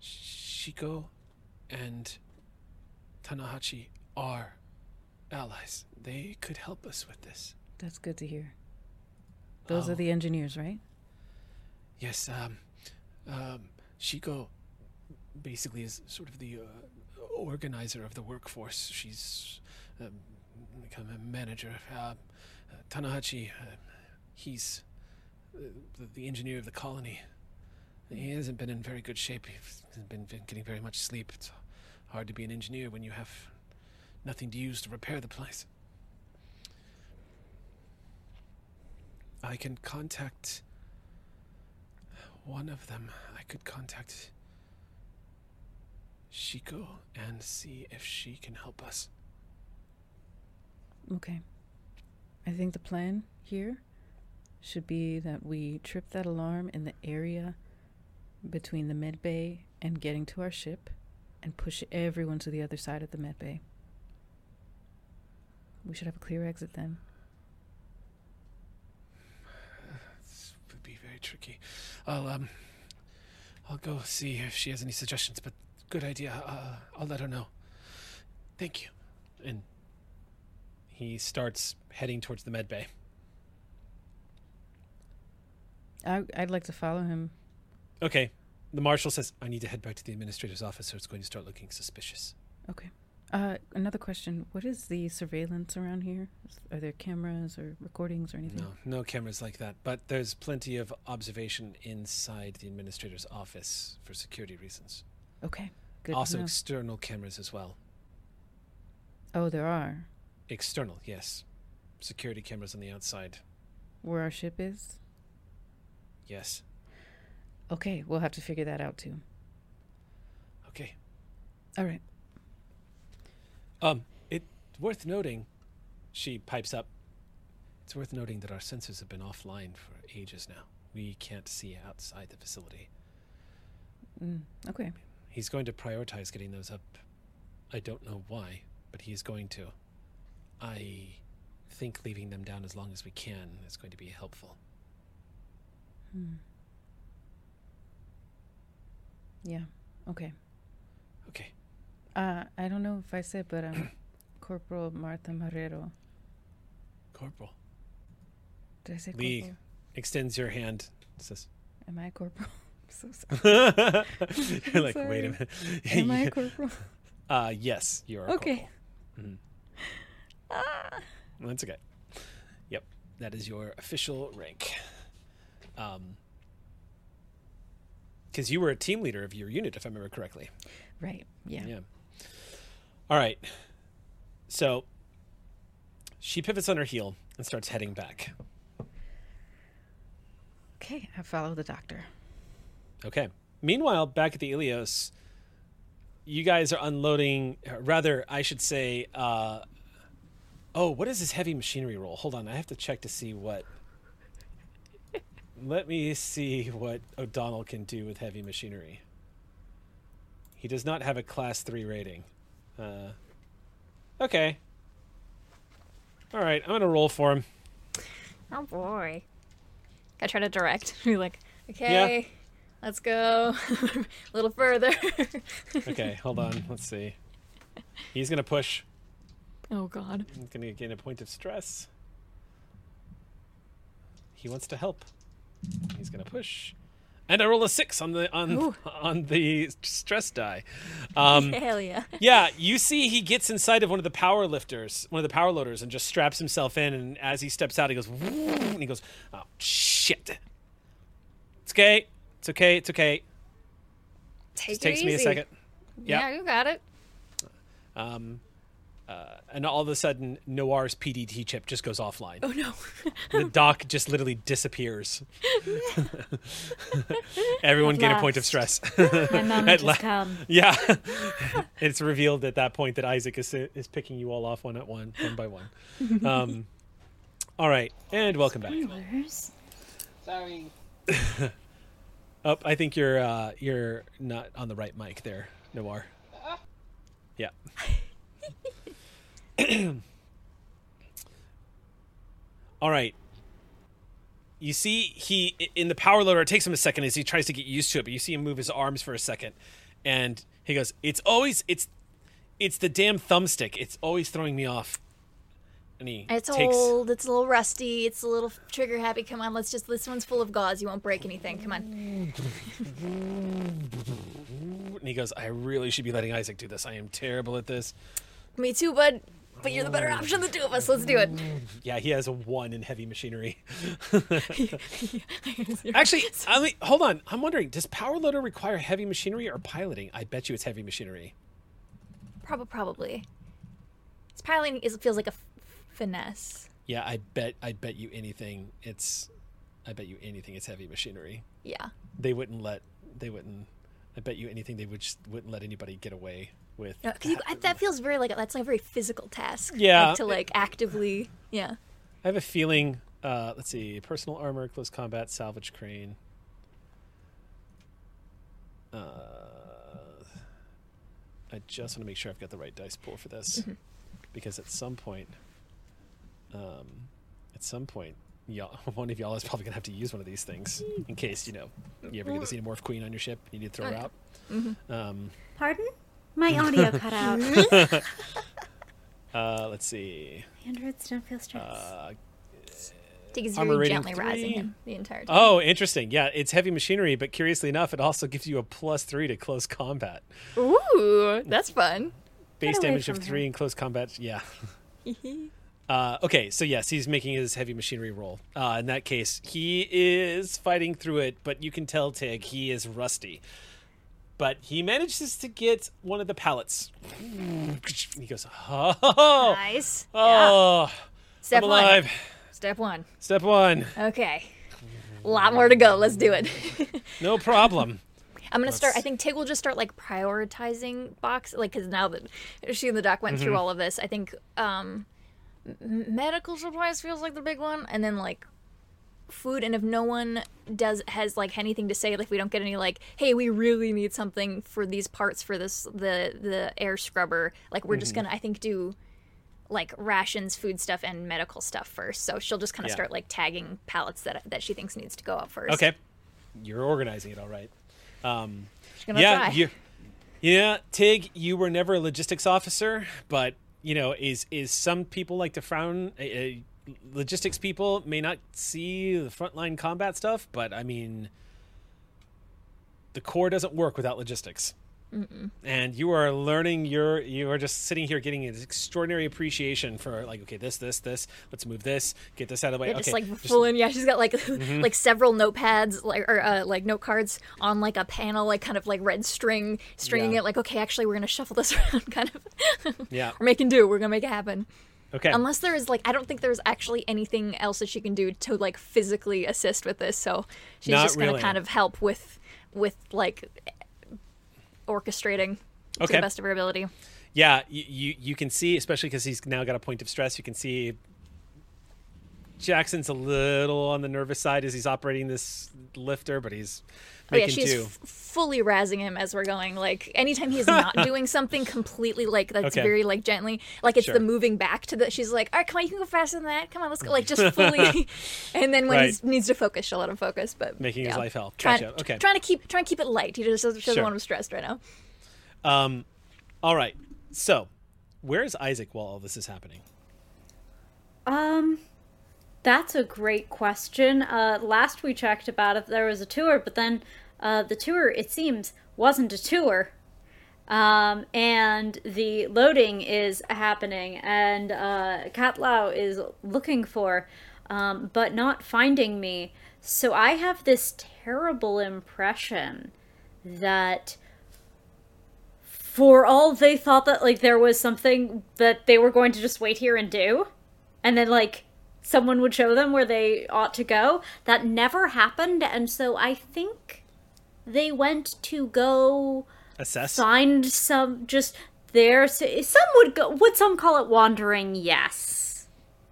Shiko and Tanahachi are allies. They could help us with this. That's good to hear. Those oh. are the engineers, right? Yes. Um, um, Shiko basically is sort of the uh, organizer of the workforce. She's um, kind of a manager. Uh, Tanahachi, uh, he's uh, the, the engineer of the colony. He hasn't been in very good shape. He hasn't been getting very much sleep. It's hard to be an engineer when you have nothing to use to repair the place. I can contact one of them. I could contact Shiko and see if she can help us. Okay. I think the plan here should be that we trip that alarm in the area between the med bay and getting to our ship and push everyone to the other side of the med bay. We should have a clear exit then. This would be very tricky. I'll, um, I'll go see if she has any suggestions, but good idea. Uh, I'll let her know. Thank you. And he starts heading towards the med bay. I, I'd like to follow him. Okay. The marshal says, "I need to head back to the administrator's office or it's going to start looking suspicious." Okay. Uh, another question. What is the surveillance around here? Are there cameras or recordings or anything? No, no cameras like that. But there's plenty of observation inside the administrator's office for security reasons. Okay. Good. Also external cameras as well. Oh, there are? External, yes. Security cameras on the outside. Where our ship is? Yes. Okay, we'll have to figure that out too. Okay. All right. Um, it's worth noting, she pipes up, it's worth noting that our sensors have been offline for ages now. We can't see outside the facility. Mm, okay. He's going to prioritize getting those up. I don't know why, but he's going to. I think leaving them down as long as we can is going to be helpful. Hmm. Yeah. Okay. Okay. Uh, I don't know if I said, but I'm Corporal Martha Marrero. Corporal. Did I say Lee corporal? Lee extends your hand. Says, "Am I a corporal?" I'm so sorry. You're I'm like, sorry. Wait a minute. Am I a corporal? Uh, yes, you are a okay. corporal. Okay. Mm. That's okay. Yep. That is your official rank. Um. Because you were a team leader of your unit, if I remember correctly. Right, yeah. Yeah. All right. So she pivots on her heel and starts heading back. Okay, I follow the doctor. Okay. Meanwhile, back at the Ilios, you guys are unloading, rather, I should say, uh, oh, what is this heavy machinery roll? Hold on, I have to check to see what... Let me see what O'Donnell can do with heavy machinery. He does not have a class three rating. Uh, okay. All right, I'm going to roll for him. Oh, boy. I try to direct. You're like, okay, yeah. Let's go a little further. Okay, hold on. Let's see. He's going to push. Oh, God. He's going to gain a point of stress. He wants to help. He's going to push. And I roll a six on the on Ooh. on the stress die. Um, Hell yeah! Yeah, you see, he gets inside of one of the power lifters, one of the power loaders, and just straps himself in. And as he steps out, he goes, and he goes, "Oh shit! It's okay. It's okay. It's okay." Take it takes easy. me a second. Yep. Yeah, you got it. Um, uh, and all of a sudden, Noir's P D T chip just goes offline. Oh no! The doc just literally disappears. Everyone gain a point of stress. My mom just la- come. Yeah, it's revealed at that point that Isaac is is picking you all off one at one, one by one. Um, all right, and welcome back. Spoilers. Sorry. Oh, I think you're uh, you're not on the right mic there, Noir. Yeah. All right. You see, he in the power loader. It takes him a second as he tries to get used to it, but you see him move his arms for a second, and he goes, "It's always it's it's the damn thumbstick. It's always throwing me off." And he it's takes, old. It's a little rusty. It's a little trigger happy. Come on, let's just. This one's full of gauze. You won't break anything. Come on. And he goes, "I really should be letting Isaac do this. I am terrible at this." Me too, bud. But you're the better option of the two of us. Let's do it. Yeah, he has a one in heavy machinery. Actually, I mean, hold on. I'm wondering, does power loader require heavy machinery or piloting? I bet you it's heavy machinery. Probably. Probably. It's piloting. It feels like a f- finesse. Yeah, I bet. I bet you anything. It's. I bet you anything. It's heavy machinery. Yeah. They wouldn't let. They wouldn't. I bet you anything. They would just wouldn't let anybody get away. With no, that. You, that feels very like that's like a very physical task. Yeah, like, to like actively. Yeah, I have a feeling. Uh, let's see, personal armor, close combat, salvage crane. Uh, I just want to make sure I've got the right dice pool for this, mm-hmm. because at some point, um, at some point, y'all, one of y'all is probably gonna have to use one of these things in case you know you ever get a xenomorph queen on your ship. You need to throw okay. her out. Mm-hmm. Um, Pardon? My audio cut out. uh, let's see. Androids don't feel stress. Uh, Tig is very gently three. Rising him the entire time. Oh, interesting. Yeah, it's heavy machinery, but curiously enough, it also gives you a plus three to close combat. Ooh, that's fun. Base damage of three him. In close combat. Yeah. uh, okay, so yes, he's making his heavy machinery roll. Uh, in that case, he is fighting through it, but you can tell, Tig, he is rusty. But he manages to get one of the pallets. He goes, oh. Nice. Oh. Yeah. Step I'm alive. One. Step one. Step one. Okay. A lot more to go. Let's do it. No problem. I'm going to start. I think Tig will just start like prioritizing box. Like, because now that she and the doc went mm-hmm. through all of this, I think um, medical supplies feels like the big one. And then like. Food, and if no one does has like anything to say, like if we don't get any like, hey, we really need something for these parts for this the the air scrubber, like we're mm-hmm. just gonna I think do like rations, food stuff, and medical stuff first. So she'll just kind of yeah. start like tagging pallets that that she thinks needs to go out first. Okay, you're organizing it all right. Um, She's gonna yeah, try. You, yeah, Tig, you were never a logistics officer, but you know, is is some people like to frown. Uh, Logistics people may not see the frontline combat stuff, but I mean, the Corps doesn't work without logistics. Mm-mm. And you are learning your, you are just sitting here getting an extraordinary appreciation for like, okay, this, this, this, let's move this, get this out of the way. Yeah, okay. Just like just... full in, yeah, she's got like, mm-hmm. like several notepads like, or uh, like note cards on like a panel, like kind of like red string, stringing yeah. it like, okay, actually we're going to shuffle this around kind of. Yeah. We're making do, we're going to make it happen. Okay. Unless there is, like, I don't think there's actually anything else that she can do to, like, physically assist with this. So she's Not just going to really. kind of help with, with like, orchestrating okay. to the best of her ability. Yeah, you, you, you can see, especially because he's now got a point of stress, you can see Jackson's a little on the nervous side as he's operating this lifter, but he's... Oh, yeah, she's f- fully razzing him as we're going. Like, anytime he's not doing something completely, like, that's okay. very, like, gently. Like, it's sure. the moving back to the... She's like, all right, come on, you can go faster than that. Come on, let's go. Like, just fully... and then when right. he needs to focus, she'll let him focus. But Making yeah. his life hell. Gotcha. Try, okay. Trying to keep trying to keep it light. He just doesn't, doesn't sure. want him stressed right now. Um, all right. So, where is Isaac while all this is happening? Um, That's a great question. Uh, last we checked about it, there was a tour, but then uh, the tour, it seems, wasn't a tour. Um, and the loading is happening, and uh, Catlow is looking for, um, but not finding me. So I have this terrible impression that for all they thought that, like, there was something that they were going to just wait here and do, and then, like, someone would show them where they ought to go. That never happened, and so I think they went to go assess, find some, just there. Some would go, would some call it wandering? Yes,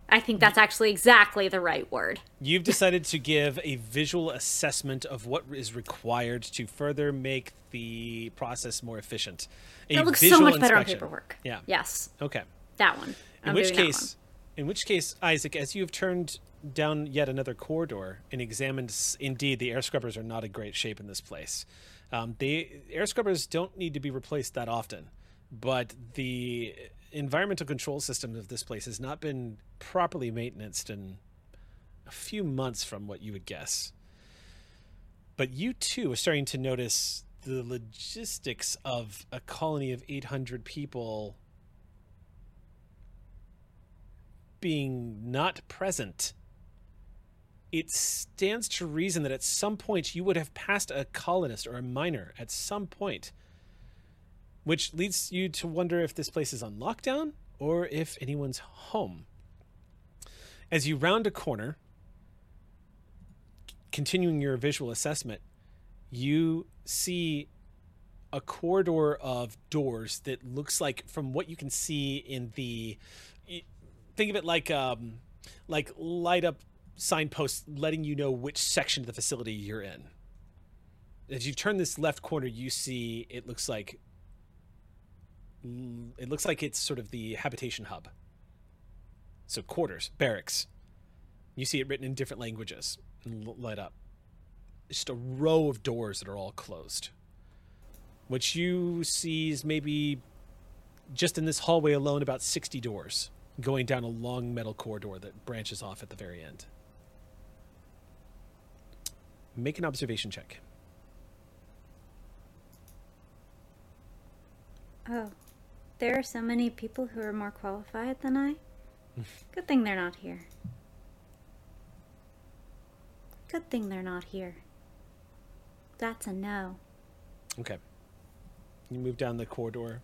I think that's actually exactly the right word. You've decided to give a visual assessment of what is required to further make the process more efficient. A that looks so much better inspection. On paperwork. Yeah. Yes. Okay. That one. I'm in which case. In which case, Isaac, as you have turned down yet another corridor and examined, indeed, the air scrubbers are not in great shape in this place. Um, the air scrubbers don't need to be replaced that often, but the environmental control system of this place has not been properly maintained in a few months from what you would guess. But you, too, are starting to notice the logistics of a colony of eight hundred people being not present. It stands to reason that at some point you would have passed a colonist or a miner at some point, which leads you to wonder if this place is on lockdown or if anyone's home. As you round a corner, continuing your visual assessment, you see a corridor of doors that looks like, from what you can see in the... Think of it like um, like light up signposts letting you know which section of the facility you're in. As you turn this left corner, you see it looks like it looks like it's sort of the habitation hub. So quarters, barracks. You see it written in different languages and light up. It's just a row of doors that are all closed. What you see is maybe just in this hallway alone about sixty doors, going down a long metal corridor that branches off at the very end. Make an observation check. Oh, there are so many people who are more qualified than I. Good thing they're not here. Good thing they're not here. That's a no. Okay. You move down the corridor,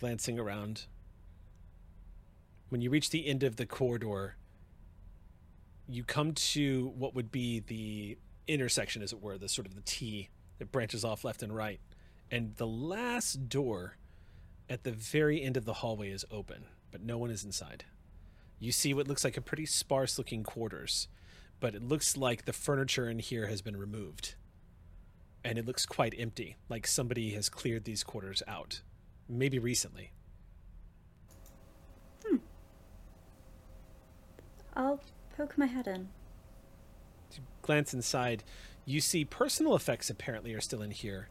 glancing around. When you reach the end of the corridor, you come to what would be the intersection, as it were, the sort of the T that branches off left and right. And the last door at the very end of the hallway is open, but no one is inside. You see what looks like a pretty sparse looking quarters, but it looks like the furniture in here has been removed. And it looks quite empty, like somebody has cleared these quarters out, maybe recently. I'll poke my head in. To glance inside, you see personal effects apparently are still in here,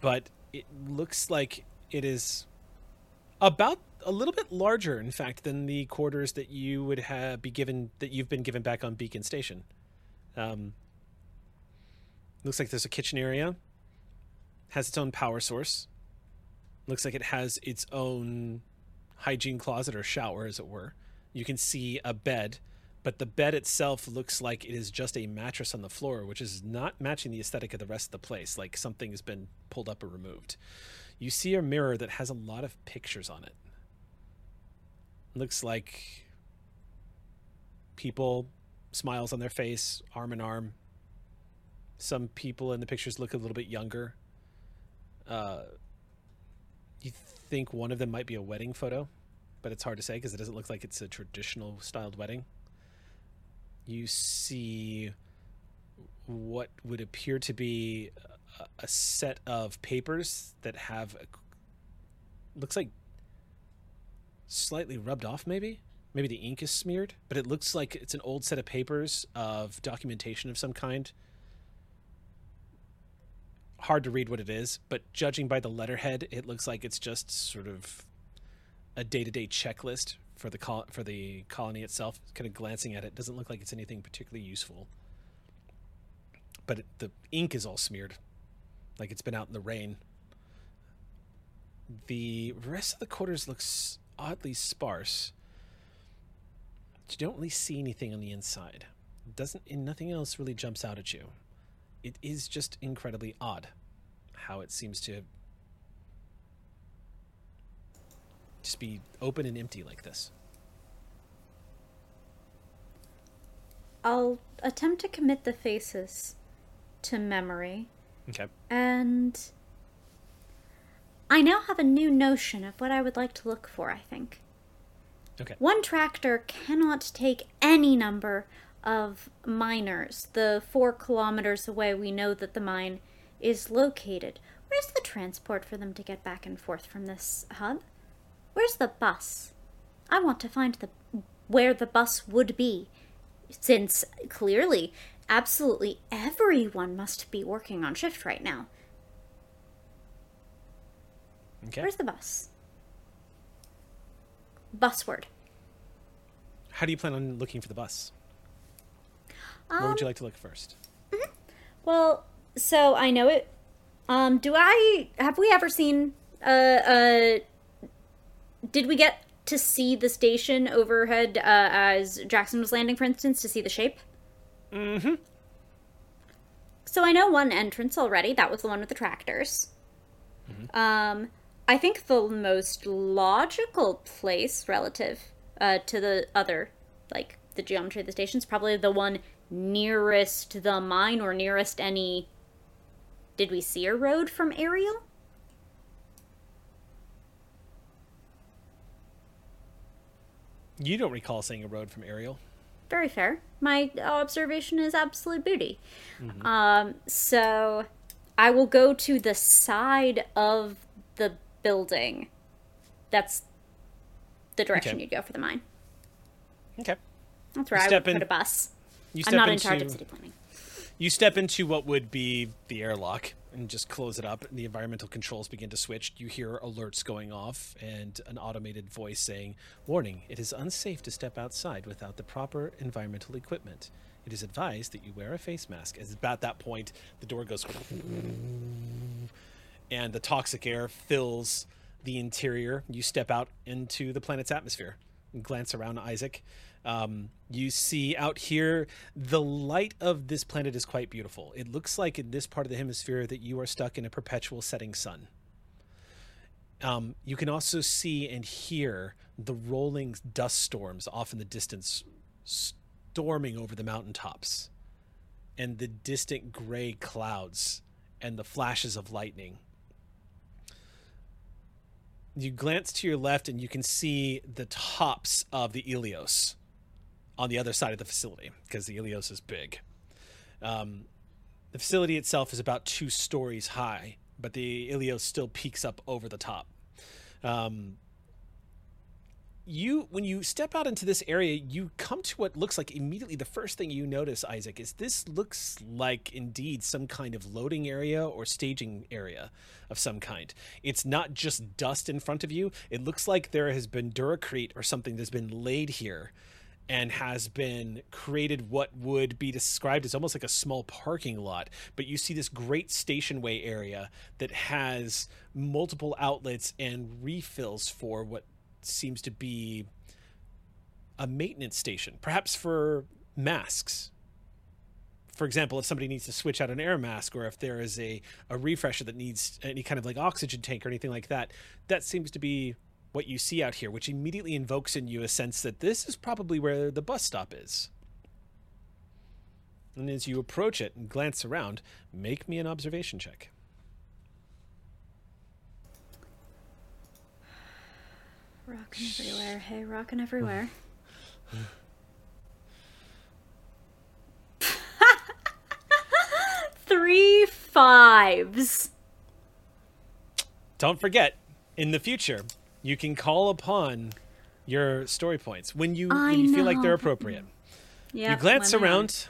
but it looks like it is about a little bit larger, in fact, than the quarters that you would have be given that you've been given back on Beacon Station. Um, looks like there's a kitchen area, has its own power source. Looks like it has its own hygiene closet or shower, as it were. You can see a bed, but the bed itself looks like it is just a mattress on the floor, which is not matching the aesthetic of the rest of the place, like something has been pulled up or removed. You see a mirror that has a lot of pictures on it. Looks like people, smiles on their face, arm in arm. Some people in the pictures look a little bit younger. Uh, you think one of them might be a wedding photo? But it's hard to say because it doesn't look like it's a traditional styled wedding. You see what would appear to be a set of papers that have, a, looks like slightly rubbed off maybe. Maybe the ink is smeared, but it looks like it's an old set of papers of documentation of some kind. Hard to read what it is, but judging by the letterhead, it looks like it's just sort of a day-to-day checklist for the col- for the colony itself, kind of glancing at it, doesn't look like it's anything particularly useful. But it, the ink is all smeared, like it's been out in the rain. The rest of the quarters looks oddly sparse. You don't really see anything on the inside. Doesn't, and nothing else really jumps out at you. It is just incredibly odd how it seems to just be open and empty like this. I'll attempt to commit the faces to memory. Okay. And I now have a new notion of what I would like to look for, I think. Okay. One tractor cannot take any number of miners. The four kilometers away, we know that the mine is located. Where's the transport for them to get back and forth from this hub? Where's the bus? I want to find the where the bus would be, since clearly, absolutely everyone must be working on shift right now. Okay. Where's the bus? Busword. How do you plan on looking for the bus? Um, Where would you like to look first? Mm-hmm. Well, so I know it. Um, do I... Have we ever seen... Uh, uh, did we get to see the station overhead uh, as Jackson was landing, for instance, to see the shape? Mm-hmm. So I know one entrance already. That was the one with the tractors. Mm-hmm. Um, I think the most logical place relative uh, to the other, like, the geometry of the station is probably the one nearest the mine or nearest any... Did we see a road from Ariel? You don't recall seeing a road from Ariel. Very fair. My observation is absolute booty. Mm-hmm. Um, so I will go to the side of the building. That's the direction okay. You'd go for the mine. Okay. That's where you I would in, put a bus. You step I'm not into, in charge of city planning. You step into what would be the airlock and just close it up, and the environmental controls begin to switch. You hear alerts going off and an automated voice saying, "Warning, it is unsafe to step outside without the proper environmental equipment. It is advised that you wear a face mask." As about that point, the door goes and the toxic air fills the interior. You step out into the planet's atmosphere and glance around, Isaac. Um, you see out here, the light of this planet is quite beautiful. It looks like in this part of the hemisphere that you are stuck in a perpetual setting sun. Um, you can also see and hear the rolling dust storms off in the distance storming over the mountaintops, and the distant gray clouds and the flashes of lightning. You glance to your left and you can see the tops of the Ilios on the other side of the facility, because the Ilios is big. Um, the facility itself is about two stories high, but the Ilios still peaks up over the top. Um, you, when you step out into this area, you come to what looks like immediately the first thing you notice, Isaac, is this looks like indeed some kind of loading area or staging area of some kind. It's not just dust in front of you. It looks like there has been Duracrete or something that's been laid here and has been created what would be described as almost like a small parking lot. But you see this great stationway area that has multiple outlets and refills for what seems to be a maintenance station, perhaps for masks. For example, if somebody needs to switch out an air mask, or if there is a, a refresher that needs any kind of like oxygen tank or anything like that, that seems to be what you see out here, which immediately invokes in you a sense that this is probably where the bus stop is. And as you approach it and glance around, make me an observation check. Rockin' everywhere. Hey, rockin' everywhere. Three fives. Don't forget, in the future, you can call upon your story points when you when you know. feel like they're appropriate. Yeah, you glance around,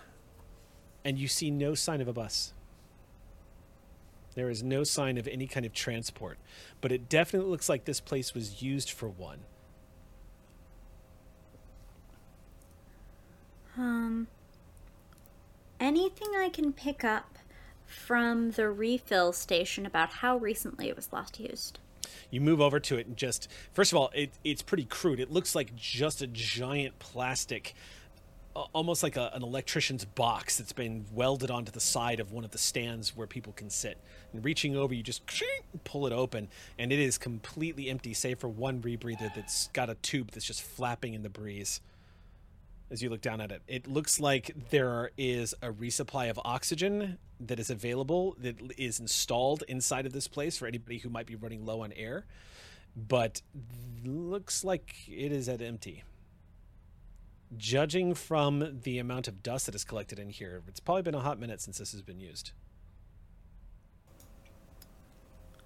and you see no sign of a bus. There is no sign of any kind of transport, but it definitely looks like this place was used for one. Um, anything I can pick up from the refill station about how recently it was last used? You move over to it and just, first of all, it, it's pretty crude. It looks like just a giant plastic, almost like a, an electrician's box that's been welded onto the side of one of the stands where people can sit. And reaching over, you just pull it open, and it is completely empty, save for one rebreather that's got a tube that's just flapping in the breeze. As you look down at it, it looks like there is a resupply of oxygen that is available, that is installed inside of this place for anybody who might be running low on air, but looks like it is at empty. Judging from the amount of dust that is collected in here, it's probably been a hot minute since this has been used.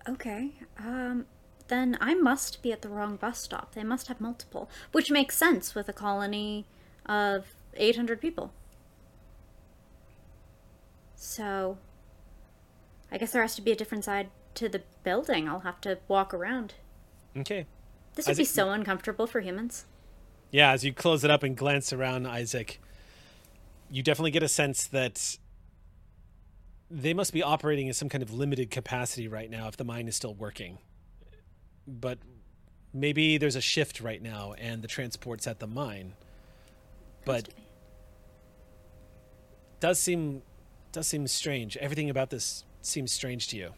Okay, um... then I must be at the wrong bus stop. They must have multiple, which makes sense with a colony of eight hundred people. So I guess there has to be a different side to the building. I'll have to walk around. Okay. This would be so uncomfortable for humans. Yeah, as you close it up and glance around, Isaac, you definitely get a sense that they must be operating in some kind of limited capacity right now if the mine is still working. But maybe there's a shift right now and the transport's at the mine. But does seem does seem strange. Everything about this seems strange to you.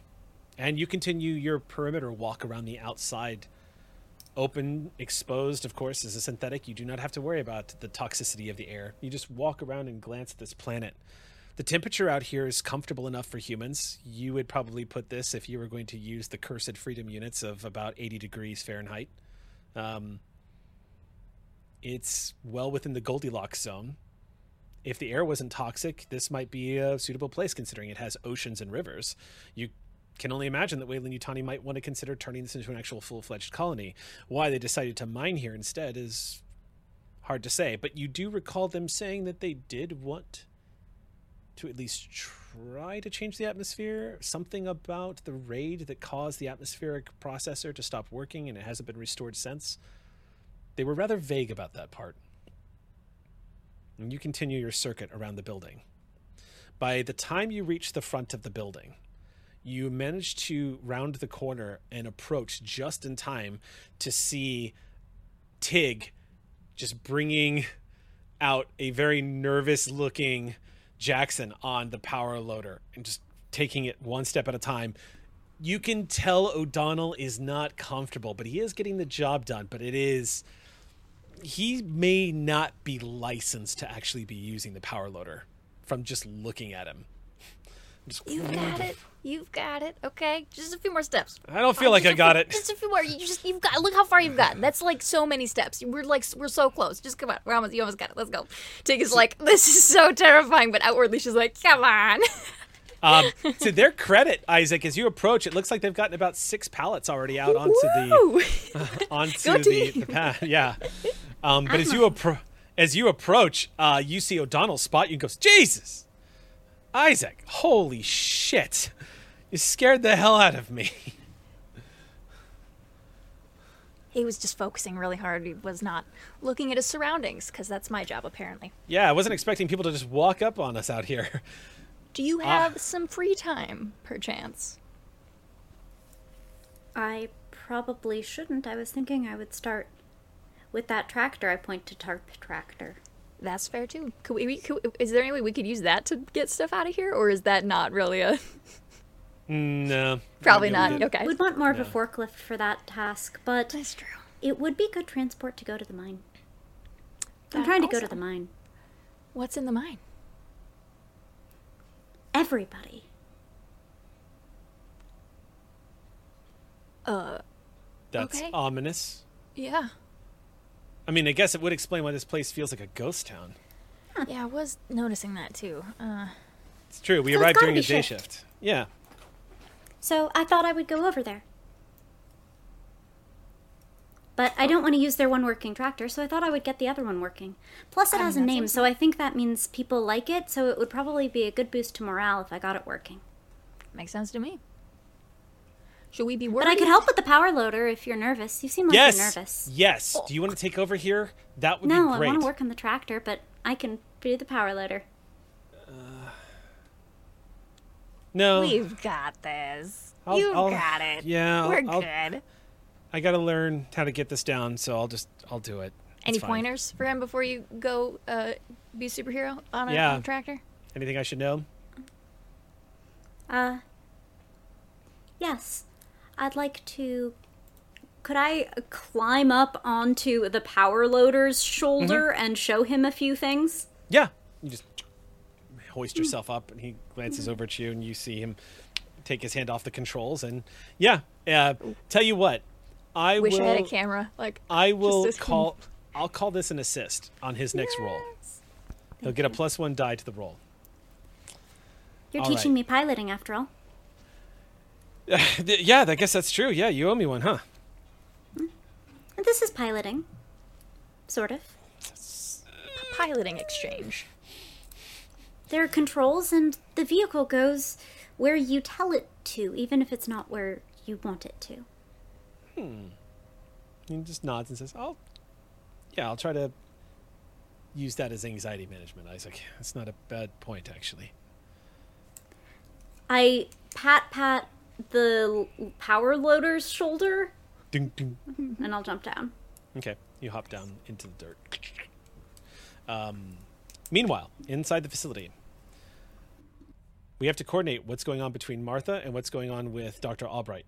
And you continue your perimeter walk around the outside. Open, exposed, of course, is a synthetic. You do not have to worry about the toxicity of the air. You just walk around and glance at this planet. The temperature out here is comfortable enough for humans. You would probably put this, if you were going to use the cursed freedom units, of about eighty degrees Fahrenheit. Um, it's well within the Goldilocks zone. If the air wasn't toxic, this might be a suitable place, considering it has oceans and rivers. You can only imagine that Weyland-Yutani might want to consider turning this into an actual full-fledged colony. Why they decided to mine here instead is hard to say, but you do recall them saying that they did want to at least try to change the atmosphere. Something about the raid that caused the atmospheric processor to stop working, and it hasn't been restored since. They were rather vague about that part. And you continue your circuit around the building. By the time you reach the front of the building, you manage to round the corner and approach just in time to see Tig just bringing out a very nervous-looking Jackson on the power loader and just taking it one step at a time. You can tell O'Donnell is not comfortable, but he is getting the job done. But it is, he may not be licensed to actually be using the power loader from just looking at him. Just, You've got it. You've got it. Okay. Just a few more steps. I don't feel oh, like I got few, it. Just a few more. You just, you've got, look how far you've gotten. That's like so many steps. We're like, we're so close. Just come on. We're almost, you almost got it. Let's go. Tig is like, this is so terrifying. But outwardly she's like, come on. um, to their credit, Isaac, as you approach, it looks like they've gotten about six pallets already out onto Woo! the, uh, onto the, the path. Yeah. Um, but I'm as you, appro- as you approach, uh, you see O'Donnell's spot. You go, Jesus. Isaac, holy shit. You scared the hell out of me. He was just focusing really hard. He was not looking at his surroundings, because that's my job, apparently. Yeah, I wasn't expecting people to just walk up on us out here. Do you have uh, some free time, perchance? I probably shouldn't. I was thinking I would start with that tractor. I point to tarp tractor. That's fair, too. Could we, could, is there any way we could use that to get stuff out of here? Or is that not really a... No. Probably not. We okay. We'd want more no. of a forklift for that task, but... That's true. It would be good transport to go to the mine. That I'm trying also. to go to the mine. What's in the mine? Everybody. Uh, That's okay. ominous. Yeah. I mean, I guess it would explain why this place feels like a ghost town. Yeah, I was noticing that, too. Uh, it's true. We so arrived during a day shift. shift. Yeah. So I thought I would go over there. But I don't want to use their one working tractor, so I thought I would get the other one working. Plus, it I has mean, a name, so I think that means people like it, so it would probably be a good boost to morale if I got it working. Makes sense to me. Should we be worried? But I could help with the power loader if you're nervous. You seem like yes. you're nervous. Yes. Do you want to take over here? That would no, be great. No, I want to work on the tractor, but I can Read the power letter. Uh, no. We've got this. I'll, You've I'll, got it. Yeah. We're I'll, good. I'll, I got to learn how to get this down, so I'll just, I'll do it. It's Any fine. pointers for him before you go uh, be a superhero on a, yeah. on a tractor? Anything I should know? Uh, yes. I'd like to... Could I climb up onto the power loader's shoulder mm-hmm. and show him a few things? Yeah. You just hoist yourself up, and he glances mm-hmm. over at you, and you see him take his hand off the controls, and yeah. Uh, tell you what. I wish will, I had a camera. Like I will call... I'll call this an assist on his next yes. roll. He'll Thank get you. a plus one die to the roll. You're all teaching right. me piloting, after all. Uh, th- yeah, I guess that's true. Yeah, you owe me one, huh? And this is piloting. Sort of. A piloting exchange. There are controls, and the vehicle goes where you tell it to, even if it's not where you want it to. Hmm. He just nods and says, I'll... Yeah, I'll try to use that as anxiety management, Isaac. That's not a bad point, actually. I pat-pat the power loader's shoulder, ding, ding. And I'll jump down. Okay, you hop down into the dirt. Um, meanwhile, inside the facility, we have to coordinate what's going on between Martha and what's going on with Doctor Albright.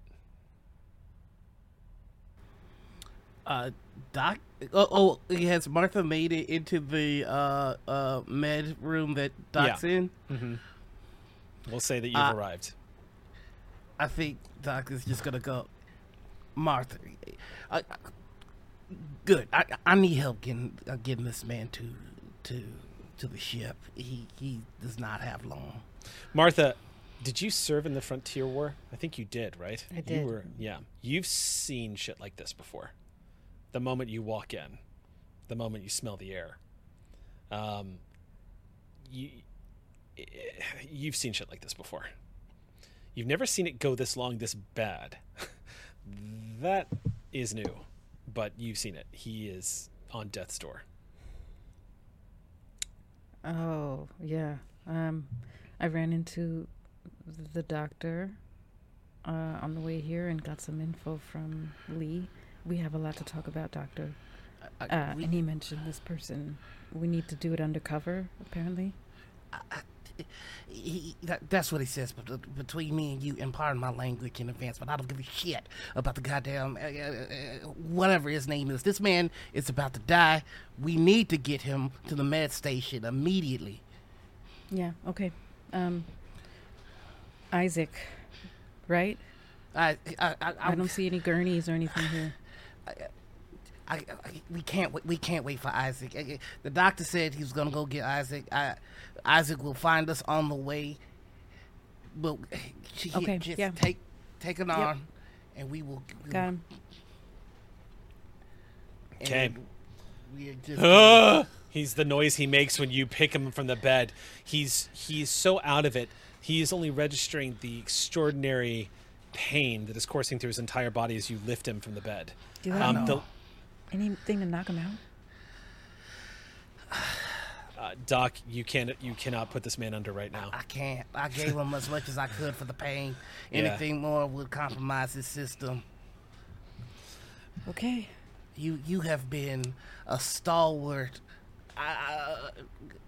Uh, doc. Oh, oh, has Martha made it into the uh, uh, med room that Doc's yeah. in? Mm-hmm. We'll say that you've uh, arrived. I think Doc is just gonna go, Martha. Uh, good. I I need help getting uh, getting this man to to to the ship. He he does not have long. Martha, did you serve in the Frontier War? I think you did, right? I did. You were, yeah. You've seen shit like this before. The moment you walk in, the moment you smell the air, um, you, you've seen shit like this before. You've never seen it go this long, this bad. That is new, but you've seen it. He is on death's door. Oh, yeah. Um, I ran into the doctor uh, on the way here and got some info from Lee. We have a lot to talk about, Doctor. Uh, and he mentioned this person. We need to do it undercover, apparently. I, I, he, that, that's what he says. But between me and you, and pardon my language in advance, but I don't give a shit about the goddamn uh, uh, whatever his name is. This man is about to die. We need to get him to the med station immediately. Yeah. Okay. Um. Isaac, right? I I I, I don't see any gurneys or anything here. I, I, we can't we can't wait for Isaac. The doctor said he was gonna go get Isaac. I, Isaac will find us on the way. We'll okay, just yeah. take take an yep. arm, and we will. We Got him. Okay. We're just uh, he's the noise he makes when you pick him from the bed. He's he's so out of it. He is only registering the extraordinary pain that is coursing through his entire body as you lift him from the bed. Do you um, the, anything to knock him out? Uh, Doc, you can't. You cannot put this man under right now. I, I can't. I gave him as much as I could for the pain. Anything yeah. more would compromise his system. Okay. You you have been a stalwart, uh,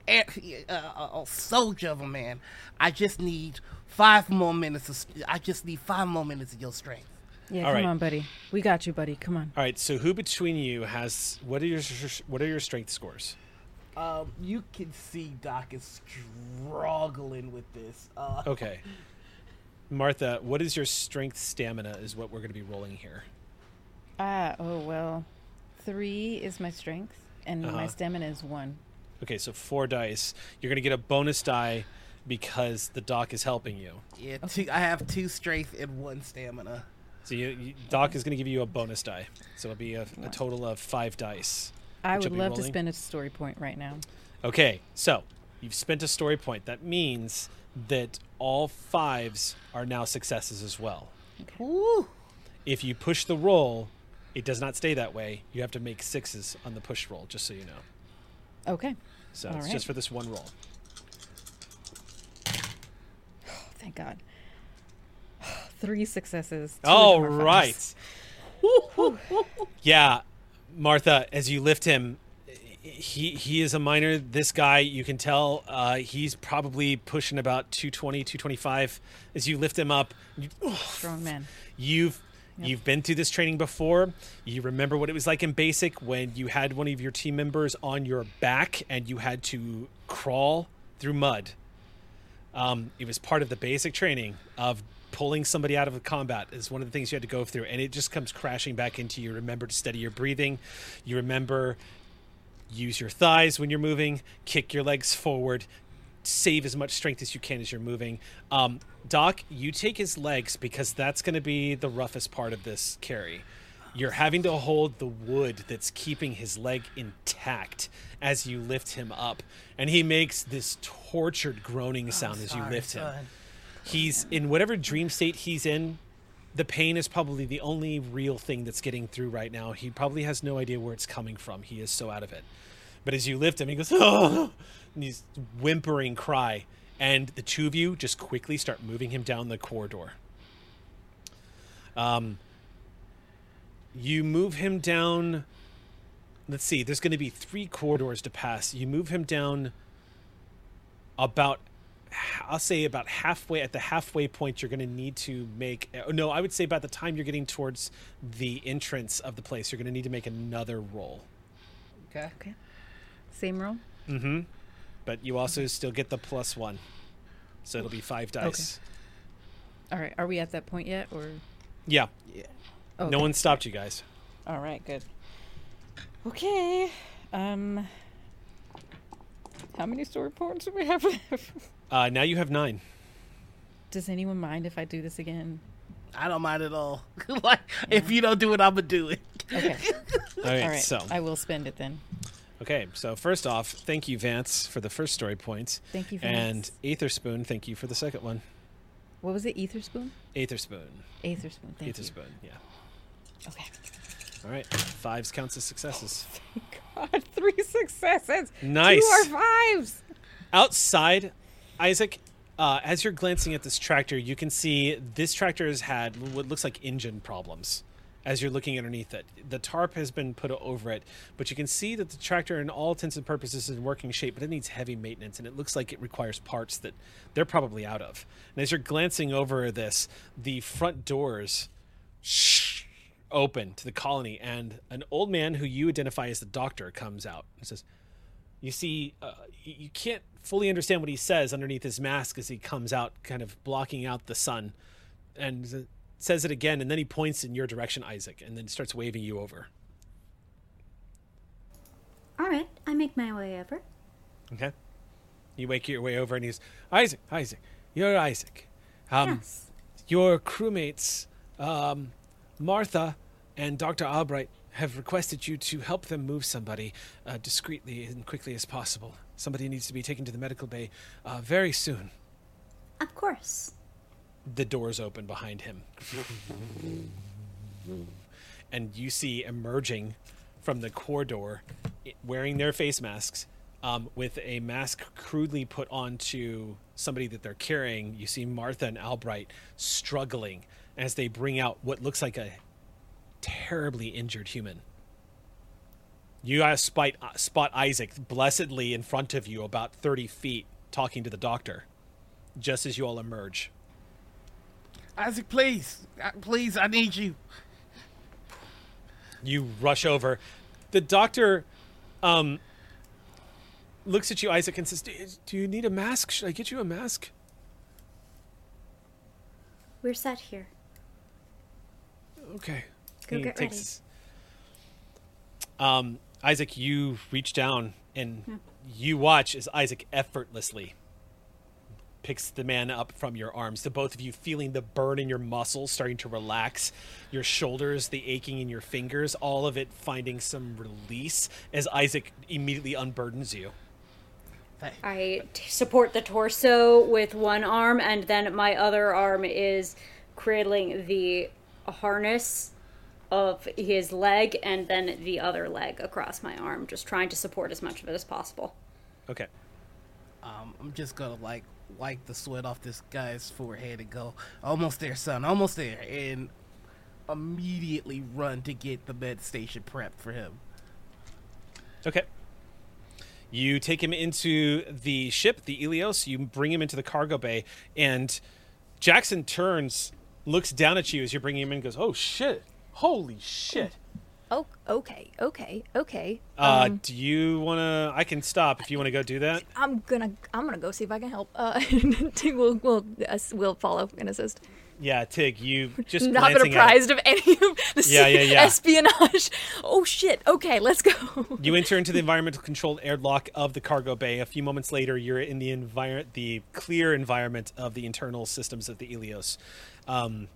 a, a, a soldier of a man. I just need five more minutes. Of, I just need five more minutes of your strength. Yeah, All come right. on, buddy. We got you, buddy. Come on. All right. So, who between you has what are your what are your strength scores? Um, you can see Doc is struggling with this. Uh, okay, Martha, what is your strength stamina? Is what we're going to be rolling here. Ah, oh well, three is my strength, and uh-huh. my stamina is one. Okay, so four dice. You're going to get a bonus die because the Doc is helping you. Yeah, two, I have two strength and one stamina. So you, you, Doc is going to give you a bonus die. So it'll be a, a total of five dice. I would love rolling. to spend a story point right now. Okay, so you've spent a story point. That means that all fives are now successes as well. Okay. Ooh. If you push the roll, it does not stay that way. You have to make sixes on the push roll, just so you know. Okay. So all it's right. just for this one roll. Oh, thank God. Three successes. All right. Yeah, Martha, as you lift him, he he is a minor. This guy, you can tell, uh, he's probably pushing about two twenty, two twenty-five. As you lift him up, you, oh, strong man. You've yep. you've been through this training before. You remember what it was like in basic when you had one of your team members on your back and you had to crawl through mud. Um, it was part of the basic training of pulling somebody out of a combat is one of the things you had to go through, and it just comes crashing back into you. Remember to steady your breathing. You remember, use your thighs when you're moving, kick your legs forward, save as much strength as you can as you're moving. Um, Doc, you take his legs because that's going to be the roughest part of this carry. You're having to hold the wood that's keeping his leg intact as you lift him up, and he makes this tortured groaning sound oh, as sorry, you lift son. him. He's in whatever dream state he's in. The pain is probably the only real thing that's getting through right now. He probably has no idea where it's coming from. He is so out of it. But as you lift him, he goes, oh, and he's whimpering cry. And the two of you just quickly start moving him down the corridor. Um, you move him down. Let's see. There's going to be three corridors to pass. You move him down about I'll say about halfway at the halfway point, you're going to need to make, no, I would say about the time you're getting towards the entrance of the place, you're going to need to make another roll. Okay. Okay. Same roll? Mm-hmm. But you also okay. still get the plus one. So it'll be five dice. Okay. All right. Are we at that point yet or? Yeah. Yeah. Okay. No one stopped you guys. All right. Good. Okay. Um, how many story points do we have left? Uh, now you have nine. Does anyone mind if I do this again? I don't mind at all. Like, yeah. If you don't do it, I'm going to do it. Okay. all right, all right, so. I will spend it then. Okay, so first off, thank you, Vance, for the first story points. Thank you, Vance. And Aetherspoon, thank you for the second one. What was it, Aetherspoon? Aetherspoon. Aetherspoon, thank Aetherspoon, you. Aetherspoon, yeah. Okay. All right, fives counts as successes. Oh, thank God, three successes. Nice. Two are fives. Outside... Isaac, uh, as you're glancing at this tractor, you can see this tractor has had what looks like engine problems as you're looking underneath it. The tarp has been put over it, but you can see that the tractor in all intents and purposes is in working shape, but it needs heavy maintenance, and it looks like it requires parts that they're probably out of. And as you're glancing over this, the front doors open to the colony, and an old man who you identify as the doctor comes out and says, you see, uh, you can't fully understand what he says underneath his mask as he comes out, kind of blocking out the sun, and says it again, and then he points in your direction, Isaac, and then starts waving you over. All right, I make my way over. Okay. You make your way over, and he's, Isaac, Isaac, you're Isaac. Um, yes. Your crewmates, um, Martha and Doctor Albright, have requested you to help them move somebody uh, discreetly and quickly as possible. Somebody needs to be taken to the medical bay uh, very soon. Of course. The doors open behind him. And you see emerging from the corridor, wearing their face masks, um, with a mask crudely put onto somebody that they're carrying, you see Martha and Albright struggling as they bring out what looks like a terribly injured human. You guys spot, spot Isaac blessedly in front of you about thirty feet talking to the doctor just as you all emerge. Isaac, please. Please, I need you. You rush over. The doctor um, looks at you, Isaac, and says, do, do you need a mask? Should I get you a mask? We're set here. Okay. Go he get takes, ready. Um, Isaac, you reach down and yeah. you watch as Isaac effortlessly picks the man up from your arms. The both of you feeling the burn in your muscles starting to relax, your shoulders, the aching in your fingers, all of it finding some release as Isaac immediately unburdens you. I t- support the torso with one arm, and then my other arm is cradling the harness of his leg, and then the other leg across my arm, just trying to support as much of it as possible. Okay. Um, I'm just gonna like wipe the sweat off this guy's forehead and go, almost there, son, almost there, and immediately run to get the med station prepped for him. Okay. You take him into the ship, the Ilios. You bring him into the cargo bay, and Jackson turns, looks down at you as you're bringing him in, and goes, "Oh shit! Holy shit!" Oh, okay, okay, okay. Uh, um, do you wanna? I can stop if you wanna go do that. I'm gonna, I'm gonna go see if I can help. Uh, Tig will, will, will follow and assist. Yeah, Tig, you just not been apprised of any of this yeah, yeah, yeah. espionage. Oh shit! Okay, let's go. You enter into the environmental controlled airlock of the cargo bay. A few moments later, you're in the envir- the clear environment of the internal systems of the Ilios. Um,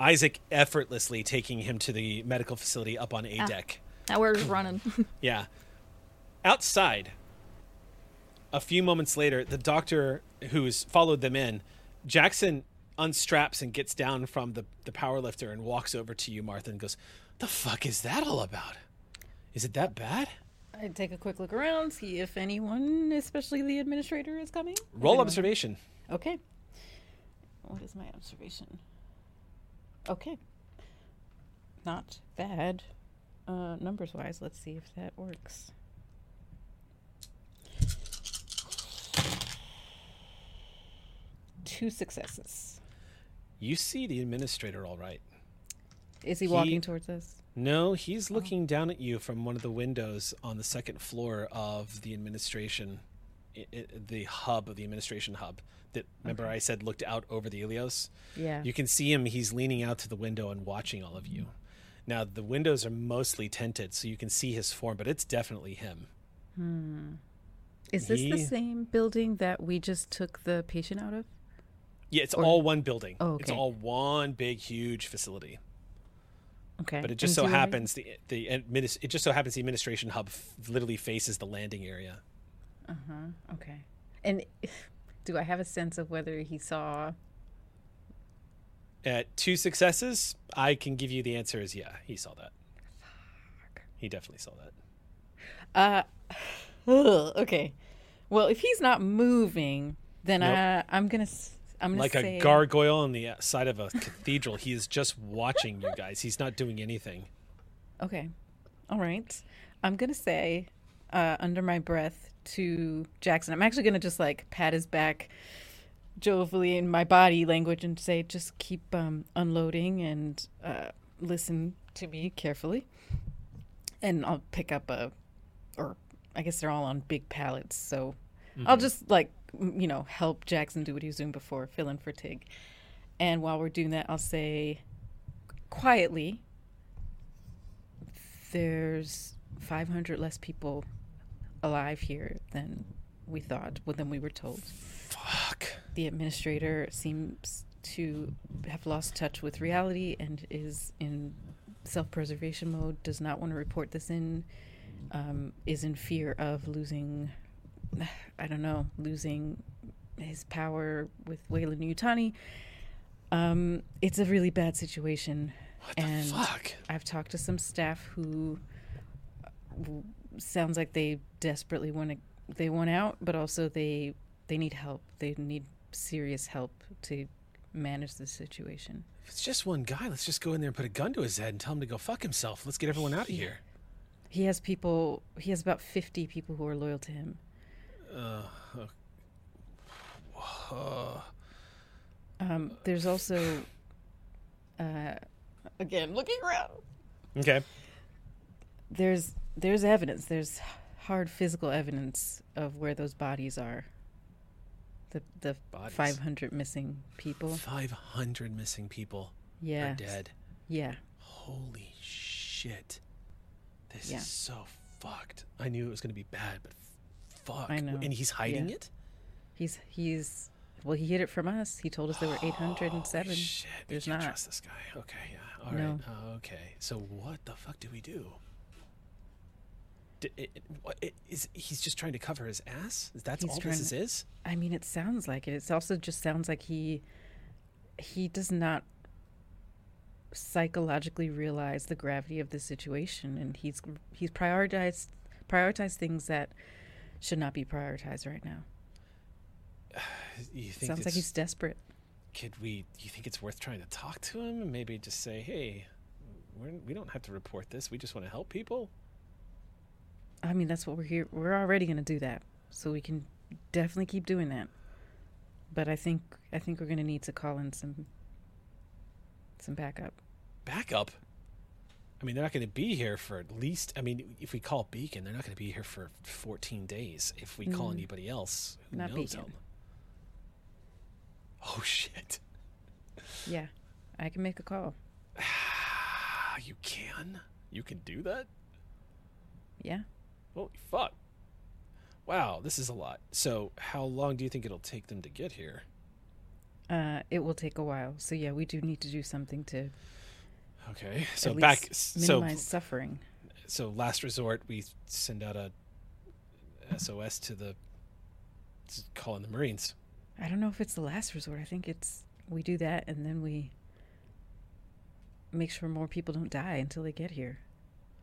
Isaac effortlessly taking him to the medical facility up on A deck. Ah, now we're just running. Yeah. Outside, a few moments later, the doctor who's followed them in, Jackson unstraps and gets down from the, the power lifter and walks over to you, Martha, and goes, "The fuck is that all about? Is it that bad?" I take a quick look around, see if anyone, especially the administrator, is coming. Roll observation. Okay. What is my observation? Okay. Not bad. Uh, numbers wise, let's see if that works. Two successes. You see the administrator all right. Is he, he walking towards us? No, he's looking oh. down at you from one of the windows on the second floor of the administration, it, it, the hub of the administration hub. That remember okay. I said looked out over the Ilios? Yeah. You can see him. He's leaning out to the window and watching all of you. Now, the windows are mostly tinted, so you can see his form, but it's definitely him. Hmm. Is this he... the same building that we just took the patient out of? Yeah, it's or... all one building. Oh, okay. It's all one big, huge facility. Okay. But it just and so happens I... the the administ- it just so happens the administration hub f- literally faces the landing area. Uh-huh. Okay. And... do I have a sense of whether he saw? At two successes, I can give you the answer is yeah, he saw that. Fuck. He definitely saw that. Uh, ugh, okay. Well, if he's not moving, then nope. I, I'm gonna, I'm gonna like say... a gargoyle on the side of a cathedral. He is just watching you guys. He's not doing anything. Okay. All right. I'm gonna say, uh, under my breath, to Jackson, I'm actually gonna just like pat his back jovially in my body language and say, just keep um unloading and uh listen to me carefully, and I'll pick up a or I guess they're all on big pallets, so mm-hmm. I'll just like you know help Jackson do what he was doing before, fill in for Tig, and while we're doing that I'll say quietly, there's five hundred less people alive here than we thought, well, than we were told. Fuck. The administrator seems to have lost touch with reality and is in self-preservation mode, does not want to report this in, um, is in fear of losing, I don't know, losing his power with Weyland-Yutani. Um, it's a really bad situation. What the and fuck? I've talked to some staff who... who sounds like they desperately want to they want out, but also they they need help. They need serious help to manage the situation. If it's just one guy, let's just go in there and put a gun to his head and tell him to go fuck himself. Let's get everyone out of here. He has people he has about fifty people who are loyal to him. Uh, uh, um there's also uh again looking around. Okay. There's There's evidence. There's hard physical evidence of where those bodies are. The the bodies. five hundred missing people. five hundred missing people yeah. are dead. Yeah. Holy shit. This yeah. is so fucked. I knew it was going to be bad, but fuck. I know. And he's hiding yeah. it? He's, he's, well, he hid it from us. He told us there were eight hundred seven. Oh, shit. There's we can't not. trust this guy. Okay. Yeah. All no. right. Oh, okay. So what the fuck do we do? It, it, it, is, he's just trying to cover his ass? That's he's all this to, is? I mean, it sounds like it. It also just sounds like he he does not psychologically realize the gravity of the situation, and he's he's prioritized prioritized things that should not be prioritized right now. You think sounds like he's desperate. Could we? You think it's worth trying to talk to him and maybe just say, "Hey, we're, we don't have to report this. We just want to help people." I mean, that's what we're here. We're already going to do that, so we can definitely keep doing that. But I think I think we're going to need to call in some some backup. Backup? I mean, they're not going to be here for at least. I mean, if we call Beacon, they're not going to be here for fourteen days. If we mm. call anybody else, who not knows Beacon. Them? Oh shit! Yeah, I can make a call. You can? You can do that? Yeah. Holy fuck! Wow, this is a lot. So, how long do you think it'll take them to get here? Uh, it will take a while. So yeah, we do need to do something to. Okay, so at back least minimize so, suffering. So last resort, we send out a S O S to the to call in the Marines. I don't know if it's the last resort. I think it's we do that and then we make sure more people don't die until they get here.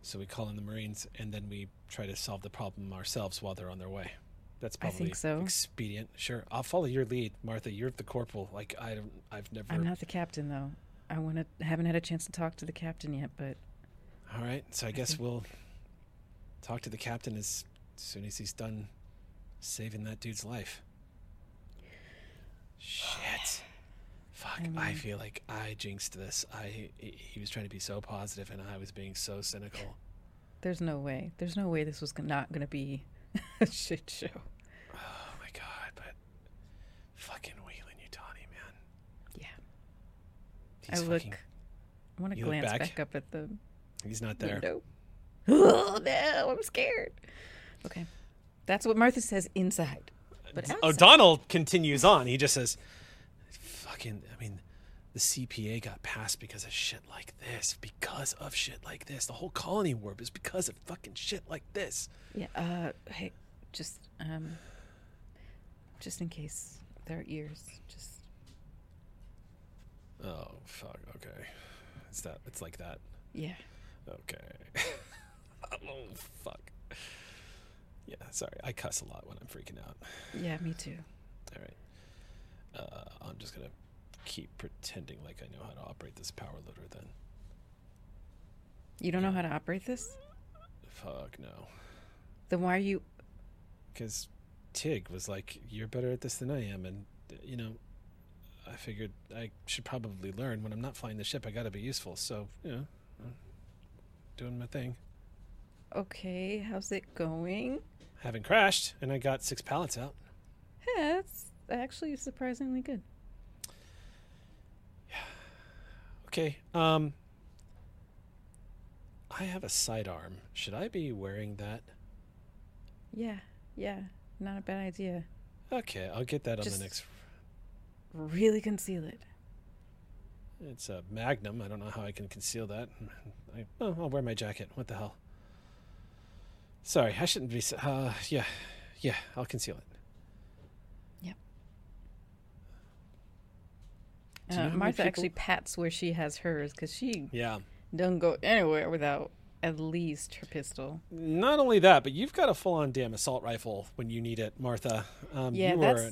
So we call in the Marines and then we try to solve the problem ourselves while they're on their way. That's probably I think so. Expedient. Sure, I'll follow your lead, Martha. You're the corporal. Like I don't, I've never. I'm not the captain though. I want to. Haven't had a chance to talk to the captain yet, but. All right, so I, I guess think... we'll talk to the captain as soon as he's done saving that dude's life. Shit. Fuck, I, mean, I feel like I jinxed this. I he was trying to be so positive, and I was being so cynical. There's no way. There's no way this was not going to be a shit show. Oh, my God, but fucking Weyland-Yutani, man. Yeah. He's I look. Fucking, I want to glance back. back up at the He's not there. Window. Oh, no, I'm scared. Okay. That's what Martha says inside. But O'Donnell continues on. He just says, fucking, I mean, the C P A got passed because of shit like this, because of shit like this. The whole colony warp is because of fucking shit like this. Yeah, uh, hey, just, um, just in case their ears, just. Oh, fuck, okay. It's that, it's like that. Yeah. Okay. Oh, fuck. Yeah, sorry. I cuss a lot when I'm freaking out. Yeah, me too. All right. Uh, I'm just going to keep pretending like I know how to operate this power loader then. You don't yeah. know how to operate this? Fuck, no. Then why are you... Because Tig was like, you're better at this than I am. And, you know, I figured I should probably learn. When I'm not flying the ship, I got to be useful. So, you know, I'm doing my thing. Okay, how's it going? I haven't crashed, and I got six pallets out. Yeah, that's actually surprisingly good. Yeah. Okay, um... I have a sidearm. Should I be wearing that? Yeah, yeah. Not a bad idea. Okay, I'll get that. Just on the next... really conceal it. It's a Magnum. I don't know how I can conceal that. I, oh, I'll wear my jacket. What the hell? Sorry, I shouldn't be... Uh, yeah, yeah, I'll conceal it. Yep. You know uh, Martha people... actually pats where she has hers, because she yeah. doesn't go anywhere without at least her pistol. Not only that, but you've got a full-on damn assault rifle when you need it, Martha. Um, yeah, you that's, are,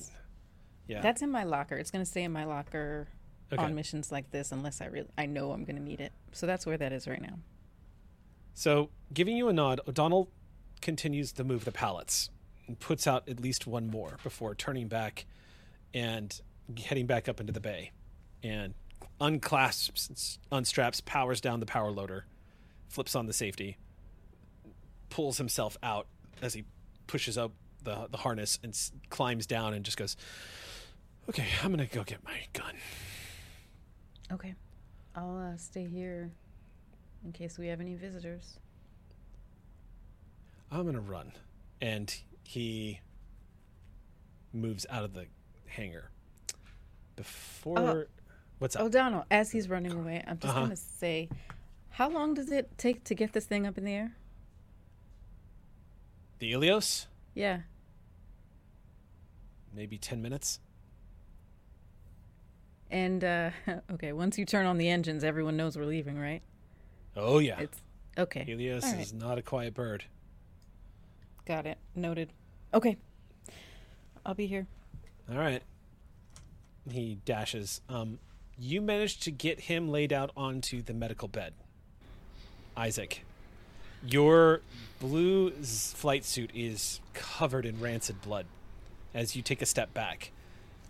yeah, that's in my locker. It's going to stay in my locker okay. on missions like this unless I really I know I'm going to need it. So that's where that is right now. So, giving you a nod, O'Donnell... continues to move the pallets and puts out at least one more before turning back and heading back up into the bay and unclasps, unstraps, powers down the power loader, flips on the safety, pulls himself out as he pushes up the, the harness and s- climbs down and just goes, okay, I'm going to go get my gun. Okay. I'll uh, stay here in case we have any visitors. I'm going to run. And he moves out of the hangar. Before... Uh, what's up? O'Donnell, as he's running away, I'm just uh-huh. going to say, how long does it take to get this thing up in the air? The Ilios? Yeah. Maybe ten minutes. And, uh, okay, once you turn on the engines, everyone knows we're leaving, right? Oh, yeah. It's okay. Ilios right. is not a quiet bird. Got it. Noted. Okay. I'll be here. All right. He dashes. Um, you managed to get him laid out onto the medical bed. Isaac, your blue flight suit is covered in rancid blood as you take a step back.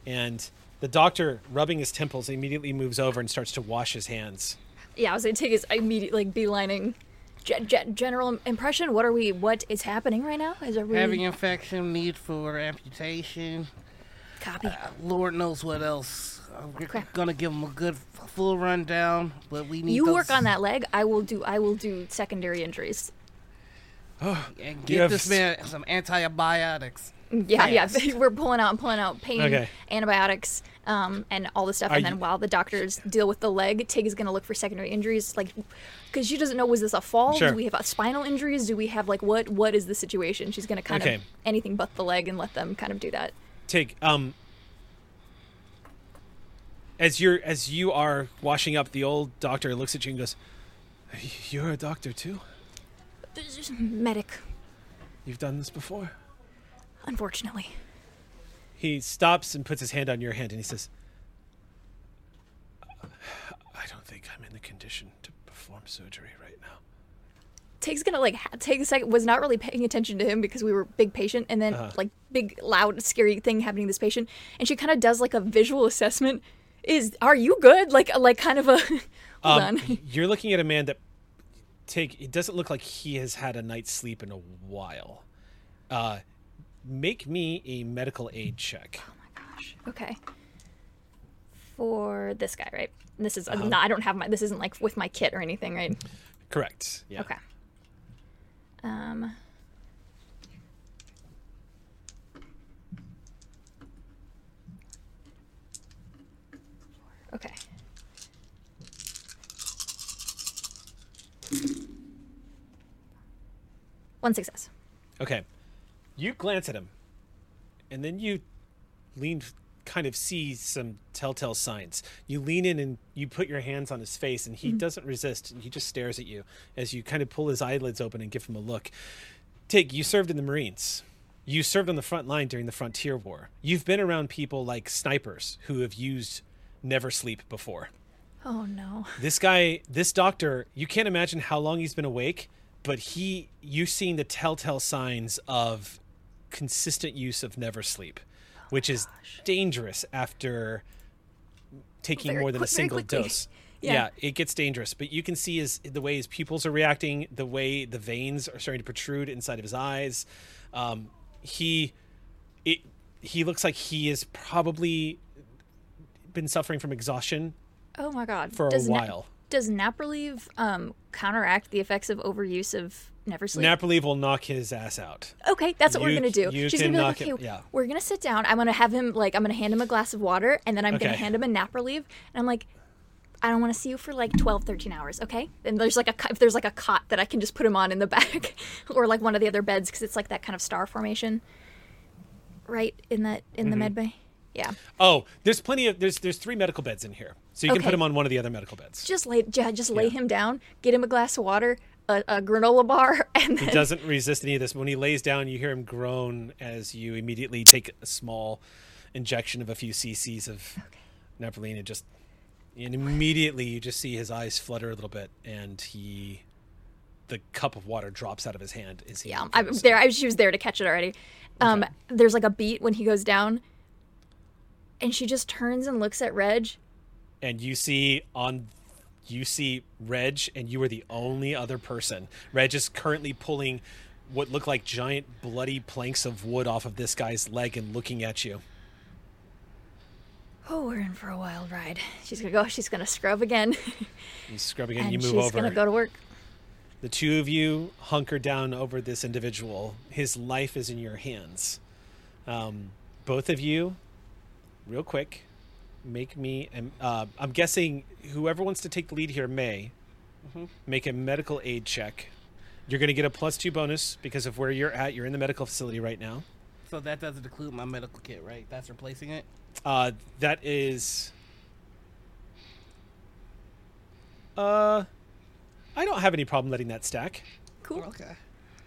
And the doctor, rubbing his temples, immediately moves over and starts to wash his hands. Yeah, I was going to take his immediate, like, beelining. G- g- general impression? What are we, what is happening right now? Is there really... Having infection, need for amputation. Copy. Uh, Lord knows what else. I'm going to give him a good full rundown, but we need You those... work on that leg. I will do, I will do secondary injuries. Oh, and give this man some antibiotics. Yeah, fast. yeah. We're pulling out and pulling out pain, okay. antibiotics, um, and all this stuff. Are and then you... while the doctors deal with the leg, Tig is going to look for secondary injuries. Like, because she doesn't know, was this a fall? Sure. Do we have a spinal injuries? Do we have, like, what? what is the situation? She's going to kind okay. of anything but the leg and let them kind of do that. Tig, um, as, you're, as you are washing up, the old doctor looks at you and goes, "You're a doctor too? Medic. You've done this before? Unfortunately." He stops and puts his hand on your hand and he says, "I don't think I'm in the condition to perform surgery right now." Tig's gonna like take a second, was not really paying attention to him because we were big patient, and then uh-huh. like big loud scary thing happening to this patient, and she kind of does like a visual assessment. Is are you good? Like like kind of a hold um, on. You're looking at a man that Tig, it doesn't look like he has had a night's sleep in a while. Uh Make me a medical aid check. Oh my gosh. Okay. For this guy, right? This is uh-huh. not, I don't have my, this isn't like with my kit or anything, right? Correct. Yeah. Okay. Um. Okay. One success. Okay. You glance at him, and then you lean, kind of see some telltale signs. You lean in and you put your hands on his face, and he mm-hmm. doesn't resist. And he just stares at you as you kind of pull his eyelids open and give him a look. Tig, you served in the Marines. You served on the front line during the Frontier War. You've been around people like snipers who have used never sleep before. Oh, no. This guy, this doctor, you can't imagine how long he's been awake, but he, you've seen the telltale signs of consistent use of never sleep, oh which is gosh. dangerous after taking very more than quick, a single dose. Yeah. yeah, it gets dangerous. But you can see his, the way his pupils are reacting, the way the veins are starting to protrude inside of his eyes. Um, he, it, he looks like he has probably been suffering from exhaustion. Oh my God! For Does a while. Na- Does nap relief um, counteract the effects of overuse of never sleep? Nap relief will knock his ass out. Okay, that's what you, we're going to do. She's going to be like, okay, him, yeah. we're going to sit down. I'm going to have him, like, I'm going to hand him a glass of water, and then I'm okay. going to hand him a nap relief. And I'm like, I don't want to see you for, like, twelve, thirteen hours, okay? And there's, like, a if there's, like, a cot that I can just put him on in the back or, like, one of the other beds because it's, like, that kind of star formation right in, that, in mm-hmm. the med bay. Yeah. Oh, there's plenty of there's there's three medical beds in here, so you okay. can put him on one of the other medical beds. Just lay just lay yeah. him down, get him a glass of water, a, a granola bar, and then... He doesn't resist any of this. When he lays down, you hear him groan as you immediately take a small injection of a few cc's of okay. Nephrolene, and just and immediately you just see his eyes flutter a little bit, and he. The cup of water drops out of his hand. Is he yeah, I there. I she was there to catch it already. Um, okay. There's like a beat when he goes down. And she just turns and looks at Reg. And you see on, you see Reg, and you are the only other person. Reg is currently pulling what look like giant bloody planks of wood off of this guy's leg and looking at you. Oh, we're in for a wild ride. She's going to go. She's going to scrub again. You scrub again. You move she's over. She's going to go to work. The two of you hunker down over this individual. His life is in your hands. Um, both of you... Real quick, make me, uh, I'm guessing whoever wants to take the lead here may mm-hmm. make a medical aid check. You're going to get a plus two bonus because of where you're at. You're in the medical facility right now. So that doesn't include my medical kit, right? That's replacing it? Uh, that is, uh, I don't have any problem letting that stack. Cool. Okay.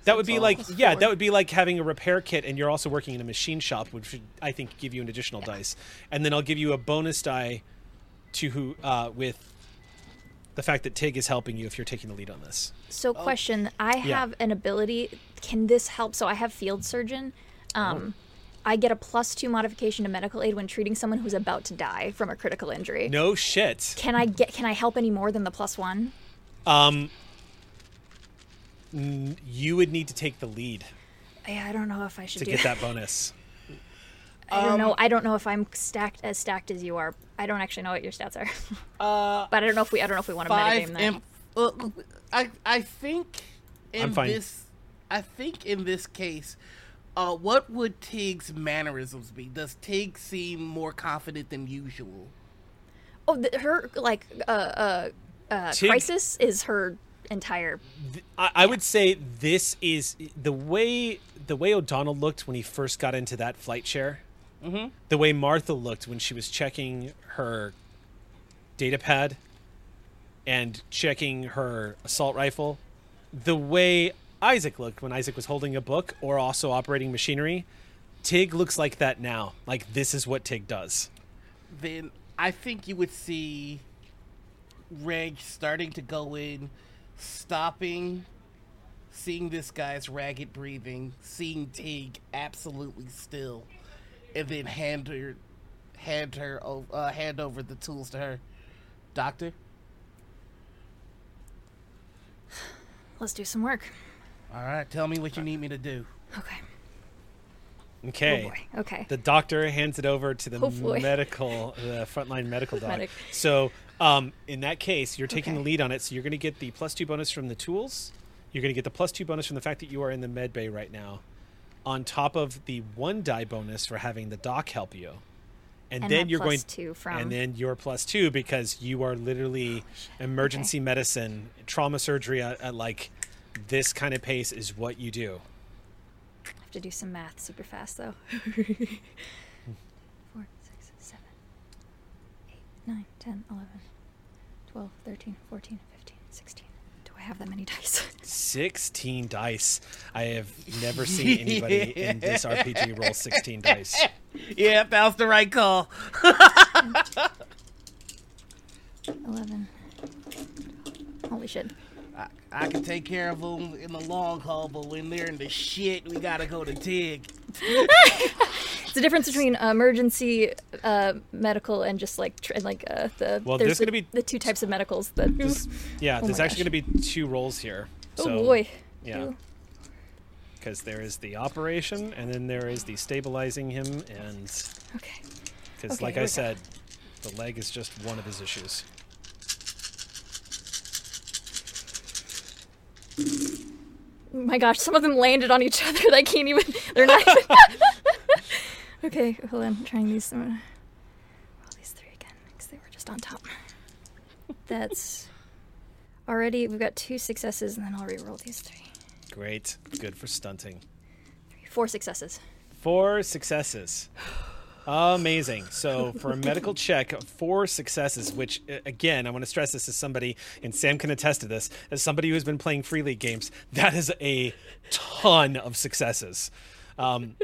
That would be like, yeah, that would be like having a repair kit and you're also working in a machine shop, which would, I think, give you an additional yeah. dice. And then I'll give you a bonus die to who uh, with the fact that Tig is helping you if you're taking the lead on this. So question, oh. I have yeah. an ability. Can this help? So I have Field Surgeon. Um, oh. I get a plus two modification to medical aid when treating someone who's about to die from a critical injury. No shit. Can I get? Can I help any more than the plus one? Um, you would need to take the lead. Yeah, I don't know if I should to do get that, that bonus. I don't um, know. I don't know if I'm stacked as stacked as you are. I don't actually know what your stats are. uh, but I don't know if we. I don't know if we want to metagame that. Am, uh, I I think in I'm fine. this. I think in this case. Uh, what would Tig's mannerisms be? Does Tig seem more confident than usual? Oh, the, her, like, uh, uh, uh, Tig, crisis is her entire... Th- I, I yeah. would say this is... The way the way O'Donnell looked when he first got into that flight chair, mm-hmm. the way Martha looked when she was checking her data pad and checking her assault rifle, the way... Isaac looked when Isaac was holding a book or also operating machinery. Tig looks like that now. Like, this is what Tig does. Then I think you would see Reg starting to go in, stopping, seeing this guy's ragged breathing, seeing Tig absolutely still, and then hand her, hand her, uh, hand over the tools to her. Doctor? Let's do some work. All right, tell me what you need me to do. Okay. Okay. Oh okay. The doctor hands it over to the Hopefully. medical, the frontline medical doc. Medic. So, um, in that case, you're taking okay. the lead on it. So you're going to get the plus two bonus from the tools. You're going to get the plus two bonus from the fact that you are in the med bay right now, on top of the one die bonus for having the doc help you, and, and then you're plus going two from and then you're plus two because you are literally oh, emergency okay. medicine, trauma surgery at, at like. This kind of pace is what you do. I have to do some math super fast, though. four, six, seven, eight, nine, ten, eleven, twelve, thirteen, fourteen, fifteen, sixteen. Do I have that many dice? sixteen dice. I have never seen anybody yeah. in this R P G roll sixteen dice. Yeah, that was the right call. eleven. Holy shit. I, I can take care of them in the long haul, but when they're in the shit, we gotta go to Tig. It's the difference between uh, emergency uh, medical and just like tr- and like uh, the well, there's, there's gonna the, be the two types of medicals. That this, yeah, oh there's actually gosh. gonna be two roles here. So, oh boy! Yeah, because there is the operation, and then there is the stabilizing him, and okay, because okay, like I said, go. the leg is just one of his issues. My gosh, some of them landed on each other. They can't even... They're not even... Okay, hold on. I'm trying these. I'm gonna roll these three again because they were just on top. That's already... We've got two successes, and then I'll re-roll these three. Great. Good for stunting. Three, four successes. Four successes. Amazing. So for a medical check, four successes, which, again, I want to stress this as somebody, and Sam can attest to this, as somebody who's been playing Free League games, that is a ton of successes. Um,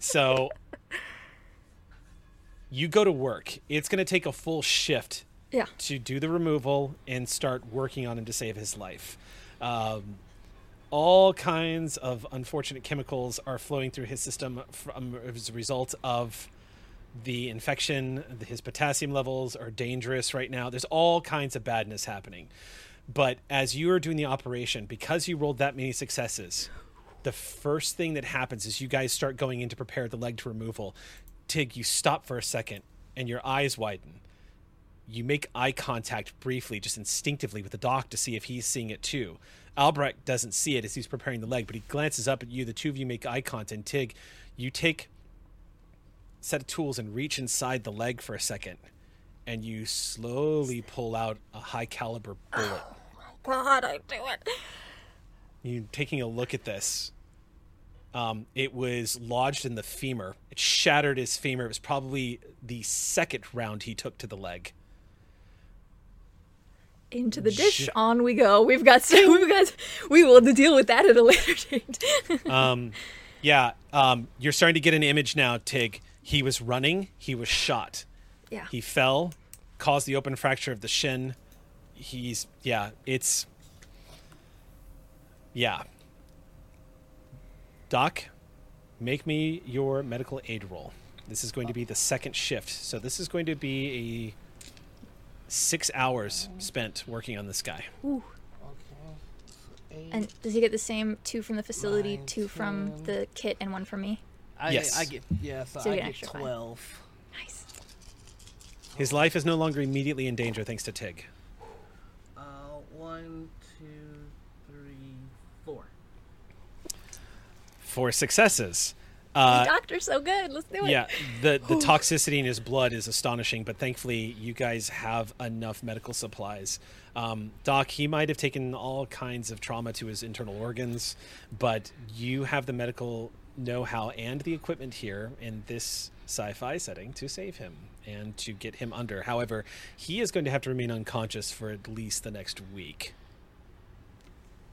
so you go to work. It's going to take a full shift yeah. to do the removal and start working on him to save his life. Um, all kinds of unfortunate chemicals are flowing through his system from, as a result of the infection. His potassium levels are dangerous right now. There's all kinds of badness happening. But as you are doing the operation, because you rolled that many successes, the first thing that happens is you guys start going in to prepare the leg to removal. Tig, you stop for a second and your eyes widen. You make eye contact briefly, just instinctively, with the doc to see if he's seeing it too. Albrecht doesn't see it as he's preparing the leg, but he glances up at you. The two of you make eye contact. Tig, you take... set of tools and reach inside the leg for a second, and you slowly pull out a high caliber bullet. Oh my god, I do it. You taking a look at this. Um, it was lodged in the femur. It shattered his femur. It was probably the second round he took to the leg. into the dish. Shit. On we go. We've got so we've got we will have to deal with that at a later date. um, yeah. Um, you're starting to get an image now, Tig. He was running. He was shot. Yeah. He fell, caused the open fracture of the shin. He's yeah. It's yeah. Doc, make me your medical aid roll. This is going to be the second shift, so this is going to be a. Six hours spent working on this guy. Ooh. Okay. And does he get the same two from the facility, nine, two from ten. The kit, and one from me? I, yes. I get, yeah, so, so I get twelve. Five. Nice. His life is no longer immediately in danger thanks to Tig. Uh, one, two, three, four. Four successes. Uh, the doctor's so good. Let's do it. Yeah, the, the toxicity in his blood is astonishing, but thankfully you guys have enough medical supplies. Um, Doc, he might have taken all kinds of trauma to his internal organs, but you have the medical know-how and the equipment here in this sci-fi setting to save him and to get him under. However, he is going to have to remain unconscious for at least the next week.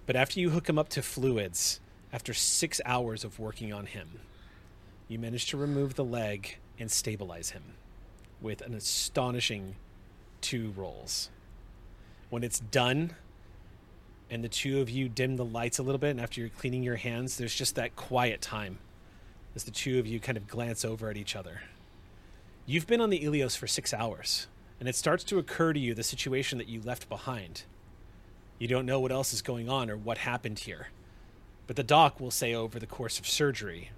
But after you hook him up to fluids, after six hours of working on him, you managed to remove the leg and stabilize him with an astonishing two rolls. When it's done and the two of you dim the lights a little bit and after you're cleaning your hands, there's just that quiet time as the two of you kind of glance over at each other. You've been on the Ilios for six hours and it starts to occur to you the situation that you left behind. You don't know what else is going on or what happened here, but the doc will say over the course of surgery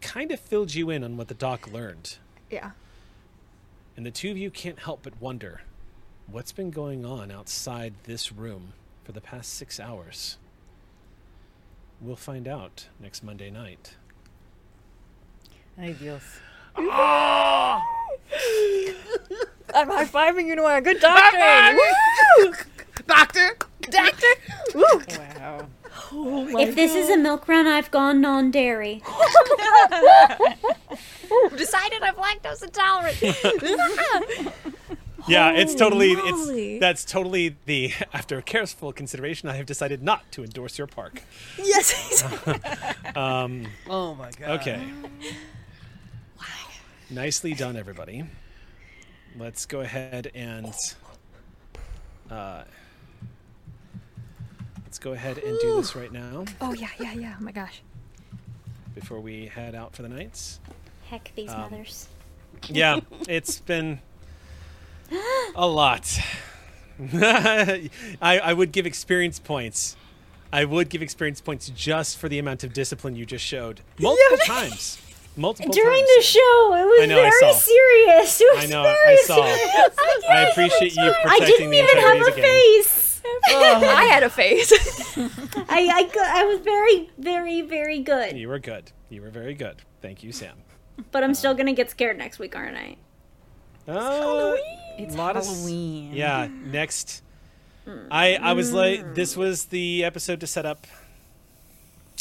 kind of filled you in on what the doc learned. Yeah. And the two of you can't help but wonder what's been going on outside this room for the past six hours. We'll find out next Monday night. Ay, Dios. Oh! I'm high-fiving you, Noir. Good doctor! Woo! Doctor! Doctor! Woo! Wow. Oh my if this God. Is a milk run, I've gone non-dairy. Decided I'm lactose intolerant. Yeah, it's totally, it's that's totally the, after careful consideration, I have decided not to endorse your park. Yes. um, oh my God. Okay. Wow. Nicely done, everybody. Let's go ahead and... Uh, Let's go ahead and do this right now. Oh, yeah, yeah, yeah. Oh, my gosh. Before we head out for the nights. Heck, these um, mothers. Yeah, it's been a lot. I, I would give experience points. I would give experience points just for the amount of discipline you just showed. Multiple times. Multiple During times. The show, it was I know, very I serious. It was I know, very I saw. I, I appreciate you protecting the integrity of the game. I didn't even have a face. Oh. I had a face. I, I I was very, very, very good. You were good. You were very good. Thank you, Sam. But I'm um, still going to get scared next week, aren't I? Uh, it's Halloween. It's Halloween. Of, yeah, next. Mm. I, I was like, this was the episode to set up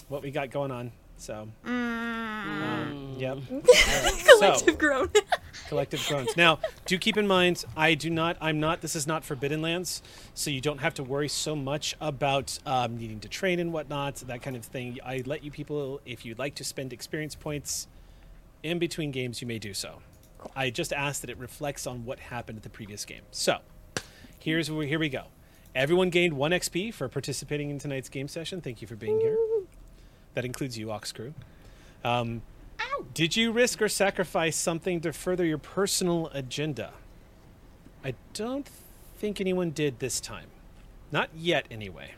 what we got going on. So, mm. um, yep. Right. Collective so, groan. Collective groans. Now, do keep in mind, I do not, I'm not, this is not Forbidden Lands, so you don't have to worry so much about um, needing to train and whatnot, that kind of thing. I let you people, if you'd like to spend experience points in between games, you may do so. Cool. I just ask that it reflects on what happened at the previous game. So, here's where, here we go. Everyone gained one X P for participating in tonight's game session. Thank you for being here. That includes you, Ox Crew. Um, did you risk or sacrifice something to further your personal agenda? I don't think anyone did this time. Not yet, anyway.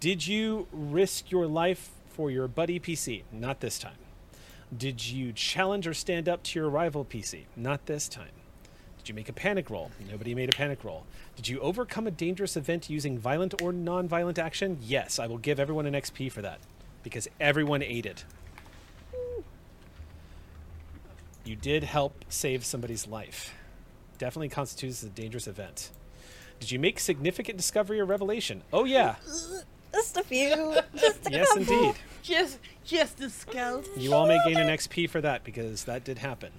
Did you risk your life for your buddy P C? Not this time. Did you challenge or stand up to your rival P C? Not this time. Did you make a panic roll? Nobody made a panic roll. Did you overcome a dangerous event using violent or non-violent action? Yes, I will give everyone an X P for that. Because everyone ate it. You did help save somebody's life. Definitely constitutes a dangerous event. Did you make significant discovery or revelation? Oh yeah. Just a few. Just a yes, couple. Indeed. Just, just a scout. You all may gain an X P for that because that did happen.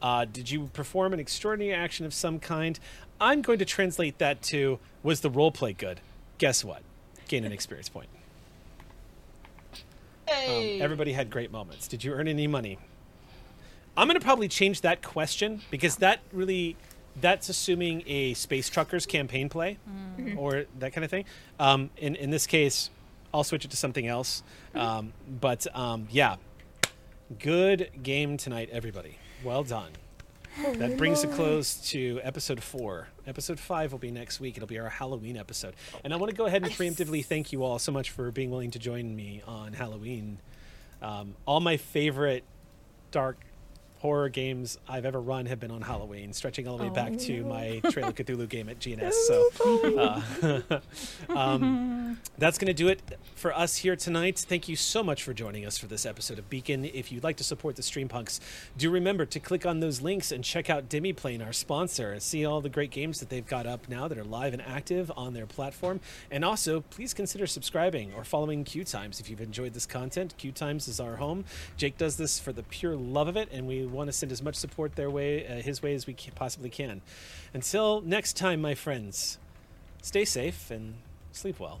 Uh, did you perform an extraordinary action of some kind? I'm going to translate that to, was the roleplay good? Guess what? Gain an experience point. Hey. Um, everybody had great moments. Did you earn any money? I'm going to probably change that question because that really... That's assuming a Space Truckers campaign play mm-hmm. or that kind of thing. Um, in, in this case, I'll switch it to something else. Um, but um, yeah, good game tonight, everybody. Well done. That brings a close to episode four. Episode five will be next week. It'll be our Halloween episode. And I want to go ahead and preemptively thank you all so much for being willing to join me on Halloween. Um, all my favorite dark horror games I've ever run have been on Halloween, stretching all the way oh, back no. to my Trail of Cthulhu game at G N S. So uh, um, that's going to do it for us here tonight. Thank you so much for joining us for this episode of Beacon. If you'd like to support the Streampunks, do remember to click on those links and check out Demiplane, our sponsor, and see all the great games that they've got up now that are live and active on their platform. And also, please consider subscribing or following Q Times if you've enjoyed this content. Q Times is our home. Jake does this for the pure love of it, and we want to send as much support their way, uh, his way as we can, possibly can. Until next time, my friends, stay safe and sleep well.